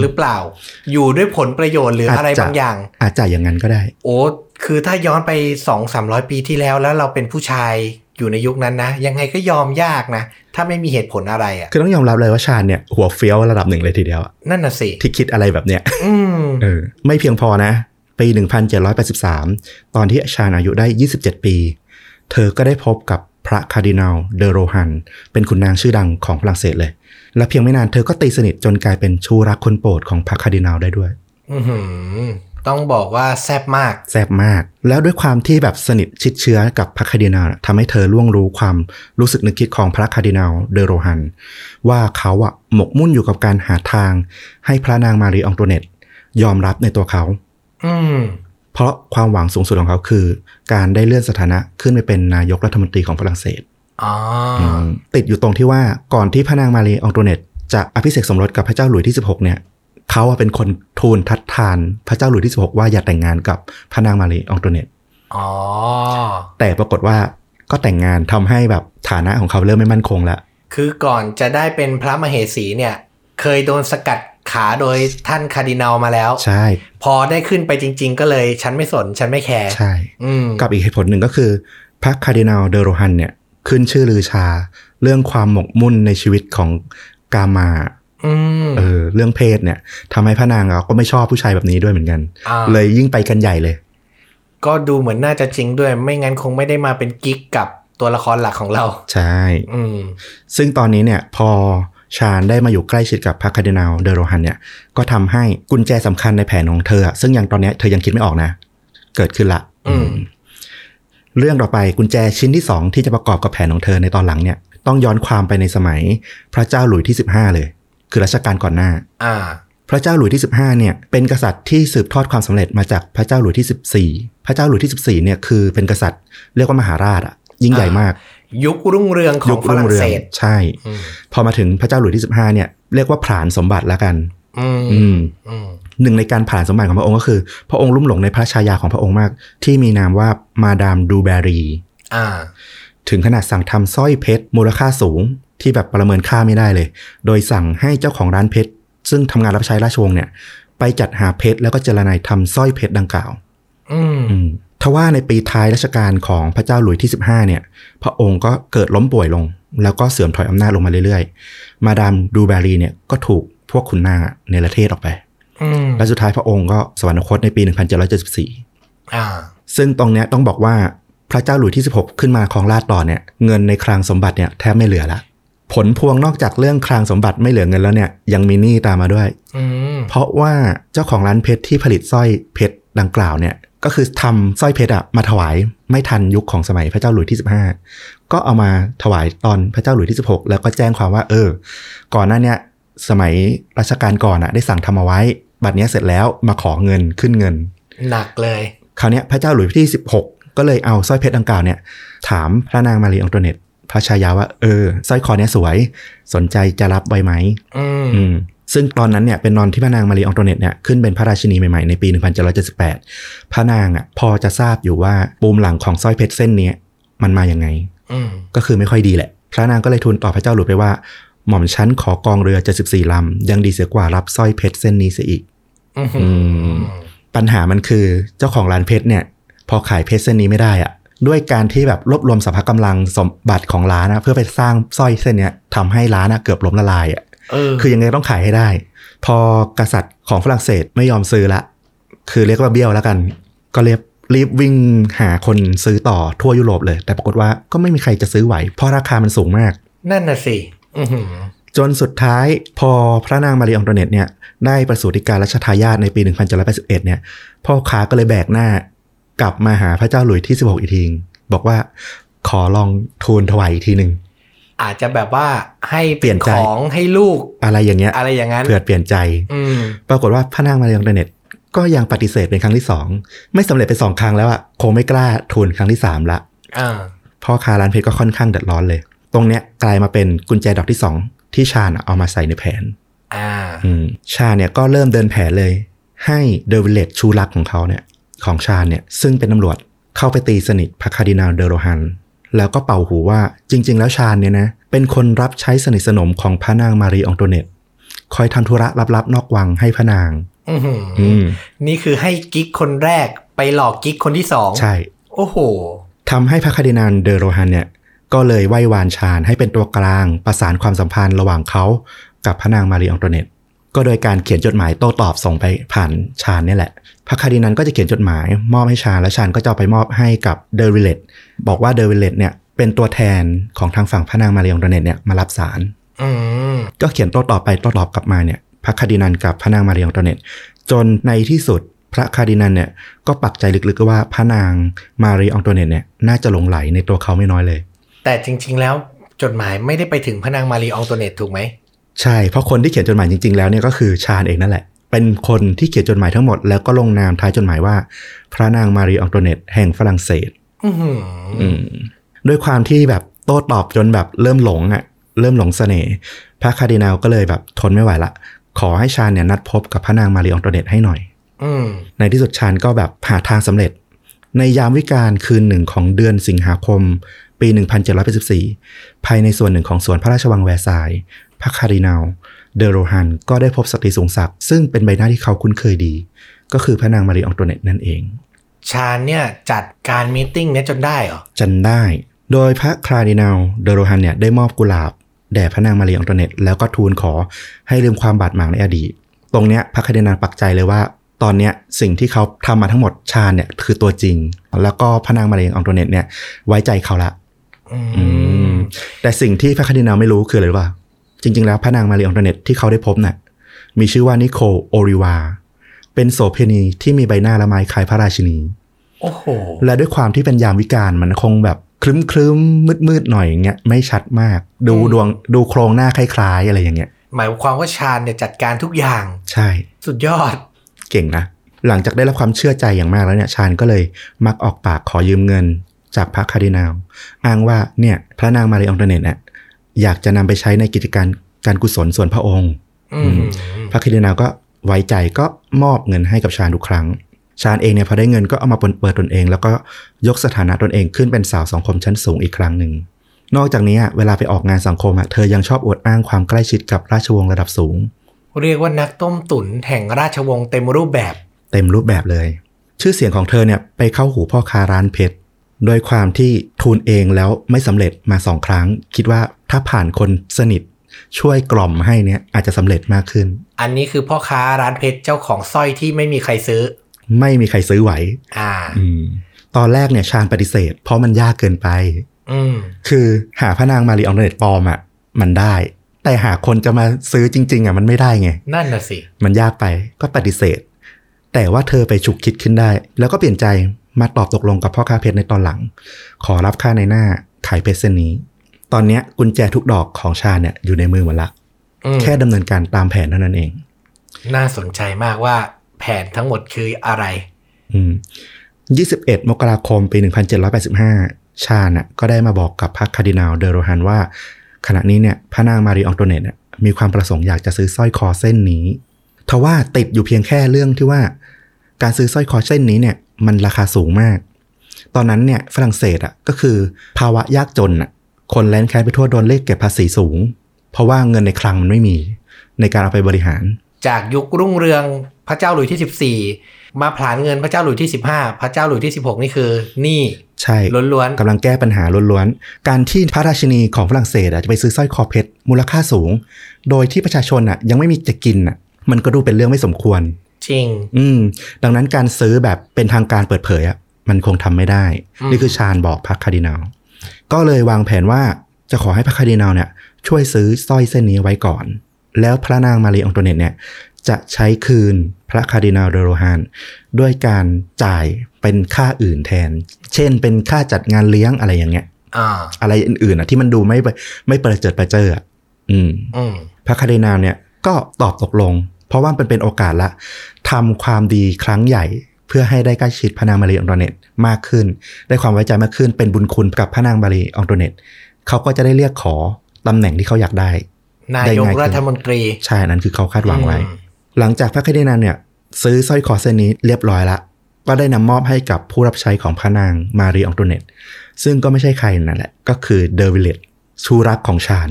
หรือเปล่าอยู่ด้วยผลประโยชน์หรือ อะไรบางอย่างอาจจะอย่างนั้นก็ได้โอ้คือถ้าย้อนไป 2-300 ปีที่แล้วเราเป็นผู้ชายอยู่ในยุคนั้นนะยังไงก็ยอมยากนะถ้าไม่มีเหตุผลอะไรอ่ะคือต้องยอมรับเลยว่าชาญเนี่ยหัวเฟี้ยวระดับหนึ่งเลยทีเดียวนั่นน่ะสิที่คิดอะไรแบบเนี้ยไม่เพียงพอนะปี1783ตอนที่ชาญอายุได้27ปีเธอก็ได้พบกับพระคาร์ดินัลเดอโรฮันเป็นขุนนางชื่อดังของฝรั่งเศสเลยและเพียงไม่นานเธอก็ตีสนิทจนกลายเป็นชูรักคนโปรดของพระคาร์ดินัลได้ด้วยต้องบอกว่าแซ่บมากแซ่บมากแล้วด้วยความที่แบบสนิทชิดเชื้อกับพระคาร์ดินัลทำให้เธอล่วงรู้ความรู้สึกนึกคิดของพระคาร์ดินัลเดอโรฮันว่าเขาอะหมกมุ่นอยู่กับการหาทางให้พระนางมารีอองโตเนตยอมรับในตัวเขาเพราะความหวังสูงสุดของเขาคือการได้เลื่อนสถานะขึ้นไปเป็นนายกรัฐมนตรีของฝรั่งเศสติดอยู่ตรงที่ว่าก่อนที่พระนางมารีอองโตเนตจะอภิเษกสมรสกับพระเจ้าหลุยส์ที่16เนี่ยเขาเป็นคนทูลทัดทานพระเจ้าหลุยส์ที่16ว่าอย่าแต่งงานกับพระนางมารีอองโตเนตแต่ปรากฏว่าก็แต่งงานทำให้แบบฐานะของเขาเริ่มไม่มั่นคงแล้วคือก่อนจะได้เป็นพระมเหสีเนี่ยเคยโดนสกัดขาโดยท่านคาร์ดินัลมาแล้วใช่พอได้ขึ้นไปจริงๆก็เลยฉันไม่สนฉันไม่แคร์ใช่กับอีกเหตุผลหนึ่งก็คือพระคาร์ดินัลเดอโรฮันเนี่ยขึ้นชื่อลือชาเรื่องความหมกมุ่นในชีวิตของกามาเรื่องเพศเนี่ยทำให้พระนางก็ไม่ชอบผู้ชายแบบนี้ด้วยเหมือนกันเลยยิ่งไปกันใหญ่เลยก็ดูเหมือนน่าจะจริงด้วยไม่งั้นคงไม่ได้มาเป็นกิ๊กกับตัวละครหลักของเราใช่ซึ่งตอนนี้เนี่ยพอชาญได้มาอยู่ใกล้ชิดกับพระคาร์ดินัลเดอโรฮันเนี่ยก็ทำให้กุญแจสำคัญในแผนของเธอซึ่งยังตอนนี้เธอยังคิดไม่ออกนะเกิดขึ้นละเรื่องต่อไปกุญแจชิ้นที่2ที่จะประกอบกับแผนของเธอในตอนหลังเนี่ยต้องย้อนความไปในสมัยพระเจ้าหลุยส์ที่15เลยคือรัชกาลก่อนหน้าพระเจ้าหลุยส์ที่15เนี่ยเป็นกษัตริย์ที่สืบทอดความสำเร็จมาจากพระเจ้าหลุยส์ที่14พระเจ้าหลุยส์ที่14เนี่ยคือเป็นกษัตริย์เรียกว่ามหาราชยิ่งใหญ่มากยุครุ่งเรืองของฝรั่งเศสใช่พอมาถึงพระเจ้าหลุยส์ที่15เนี่ยเรียกว่าผลาญสมบัติละกันหนึ่งในการผลาญสมบัติของพระองค์ก็คือพระองค์ลุ่มหลงในพระฉายาของพระองค์มากที่มีนามว่ามาดามดูแบรีถึงขนาดสั่งทำสร้อยเพชรมูลค่าสูงที่แบบประเมินค่าไม่ได้เลยโดยสั่งให้เจ้าของร้านเพชรซึ่งทำงานรับใช้ราชวงศ์เนี่ยไปจัดหาเพชรแล้วก็เจรไนทำสร้อยเพชรดังกล่าวทว่าในปีท้ายรัชกาลของพระเจ้าหลุยส์ที่15เนี่ยพระองค์ก็เกิดล้มป่วยลงแล้วก็เสื่อมถอยอำนาจลงมาเรื่อยๆมาดามดูแบรีเนี่ยก็ถูกพวกขุนนางเนรเทศออกไปและสุดท้ายพระองค์ก็สวรรคตในปี1774ซึ่งตรงเนี้ยต้องบอกว่าพระเจ้าหลุยส์ที่16ขึ้นมาครองราชย์ต่อเนี่ยเงินในคลังสมบัติเนี่ยแทบไม่เหลือละผลพวงนอกจากเรื่องคลังสมบัติไม่เหลือเงินแล้วเนี่ยยังมีหนี้ตามมาด้วยเพราะว่าเจ้าของร้านเพชรที่ผลิตสร้อยเพชรดังกล่าวเนี่ยก็คือทำสร้อยเพชรมาถวายไม่ทันยุคของสมัยพระเจ้าหลุยส์ที่15ก็เอามาถวายตอนพระเจ้าหลุยส์ที่16แล้วก็แจ้งความว่าก่อนหน้าเนี้ยสมัยรัชกาลก่อนได้สั่งทำเอาไว้บัดเนี้ยเสร็จแล้วมาขอเงินขึ้นเงินหนักเลยคราวนี้พระเจ้าหลุยส์ที่16ก็เลยเอาสร้อยเพชรดังกล่าวเนี่ยถามพระนางมารีอองตัวเน็ตพระชายาว่าสร้อยคอเนี้ยสวยสนใจจะรับไว้ไหมซึ่งตอนนั้นเนี่ยเป็นนอนที่พระนางมารีอองโตเนตเนี่ยขึ้นเป็นพระราชินีใหม่ๆในปี1778พระนางพอจะทราบอยู่ว่าปูมหลังของสร้อยเพชรเส้นนี้มันมาอย่างไงก็คือไม่ค่อยดีแหละพระนางก็เลยทูลต่อพระเจ้าหลุยส์ไปว่าหม่อมชั้นขอกองเรือ74ลำยังดีเสียกว่ารับสร้อยเพชรเส้นนี้เสียอีกปัญหามันคือเจ้าของร้านเพชรเนี่ยพอขายเพชรเส้นนี้ไม่ได้ด้วยการที่แบบรวบรวมสรรพกำลังสมบัติของร้านเพื่อไปสร้างสร้อยเส้นนี้ทำให้ร้านเกือบล้มละลายคือยังไงต้องขายให้ได้พอกษัตริย์ของฝรั่งเศสไม่ยอมซื้อละคือเรียกว่าเบี้ยวแล้วกันก็รีบวิ่งหาคนซื้อต่อทั่วยุโรปเลยแต่ปรากฏว่าก็ไม่มีใครจะซื้อไหวเพราะราคามันสูงมากนั่นน่ะสิจนสุดท้ายพอพระนางมารีอองโตเนตเนี่ยได้ประสูติการรัชทายาทในปี1781เนี่ยพ่อค้าก็เลยแบกหน้ากลับมาหาพระเจ้าหลุยส์ที่16อีกทีบอกว่าขอลองทูลถวายอีกทีนึง อาจจะแบบว่าให้เปลี่ยนของให้ลูกอะไรอย่างเงี้ยอะไรอย่างนั้นเผื่อเปลี่ยนใจปรากฏว่าพระนางมารียองเดเนตก็ยังปฏิเสธเป็นครั้งที่2ไม่สำเร็จไป2ครั้งแล้วอ่ะคงไม่กล้าทูลครั้งที่3ละพ่อค้าร้านเพชรก็ค่อนข้างเดือดร้อนเลยตรงเนี้ยกลายมาเป็นกุญแจดอกที่2ที่ชาญเอามาใส่ในแผนชาญเนี่ยก็เริ่มเดินแผนเลยให้เดอวิลเลตชูรักของเขาเนี่ยของชาญเนี่ยซึ่งเป็นตำรวจเข้าไปตีสนิทพระคาร์ดินัลเดอโรฮันแล้วก็เป่าหูว่าจริงๆแล้วชาญเนี่ยนะเป็นคนรับใช้สนิทสนมของพระนางมารีอองโตเนตคอยทำธุระลับๆนอกวังให้พระนางนี่คือให้กิ๊กคนแรกไปหลอกกิ๊กคนที่2ใช่โอ้โหทำให้พระคาร์ดินัลเดอโรฮันเนี่ยก็เลยไหว้วานชาญให้เป็นตัวกลางประสานความสัมพันธ์ระหว่างเขากับพระนางมารีอองโตเนตก็โดยการเขียนจดหมายโต้ตอบส่งไปผ่านชาญนี่แหละพระคาร์ดินัลก็จะเขียนจดหมายมอบให้ชาญและชาญก็จะไปมอบให้กับเดอวิลเลตบอกว่าเดอวิลเลตเนี่ยเป็นตัวแทนของทางฝั่งพระนางมารีอองโตเนตเนี่ยมารับสารก็เขียนโต้ตอบไปโต้ตอบกลับมาเนี่ยพระคาร์ดินัลกับพระนางมารีอองโตเนตจนในที่สุดพระคาร์ดินัลเนี่ยก็ปักใจลึกๆว่าพระนางมารีอองโตเนตเนี่ยน่าจะหลงไหลในตัวเขาไม่น้อยเลยแต่จริงๆแล้วจดหมายไม่ได้ไปถึงพระนางมารีอองโตเนตถูกไหมใช่เพราะคนที่เขียนจดหมายจริงๆแล้วเนี่ยก็คือชาญเองนั่นแหละเป็นคนที่เขียนจดหมายทั้งหมดแล้วก็ลงนามท้ายจดหมายว่าพระนางมารีอองโตเนตแห่งฝรั่งเศสด้วยความที่แบบโต้ตอบจนแบบเริ่มหลงเสน่ห์พระคาร์ดินัลก็เลยแบบทนไม่ไหวละขอให้ชาญเนี่ยนัดพบกับพระนางมารีอองโตเนตให้หน่อยในที่สุดชาญก็แบบหาทางสำเร็จในยามวิกาลคืน1ของเดือนสิงหาคมปี1784ภายในส่วนหนึ่งของสวนพระราชวังแวร์ซายน์พระคาร์ดินัลเดอโรฮันก็ได้พบสตรีสูงศักดิ์ซึ่งเป็นใบหน้าที่เขาคุ้นเคยดีก็คือพระนางมารีอองโตเนตนั่นเองชาญเนี่ยจัดการมีตติ้งนี้จนได้เหรอจนได้โดยพระคาร์ดินัลเดอโรฮันเนี่ยได้มอบกุหลาบแด่พระนางมารีอองโตเนตแล้วก็ทูลขอให้ลืมความบาดหมางในอดีตตรงเนี้ยพระคาร์ดินัลปักใจเลยว่าตอนเนี้ยสิ่งที่เขาทำมาทั้งหมดชาญเนี่ยคือตัวจริงแล้วก็พระนางมารีอองโตเนตเนี่ยไว้ใจเขาละแต่สิ่งที่พระคาร์ดินัลไม่รู้คืออะไรว่าจริงๆแล้วพระนางมารีอองโตเนตที่เขาได้พบน่ะมีชื่อว่านิโคลโอริวาเป็นโสเภณีที่มีใบหน้าละไมคล้ายพระราชินีโอ้โหและด้วยความที่เป็นยามวิกาลมันคงแบบครึ้มๆมืดๆหน่อยอย่างเงี้ยไม่ชัดมากดูดวงดูโครงหน้าคล้ายๆอะไรอย่างเงี้ยหมายความว่าชาญเนี่ยจัดการทุกอย่างใช่สุดยอดเก่งนะหลังจากได้รับความเชื่อใจอย่างมากแล้วเนี่ยชาญก็เลยมักออกปากขอยืมเงินจากพระคาร์ดินัลอ้างว่าเนี่ยพระนางมารีอองโตเนตเนี่ยอยากจะนำไปใช้ในกิจการการกุศลส่วนพระองค์พระคาร์ดินัลก็ไว้ใจก็มอบเงินให้กับชาญทุกครั้งชาญเองเนี่ยพอได้เงินก็เอามาเปิดตนเองแล้วก็ยกสถานะตนเองขึ้นเป็นสาวสังคมชั้นสูงอีกครั้งหนึ่งนอกจากนี้เวลาไปออกงานสังคมเธอยังชอบอวดอ้างความใกล้ชิดกับราชวงศ์ระดับสูงเรียกว่านักต้มตุ๋นแห่งราชวงศ์เต็มรูปแบบเลยชื่อเสียงของเธอเนี่ยไปเข้าหูพ่อค้าร้านเพชรโดยความที่ทูลเองแล้วไม่สำเร็จมา2ครั้งคิดว่าถ้าผ่านคนสนิทช่วยกล่อมให้เนี่ยอาจจะสำเร็จมากขึ้นอันนี้คือพ่อค้าร้านเพชรเจ้าของสร้อยที่ไม่มีใครซื้อไหวตอนแรกเนี่ยชาญปฏิเสธเพราะมันยากเกินไปคือหาพระนางมารีอองโตเนตปลอมมันได้แต่หาคนจะมาซื้อจริงๆมันไม่ได้ไงนั่นน่ะสิมันยากไปก็ปฏิเสธแต่ว่าเธอไปฉุกคิดขึ้นได้แล้วก็เปลี่ยนใจมาตอบตกลงกับพ่อค้าเพชรในตอนหลังขอรับค่าในหน้าขายเพชรเส้นนี้ตอนนี้กุญแจทุกดอกของชาญเนี่ยอยู่ในมือหมดละแค่ดำเนินการตามแผนเท่านั้นเองน่าสนใจมากว่าแผนทั้งหมดคืออะไร21 มกราคม ปี 1785ชาญก็ได้มาบอกกับพระคาร์ดินัลเดอโรฮันว่าขณะนี้เนี่ยพระนางมารีอองโตเนตมีความประสงค์อยากจะซื้อสร้อยคอเส้นนี้ทว่าติดอยู่เพียงแค่เรื่องที่ว่าการซื้อสร้อยคอเส้นนี้เนี่ยมันราคาสูงมากตอนนั้นเนี่ยฝรั่งเศสก็คือภาวะยากจนคนแลนแค้นไปทั่วโดนเรียกเก็บภาษีสูงเพราะว่าเงินในคลังมันไม่มีในการเอาไปบริหารจากยุครุ่งเรืองพระเจ้าหลุยส์ที่14มาผลาญเงินพระเจ้าหลุยส์ที่15พระเจ้าหลุยส์ที่16นี่คือหนี้ใช่ล้วนๆกำลังแก้ปัญหาล้วนๆการที่พระราชินีของฝรั่งเศสจะไปซื้อสร้อยคอเพชรมูลค่าสูงโดยที่ประชาชนยังไม่มีจะกินมันก็ดูเป็นเรื่องไม่สมควรจริงดังนั้นการซื้อแบบเป็นทางการเปิดเผยมันคงทำไม่ได้นี่คือชาญบอกพระคาร์ดินัลก็เลยวางแผนว่าจะขอให้พระคาร์ดินัลเนี่ยช่วยซื้อสร้อยเส้นนี้ไว้ก่อนแล้วพระนางมารีอองโตเนตเนี่ยจะใช้คืนพระคาร์ดินัลเดอโรฮันด้วยการจ่ายเป็นค่าอื่นแทนเช่นเป็นค่าจัดงานเลี้ยงอะไรอย่างเงี้ย อะไรอื่นๆที่มันดูไม่ประเจิดประเจ้อพระคาร์ดินัลเนี่ยก็ตอบตกลงเพราะว่ามันเป็นโอกาสละทำความดีครั้งใหญ่เพื่อให้ได้ใกล้ชิดพระนางมารีอองโตเนตมากขึ้นได้ความไว้ใจมากขึ้นเป็นบุญคุณกับพระนางมารีอองโตเนตเขาก็จะได้เรียกขอตำแหน่งที่เขาอยากได้นายกรัฐมนตรีใช่นั้นคือเขาคาดหวังไว้หลังจากพระคาร์ดินัลเนี่ยซื้อสร้อยคอเส้นนี้เรียบร้อยละก็ได้นำมอบให้กับผู้รับใช้ของพระนางมารีอองโตเนตซึ่งก็ไม่ใช่ใครนั่นแหละก็คือเดอวิลเลตชูรักของฉัน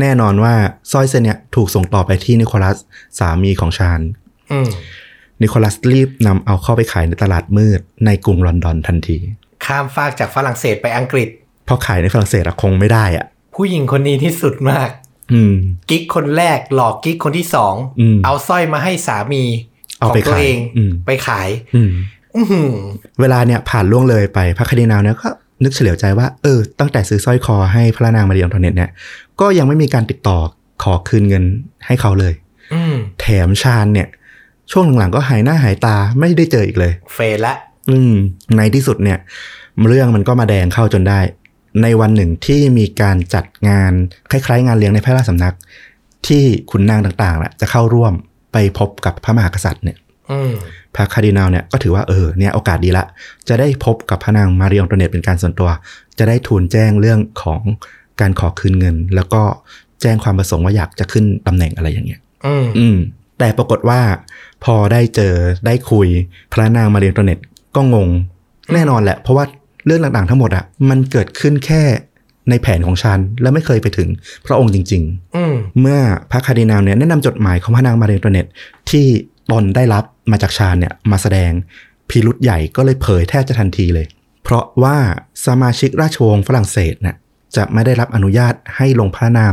แน่นอนว่าสร้อยเส้นเนี่ยถูกส่งต่อไปที่นิโคลัสสามีของชานนิโคลัสรีบนำเอาเข้าไปขายในตลาดมืดในกรุงลอนดอนทันทีข้ามฟากจากฝรั่งเศสไปอังกฤษเพราะขายในฝรั่งเศสคงไม่ได้อะผู้หญิงคนนี้ที่สุดมากกิ๊กคนแรกหลอกกิ๊กคนที่สองเอาสร้อยมาให้สามีของตัวเองไปขายเวลาเนี่ยผ่านล่วงเลยไปพระคาร์ดินัลเนี่ยก็นึกเฉลียวใจว่าตั้งแต่ซื้อสร้อยคอให้พระนางมารีอองโตเนตเนี่ยก็ยังไม่มีการติดต่อขอคืนเงินให้เขาเลยแถมชานเนี่ยช่วงหลังๆก็หายหน้าหายตาไม่ได้เจออีกเลยเฟลละในที่สุดเนี่ยเรื่องมันก็มาแดงเข้าจนได้ในวันหนึ่งที่มีการจัดงานคล้ายๆงานเลี้ยงในพระราชสำนักที่ขุนนางต่างๆแหละจะเข้าร่วมไปพบกับพระมหากษัตริย์เนี่ยพระคาร์ดินัลเนี่ยก็ถือว่าเนี่ยโอกาสดีละจะได้พบกับพระนางมารีอองโตเนตเป็นการส่วนตัวจะได้ทูลแจ้งเรื่องของการขอคืนเงินแล้วก็แจ้งความประสงค์ว่าอยากจะขึ้นตำแหน่งอะไรอย่างเงี้ยแต่ปรากฏว่าพอได้เจอได้คุยพระนางมารีอองโตเนตก็งงแน่นอนแหละเพราะว่าเรื่องต่างๆทั้งหมดอ่ะมันเกิดขึ้นแค่ในแผนของฉันและไม่เคยไปถึงพระองค์จริงๆเมื่อพระคาร์ดินัลเนี่ยแนะนำจดหมายของพระนางมารีอองโตเนตที่ตนได้รับมาจากชาญเนี่ยมาแสดงพิรุธใหญ่ก็เลยเผยแทบจะทันทีเลยเพราะว่าสมาชิกราชวงศ์ฝรั่งเศสเนี่ยจะไม่ได้รับอนุญาตให้ลงพระนาม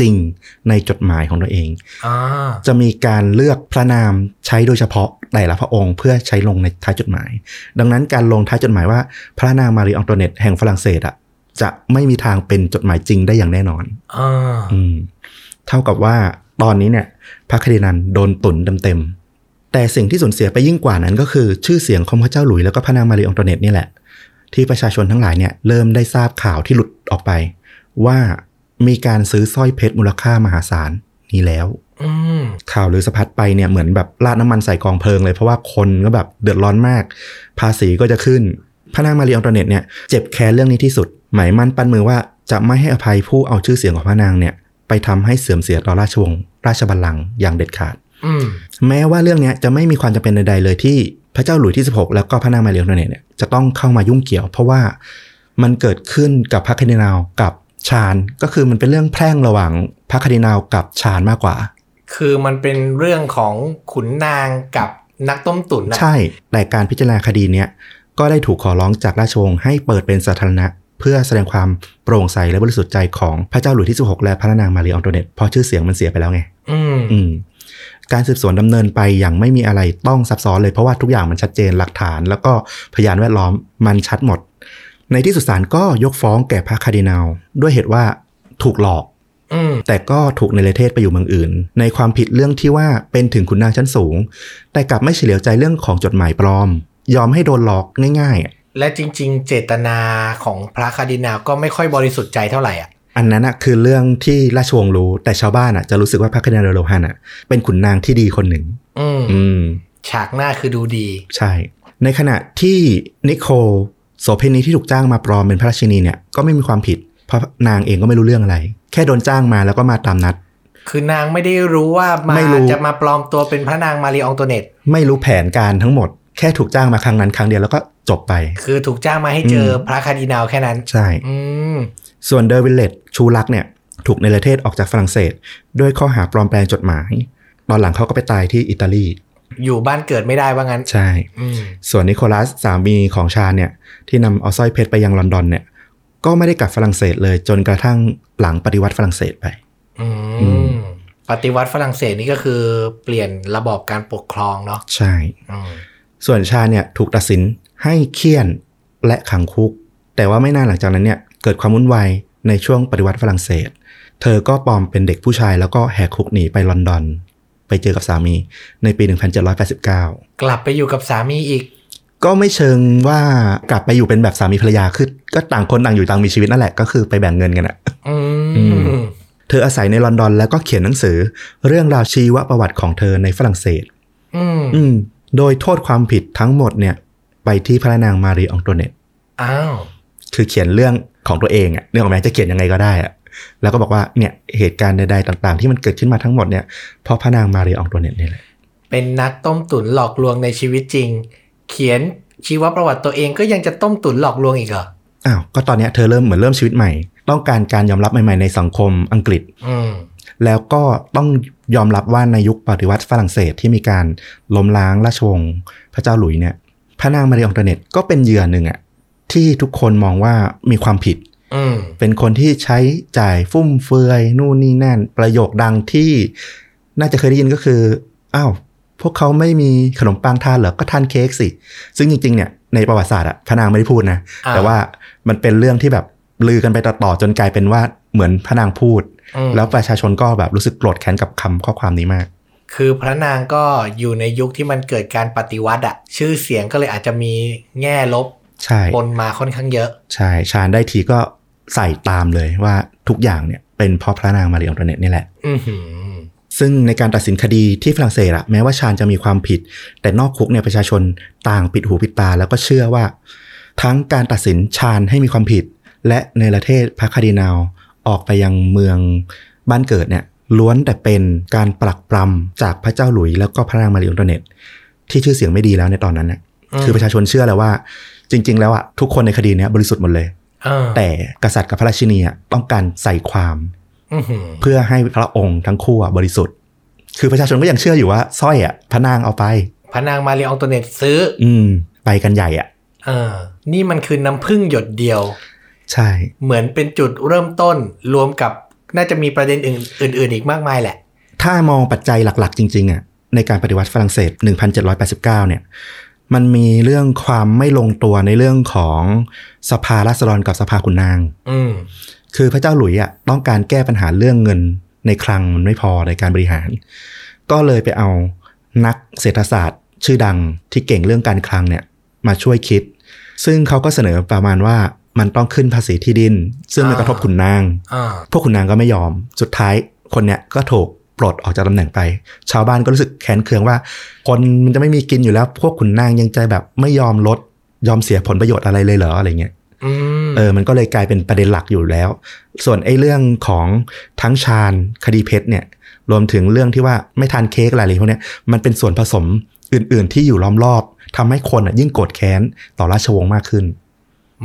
จริงในจดหมายของตัวเองจะมีการเลือกพระนามใช้โดยเฉพาะแต่ละพระองค์เพื่อใช้ลงในท้ายจดหมายดังนั้นการลงท้ายจดหมายว่าพระนางมารีอองโตเนตแห่งฝรั่งเศสอ่ะจะไม่มีทางเป็นจดหมายจริงได้อย่างแน่นอนเท่ากับว่าตอนนี้เนี่ยพระคาร์ดินัลโดนตุนเต็มๆแต่สิ่งที่สูญเสียไปยิ่งกว่านั้นก็คือชื่อเสียงของพระเจ้าหลุยส์แล้วก็พระนางมารีอองโตเนตนี่แหละที่ประชาชนทั้งหลายเนี่ยเริ่มได้ทราบข่าวที่หลุดออกไปว่ามีการซื้อสร้อยเพชรมูลค่ามหาศาลนี้แล้วข่าวหรือสะพัดไปเนี่ยเหมือนแบบราดน้ำมันใส่กองเพลิงเลยเพราะว่าคนก็แบบเดือดร้อนมากภาษีก็จะขึ้นพระนางมารีอองโตเนตเนี่ยเจ็บแค้นเรื่องนี้ที่สุดหมายมั่นปั้นมือว่าจะไม่ให้อภัยผู้เอาชื่อเสียงของพระนางเนี่ยไปทำให้เสื่อมเสียต่อราชวงศ์ราชบัลลังก์อย่างเด็ดขาดแม้ว่าเรื่องนี้จะไม่มีความจำเป็นใดๆเลยที่พระเจ้าหลุยส์ที่16แล้วก็พระนางมารีอองโตเนตเนี่ยจะต้องเข้ามายุ่งเกี่ยวเพราะว่ามันเกิดขึ้นกับพระคาร์ดินัลกับชาญก็คือมันเป็นเรื่องแพร่งระหว่างพระคาร์ดินัลกับชาญมากกว่าคือมันเป็นเรื่องของขุนนางกับนักต้มตุ๋นนะใช่แต่การพิจารณาคดีเนี้ยก็ได้ถูกขอร้องจากราชวงศ์ให้เปิดเป็นสาธารณะเพื่อแสดงความโปร่งใสและบริสุทธิ์ใจของพระเจ้าหลุยส์ที่16และพระนางมารีอองโตเนตเพราะชื่อเสียงมันเสียไปแล้วไงการสืบสวนดำเนินไปอย่างไม่มีอะไรต้องซับซ้อนเลยเพราะว่าทุกอย่างมันชัดเจนหลักฐานแล้วก็พยานแวดล้อมมันชัดหมดในที่สุดศาลก็ยกฟ้องแก่พระคาร์ดินัลด้วยเหตุว่าถูกหลอกแต่ก็ถูกเนรเทศไปอยู่เมืองอื่นในความผิดเรื่องที่ว่าเป็นถึงขุนนางชั้นสูงแต่กลับไม่เฉลียวใจเรื่องของจดหมายปลอมยอมให้โดนหลอกง่ายๆและจริงๆเจตนาของพระคาร์ดินัลก็ไม่ค่อยบริสุทธิ์ใจเท่าไหร่อ่ะอันนั้นนะคือเรื่องที่ราชวงศ์รู้แต่ชาวบ้านอ่ะจะรู้สึกว่าพระคาร์ดินัลโลฮันอ่ะเป็นขุนนางที่ดีคนหนึ่งฉากหน้าคือดูดีใช่ในขณะที่นิโคโสเภณีที่ถูกจ้างมาปลอมเป็นพระราชินีเนี่ยก็ไม่มีความผิดเพราะนางเองก็ไม่รู้เรื่องอะไรแค่โดนจ้างมาแล้วก็มาตามนัดคือนางไม่ได้รู้ว่ามาจะมาปลอมตัวเป็นพระนางมารีอองโตเนตไม่รู้แผนการทั้งหมดแค่ถูกจ้างมาครั้งนั้นครั้งเดียวแล้วก็จบไปคือถูกจ้างมาให้เจอพระคาร์ดินัลแค่นั้นใช่ส่วนเดอวิลเลตชูรักเนี่ยถูกเนรเทศออกจากฝรั่งเศสด้วยข้อหาปลอมแปลงจดหมายตอนหลังเขาก็ไปตายที่อิตาลีอยู่บ้านเกิดไม่ได้ว่างั้นใช่ส่วนนิโคลัสสามีของชาญเนี่ยที่นำเอาสร้อยเพชรไปยังลอนดอนเนี่ยก็ไม่ได้กลับฝรั่งเศสเลยจนกระทั่งหลังปฏิวัติฝรั่งเศสไปปฏิวัติฝรั่งเศสนี่ก็คือเปลี่ยนระบอบการปกครองเนาะใช่ส่วนชาญเนี่ยถูกตัดสินให้เฆี่ยนและขังคุกแต่ว่าไม่นานหลังจากนั้นเนี่ยเกิดความวุ่นวายในช่วงปฏิวัติฝรั่งเศสเธอก็ปลอมเป็นเด็กผู้ชายแล้วก็แหกคุกหนีไปลอนดอนไปเจอกับสามีในปี 1789 กลับไปอยู่กับสามีอีก ก็ไม่เชิงว่ากลับไปอยู่เป็นแบบสามีภรรยาคือก็ต่างคนต่างอยู่ต่างมีชีวิตนั่นแหละก็คือไปแบ่งเงินกันอ่ะเธออาศัยในลอนดอนแล้วก็เขียนหนังสือเรื่องราวชีวประวัติของเธอในฝรั่งเศสโดยโทษความผิดทั้งหมดเนี่ยไปที่พระนางมารีอองโตเนตอ้าวคือเขียนเรื่องของตัวเองอ่ะเรื่องของแม่จะเขียนยังไงก็ได้อ่ะแล้วก็บอกว่าเนี่ยเหตุการณ์ใดๆต่างๆที่มันเกิดขึ้นมาทั้งหมดเนี่ยเพราะพระนางมารีอองโตเนตนี่แหละเป็นนักต้มตุ๋นหลอกลวงในชีวิตจริงเขียนชีวประวัติตัวเองก็ยังจะต้มตุ๋นหลอกลวงอีกเหรออ้าวก็ตอนนี้เธอเริ่มชีวิตใหม่ต้องการการยอมรับใหม่ๆในสังคมอังกฤษแล้วก็ต้องยอมรับว่าในยุคปฏิวัติฝรั่งเศสที่มีการล้มล้างราชวงศ์พระเจ้าหลุยส์เนี่ยพระนางมารีอองโตเนตก็เป็นเหยื่อหนึ่งอ่ะที่ทุกคนมองว่ามีความผิดเป็นคนที่ใช้จ่ายฟุ่มเฟือยนู่นนี่นั่นประโยคดังที่น่าจะเคยได้ยินก็คืออ้าวพวกเขาไม่มีขนมปังทานเหรอก็ทานเค้กสิซึ่งจริงๆเนี่ยในประวัติศาสตร์อ่ะพระนางไม่ได้พูดนะแต่ว่ามันเป็นเรื่องที่แบบลือกันไปต่อจนกลายเป็นว่าเหมือนพระนางพูดแล้วประชาชนก็แบบรู้สึกโกรธแค้นกับคำข้อความนี้มากคือพระนางก็อยู่ในยุคที่มันเกิดการปฏิวัติอ่ะชื่อเสียงก็เลยอาจจะมีแง่ลบปนมาค่อนข้างเยอะใช่ชานได้ทีก็ใส่ตามเลยว่าทุกอย่างเนี่ยเป็นเพราะพระนางมารีอองโตเนตนี่แหละซึ่งในการตัดสินคดีที่ฝรั่งเศสอะแม้ว่าชานจะมีความผิดแต่นอกคุกเนี่ยประชาชนต่างปิดหูปิดตาแล้วก็เชื่อว่าทั้งการตัดสินชานให้มีความผิดและในประเทศพระคาร์ดินัลออกไปยังเมืองบ้านเกิดเนี่ยล้วนแต่เป็นการปลักปรำจากพระเจ้าหลุยส์แล้วก็พระนางมารีอองโตเนตที่ชื่อเสียงไม่ดีแล้วในตอนนั้นนะคือประชาชนเชื่อแล้วว่าจริงๆแล้วอะทุกคนในคดีนี้บริสุทธิ์หมดเลยแต่กษัตริย์กับพระราชินีต้องการใส่ความเพื่อให้พระองค์ทั้งคู่บริสุทธิ์คือประชาชนก็ยังเชื่ออยู่ว่าสร้อยอะพระนางเอาไปพระนางมารีอองโตเนตซื้อไปกันใหญ่อะนี่มันคือน้ำผึ้งหยดเดียวใช่เหมือนเป็นจุดเริ่มต้นรวมกับน่าจะมีประเด็นอื่นๆอีกมากมายแหละถ้ามองปัจจัยหลักๆจริงๆอะในการปฏิวัติฝรั่งเศส1789เนี่ยมันมีเรื่องความไม่ลงตัวในเรื่องของสภาราษฎรกับสภาขุนนางคือพระเจ้าหลุยส์อ่ะต้องการแก้ปัญหาเรื่องเงินในคลังมันไม่พอในการบริหารก็เลยไปเอานักเศรษฐศาสตร์ชื่อดังที่เก่งเรื่องการคลังเนี่ยมาช่วยคิดซึ่งเขาก็เสนอประมาณว่ามันต้องขึ้นภาษีที่ดินซึ่งมันกระทบขุนนางพวกขุนนางก็ไม่ยอมสุดท้ายคนเนี่ยก็ถูกปลดออกจากตำแหน่งไปชาวบ้านก็รู้สึกแค้นเคืองว่าคนมันจะไม่มีกินอยู่แล้วพวกขุนนางยังใจแบบไม่ยอมลดยอมเสียผลประโยชน์อะไรเลยเหรออะไรเงี้ยมันก็เลยกลายเป็นประเด็นหลักอยู่แล้วส่วนไอ้เรื่องของทั้งชาญคดีเพชรเนี่ยรวมถึงเรื่องที่ว่าไม่ทานเค้กอะไรพวกเนี้ยมันเป็นส่วนผสมอื่นๆที่อยู่ล้อมรอบทำให้คนยิ่งโกรธแค้นต่อราชวงศ์มากขึ้น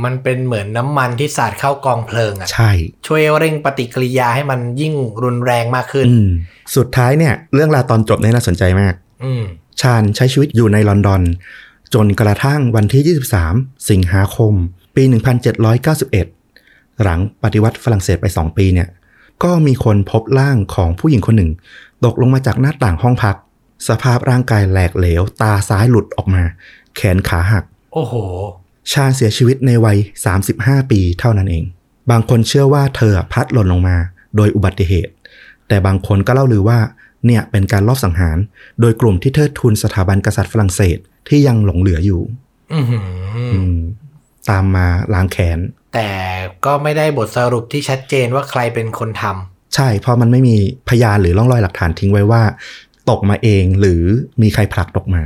มันเป็นเหมือนน้ำมันที่สาดเข้ากองเพลิงอ่ะใช่ช่วยเร่งปฏิกิริยาให้มันยิ่งรุนแรงมากขึ้นสุดท้ายเนี่ยเรื่องราวตอนจบเนี่ยน่าสนใจมากชาญใช้ชีวิตอยู่ในลอนดอนจนกระทั่งวันที่23สิงหาคมปี1791หลังปฏิวัติฝรั่งเศสไป2ปีเนี่ยก็มีคนพบร่างของผู้หญิงคนหนึ่งตกลงมาจากหน้าต่างห้องพักสภาพร่างกายแหลกเหลวตาซ้ายหลุดออกมาแขนขาหักโอ้โหชาญเสียชีวิตในวัย35ปีเท่านั้นเองบางคนเชื่อว่าเธอพลัดหล่นลงมาโดยอุบัติเหตุแต่บางคนก็เล่าลือว่าเนี่ยเป็นการลอบสังหารโดยกลุ่มที่เทิดทูนสถาบันกษัตริย์ฝรั่งเศสที่ยังหลงเหลืออยู่ตามมาล้างแค้นแต่ก็ไม่ได้บทสรุปที่ชัดเจนว่าใครเป็นคนทำใช่เพราะมันไม่มีพยานหรือร่องรอยหลักฐานทิ้งไว้ว่าตกมาเองหรือมีใครผลักตกมา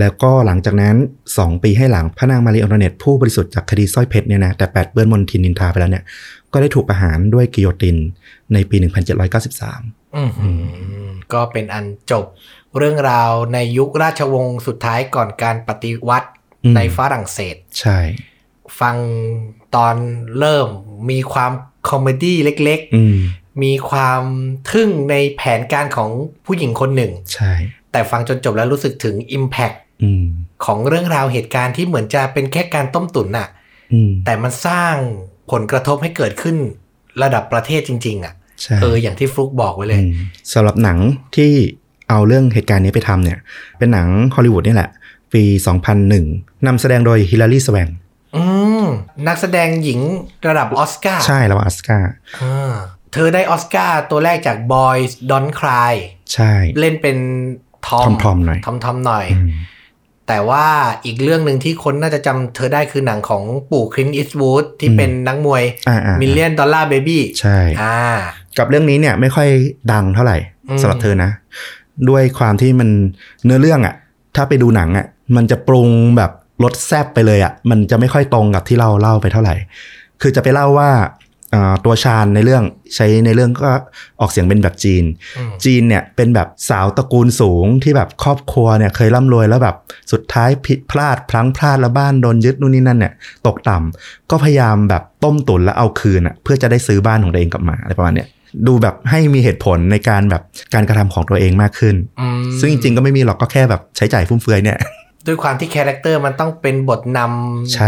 แล้วก็หลังจากนั้น2ปีให้หลังพระนางมารีอองโตเนตผู้บริสุทธิ์จากคดีสร้อยเพชรเนี่ยนะแต่แปดเปื้อนมลทินนินทาไปแล้วเนี่ยก็ได้ถูกประหารด้วยกิโยตินในปี1793ก็เป็นอันจบเรื่องราวในยุคราชวงศ์สุดท้ายก่อนการปฏิวัติในฝรั่งเศสใช่ฟังตอนเริ่มมีความคอมเมดี้เล็กๆมีความทึ่งในแผนการของผู้หญิงคนหนึ่งใช่แต่ฟังจนจบแล้วรู้สึกถึง impactของเรื่องราวเหตุการณ์ที่เหมือนจะเป็นแค่การต้มตุ๋นน่ะแต่มันสร้างผลกระทบให้เกิดขึ้นระดับประเทศจริงๆอ่ะอย่างที่ฟลุกบอกไว้เลยสำหรับหนังที่เอาเรื่องเหตุการณ์นี้ไปทำเนี่ยเป็นหนังฮอลลีวูดนี่แหละปี2001นำแสดงโดยฮิลลารีสแวนก์นักแสดงหญิงระดับออสการ์ใช่แล้วออสการ์เธอได้ออสการ์ตัวแรกจาก Boys Don't Cry ใช่เล่นเป็นทอมหน่อย แต่ว่าอีกเรื่องนึงที่คนน่าจะจำเธอได้คือหนังของปู่คลินต์ อีสต์วูดที่เป็นนักมวย$1 million Baby ใช่กับเรื่องนี้เนี่ยไม่ค่อยดังเท่าไหร่สำหรับเธอนะด้วยความที่มันเนื้อเรื่องอ่ะถ้าไปดูหนังอ่ะมันจะปรุงแบบรสแซ่บไปเลยอ่ะมันจะไม่ค่อยตรงกับที่เล่าไปเท่าไหร่คือจะไปเล่าว่าตัวชาญในเรื่องใช้ในเรื่องก็ออกเสียงเป็นแบบจีนเนี่ยเป็นแบบสาวตระกูลสูงที่แบบครอบครัวเนี่ยเคยร่ำรวยแล้วแบบสุดท้ายผิดพลาดพลั้งพลาดแล้วบ้านโดนยึดนู่นนี่นั่นเนี่ยตกต่ำก็พยายามแบบต้มตุ๋นแล้วเอาคืนอ่ะเพื่อจะได้ซื้อบ้านของตัวเองกลับมาอะไรประมาณเนี้ยดูแบบให้มีเหตุผลในการแบบการกระทำของตัวเองมากขึ้นซึ่งจริงๆก็ไม่มีหรอกก็แค่แบบใช้จ่ายฟุ่มเฟือยเนี่ยด้วยความที่คาแรคเตอร์มันต้องเป็นบทน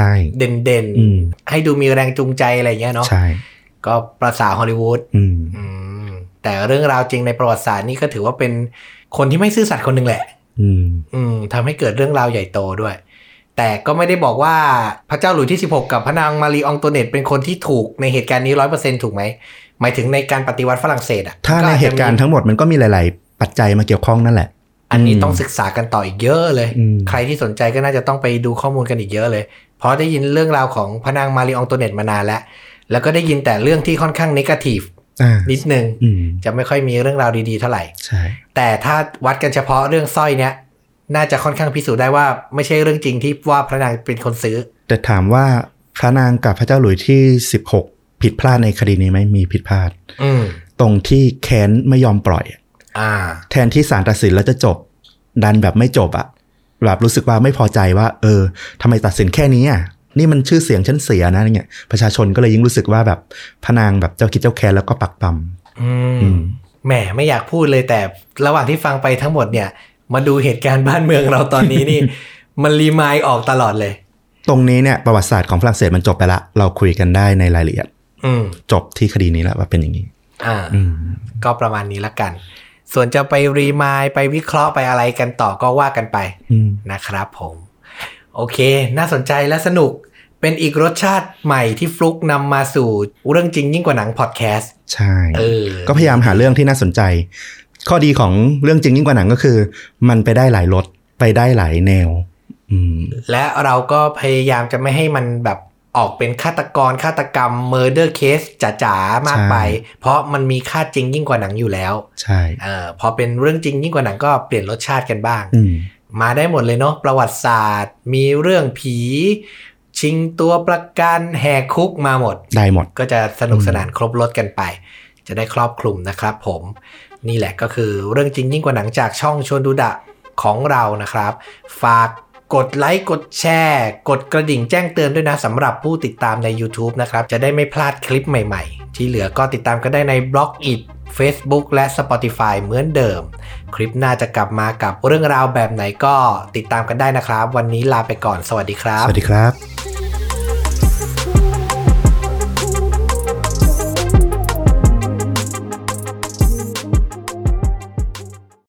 ำเด่นๆให้ดูมีแรงจูงใจอะไรอย่างเงี้ยเนาะก็ประสาฮอลลีวูดแต่เรื่องราวจริงในประวัติศาสตร์นี่ก็ถือว่าเป็นคนที่ไม่ซื่อสัตย์คนหนึ่งแหละทำให้เกิดเรื่องราวใหญ่โตด้วยแต่ก็ไม่ได้บอกว่าพระเจ้าหลุยส์ที่16กับพระนางมารีอองตัวเนตเป็นคนที่ถูกในเหตุการณ์นี้ 100% ถูกไหมหมายถึงในการปฏิวัติฝรั่งเศสอ่ะถ้าในเหตุการณ์ทั้งหมดมันก็มีหลายๆปัจจัยมาเกี่ยวข้องนั่นแหละอันนี้ต้องศึกษากันต่ออีกเยอะเลยใครที่สนใจก็น่าจะต้องไปดูข้อมูลกันอีกเยอะเลยเพราะได้ยินเรื่องราวของพระนางมารีอองตัวเนตมานานแล้วแล้วก็ได้ยินแต่เรื่องที่ค่อนข้างเนกาทีฟนิดนึงจะไม่ค่อยมีเรื่องราวดีๆเท่าไหร่แต่ถ้าวัดกันเฉพาะเรื่องสร้อยเนี้ยน่าจะค่อนข้างพิสูจน์ได้ว่าไม่ใช่เรื่องจริงที่ว่าพระนางเป็นคนซื้อแต่ถามว่าพระนางกับพระเจ้าหลุยส์ที่16ผิดพลาดในคดีนี้ไหมมีผิดพลาดตรงที่แค้นไม่ยอมปล่อยแทนที่ศาลตัดสินแล้วจะจบดันแบบไม่จบอะแบบรู้สึกว่าไม่พอใจว่าทำไมตัดสินแค่นี้อะนี่มันชื่อเสียงฉันเสียนะเนี่ยประชาชนก็เลยยิ่งรู้สึกว่าแบบพระนางแบบเจ้าคิดเจ้าแค้นแล้วก็ปักปั๊มแหมไม่อยากพูดเลยแต่ระหว่างที่ฟังไปทั้งหมดเนี่ยมาดูเหตุการณ์บ้านเมืองเราตอนนี้นี่ มันรีมายด์ออกตลอดเลยตรงนี้เนี่ยประวัติศาสตร์ของฝรั่งเศสมันจบไปละเราคุยกันได้ในรายละเอียดจบที่คดีนี้แล้วว่าเป็นอย่างนี้ก็ประมาณนี้ละกันส่วนจะไปรีมายด์ไปวิเคราะห์ไปอะไรกันต่อก็ว่ากันไปนะครับผมโอเคน่าสนใจและสนุกเป็นอีกรสชาติใหม่ที่ฟลุกนำมาสู่เรื่องจริงยิ่งกว่าหนังพอดแคสต์ใช่ก็พยายามหาเรื่องที่น่าสนใจข้อดีของเรื่องจริงยิ่งกว่าหนังก็คือมันไปได้หลายรสไปได้หลายแนวและเราก็พยายามจะไม่ให้มันแบบออกเป็นฆาตกรฆาตกรรม murder case จ๋าๆมากไปเพราะมันมีค่าจริงยิ่งกว่าหนังอยู่แล้วใช่พอเป็นเรื่องจริงยิ่งกว่าหนังก็เปลี่ยนรสชาติกันบ้างมาได้หมดเลยเนาะประวัติศาสตร์มีเรื่องผีชิงตัวประกันแหกคุกมาหมดได้หมดก็จะสนุกสนานครบรถกันไปจะได้ครอบคลุมนะครับผมนี่แหละก็คือเรื่องจริงยิ่งกว่าหนังจากช่องชวนดูดะของเรานะครับฝากกดไลค์กดแชร์กดกระดิ่งแจ้งเตือนด้วยนะสำหรับผู้ติดตามใน YouTube นะครับจะได้ไม่พลาดคลิปใหม่ๆที่เหลือก็ติดตามกันได้ใน Blogit Facebook และ Spotify เหมือนเดิมคลิปหน้าจะกลับมากับเรื่องราวแบบไหนก็ติดตามกันได้นะครับวันนี้ลาไปก่อนสวัสดีครับสวัสดีครับ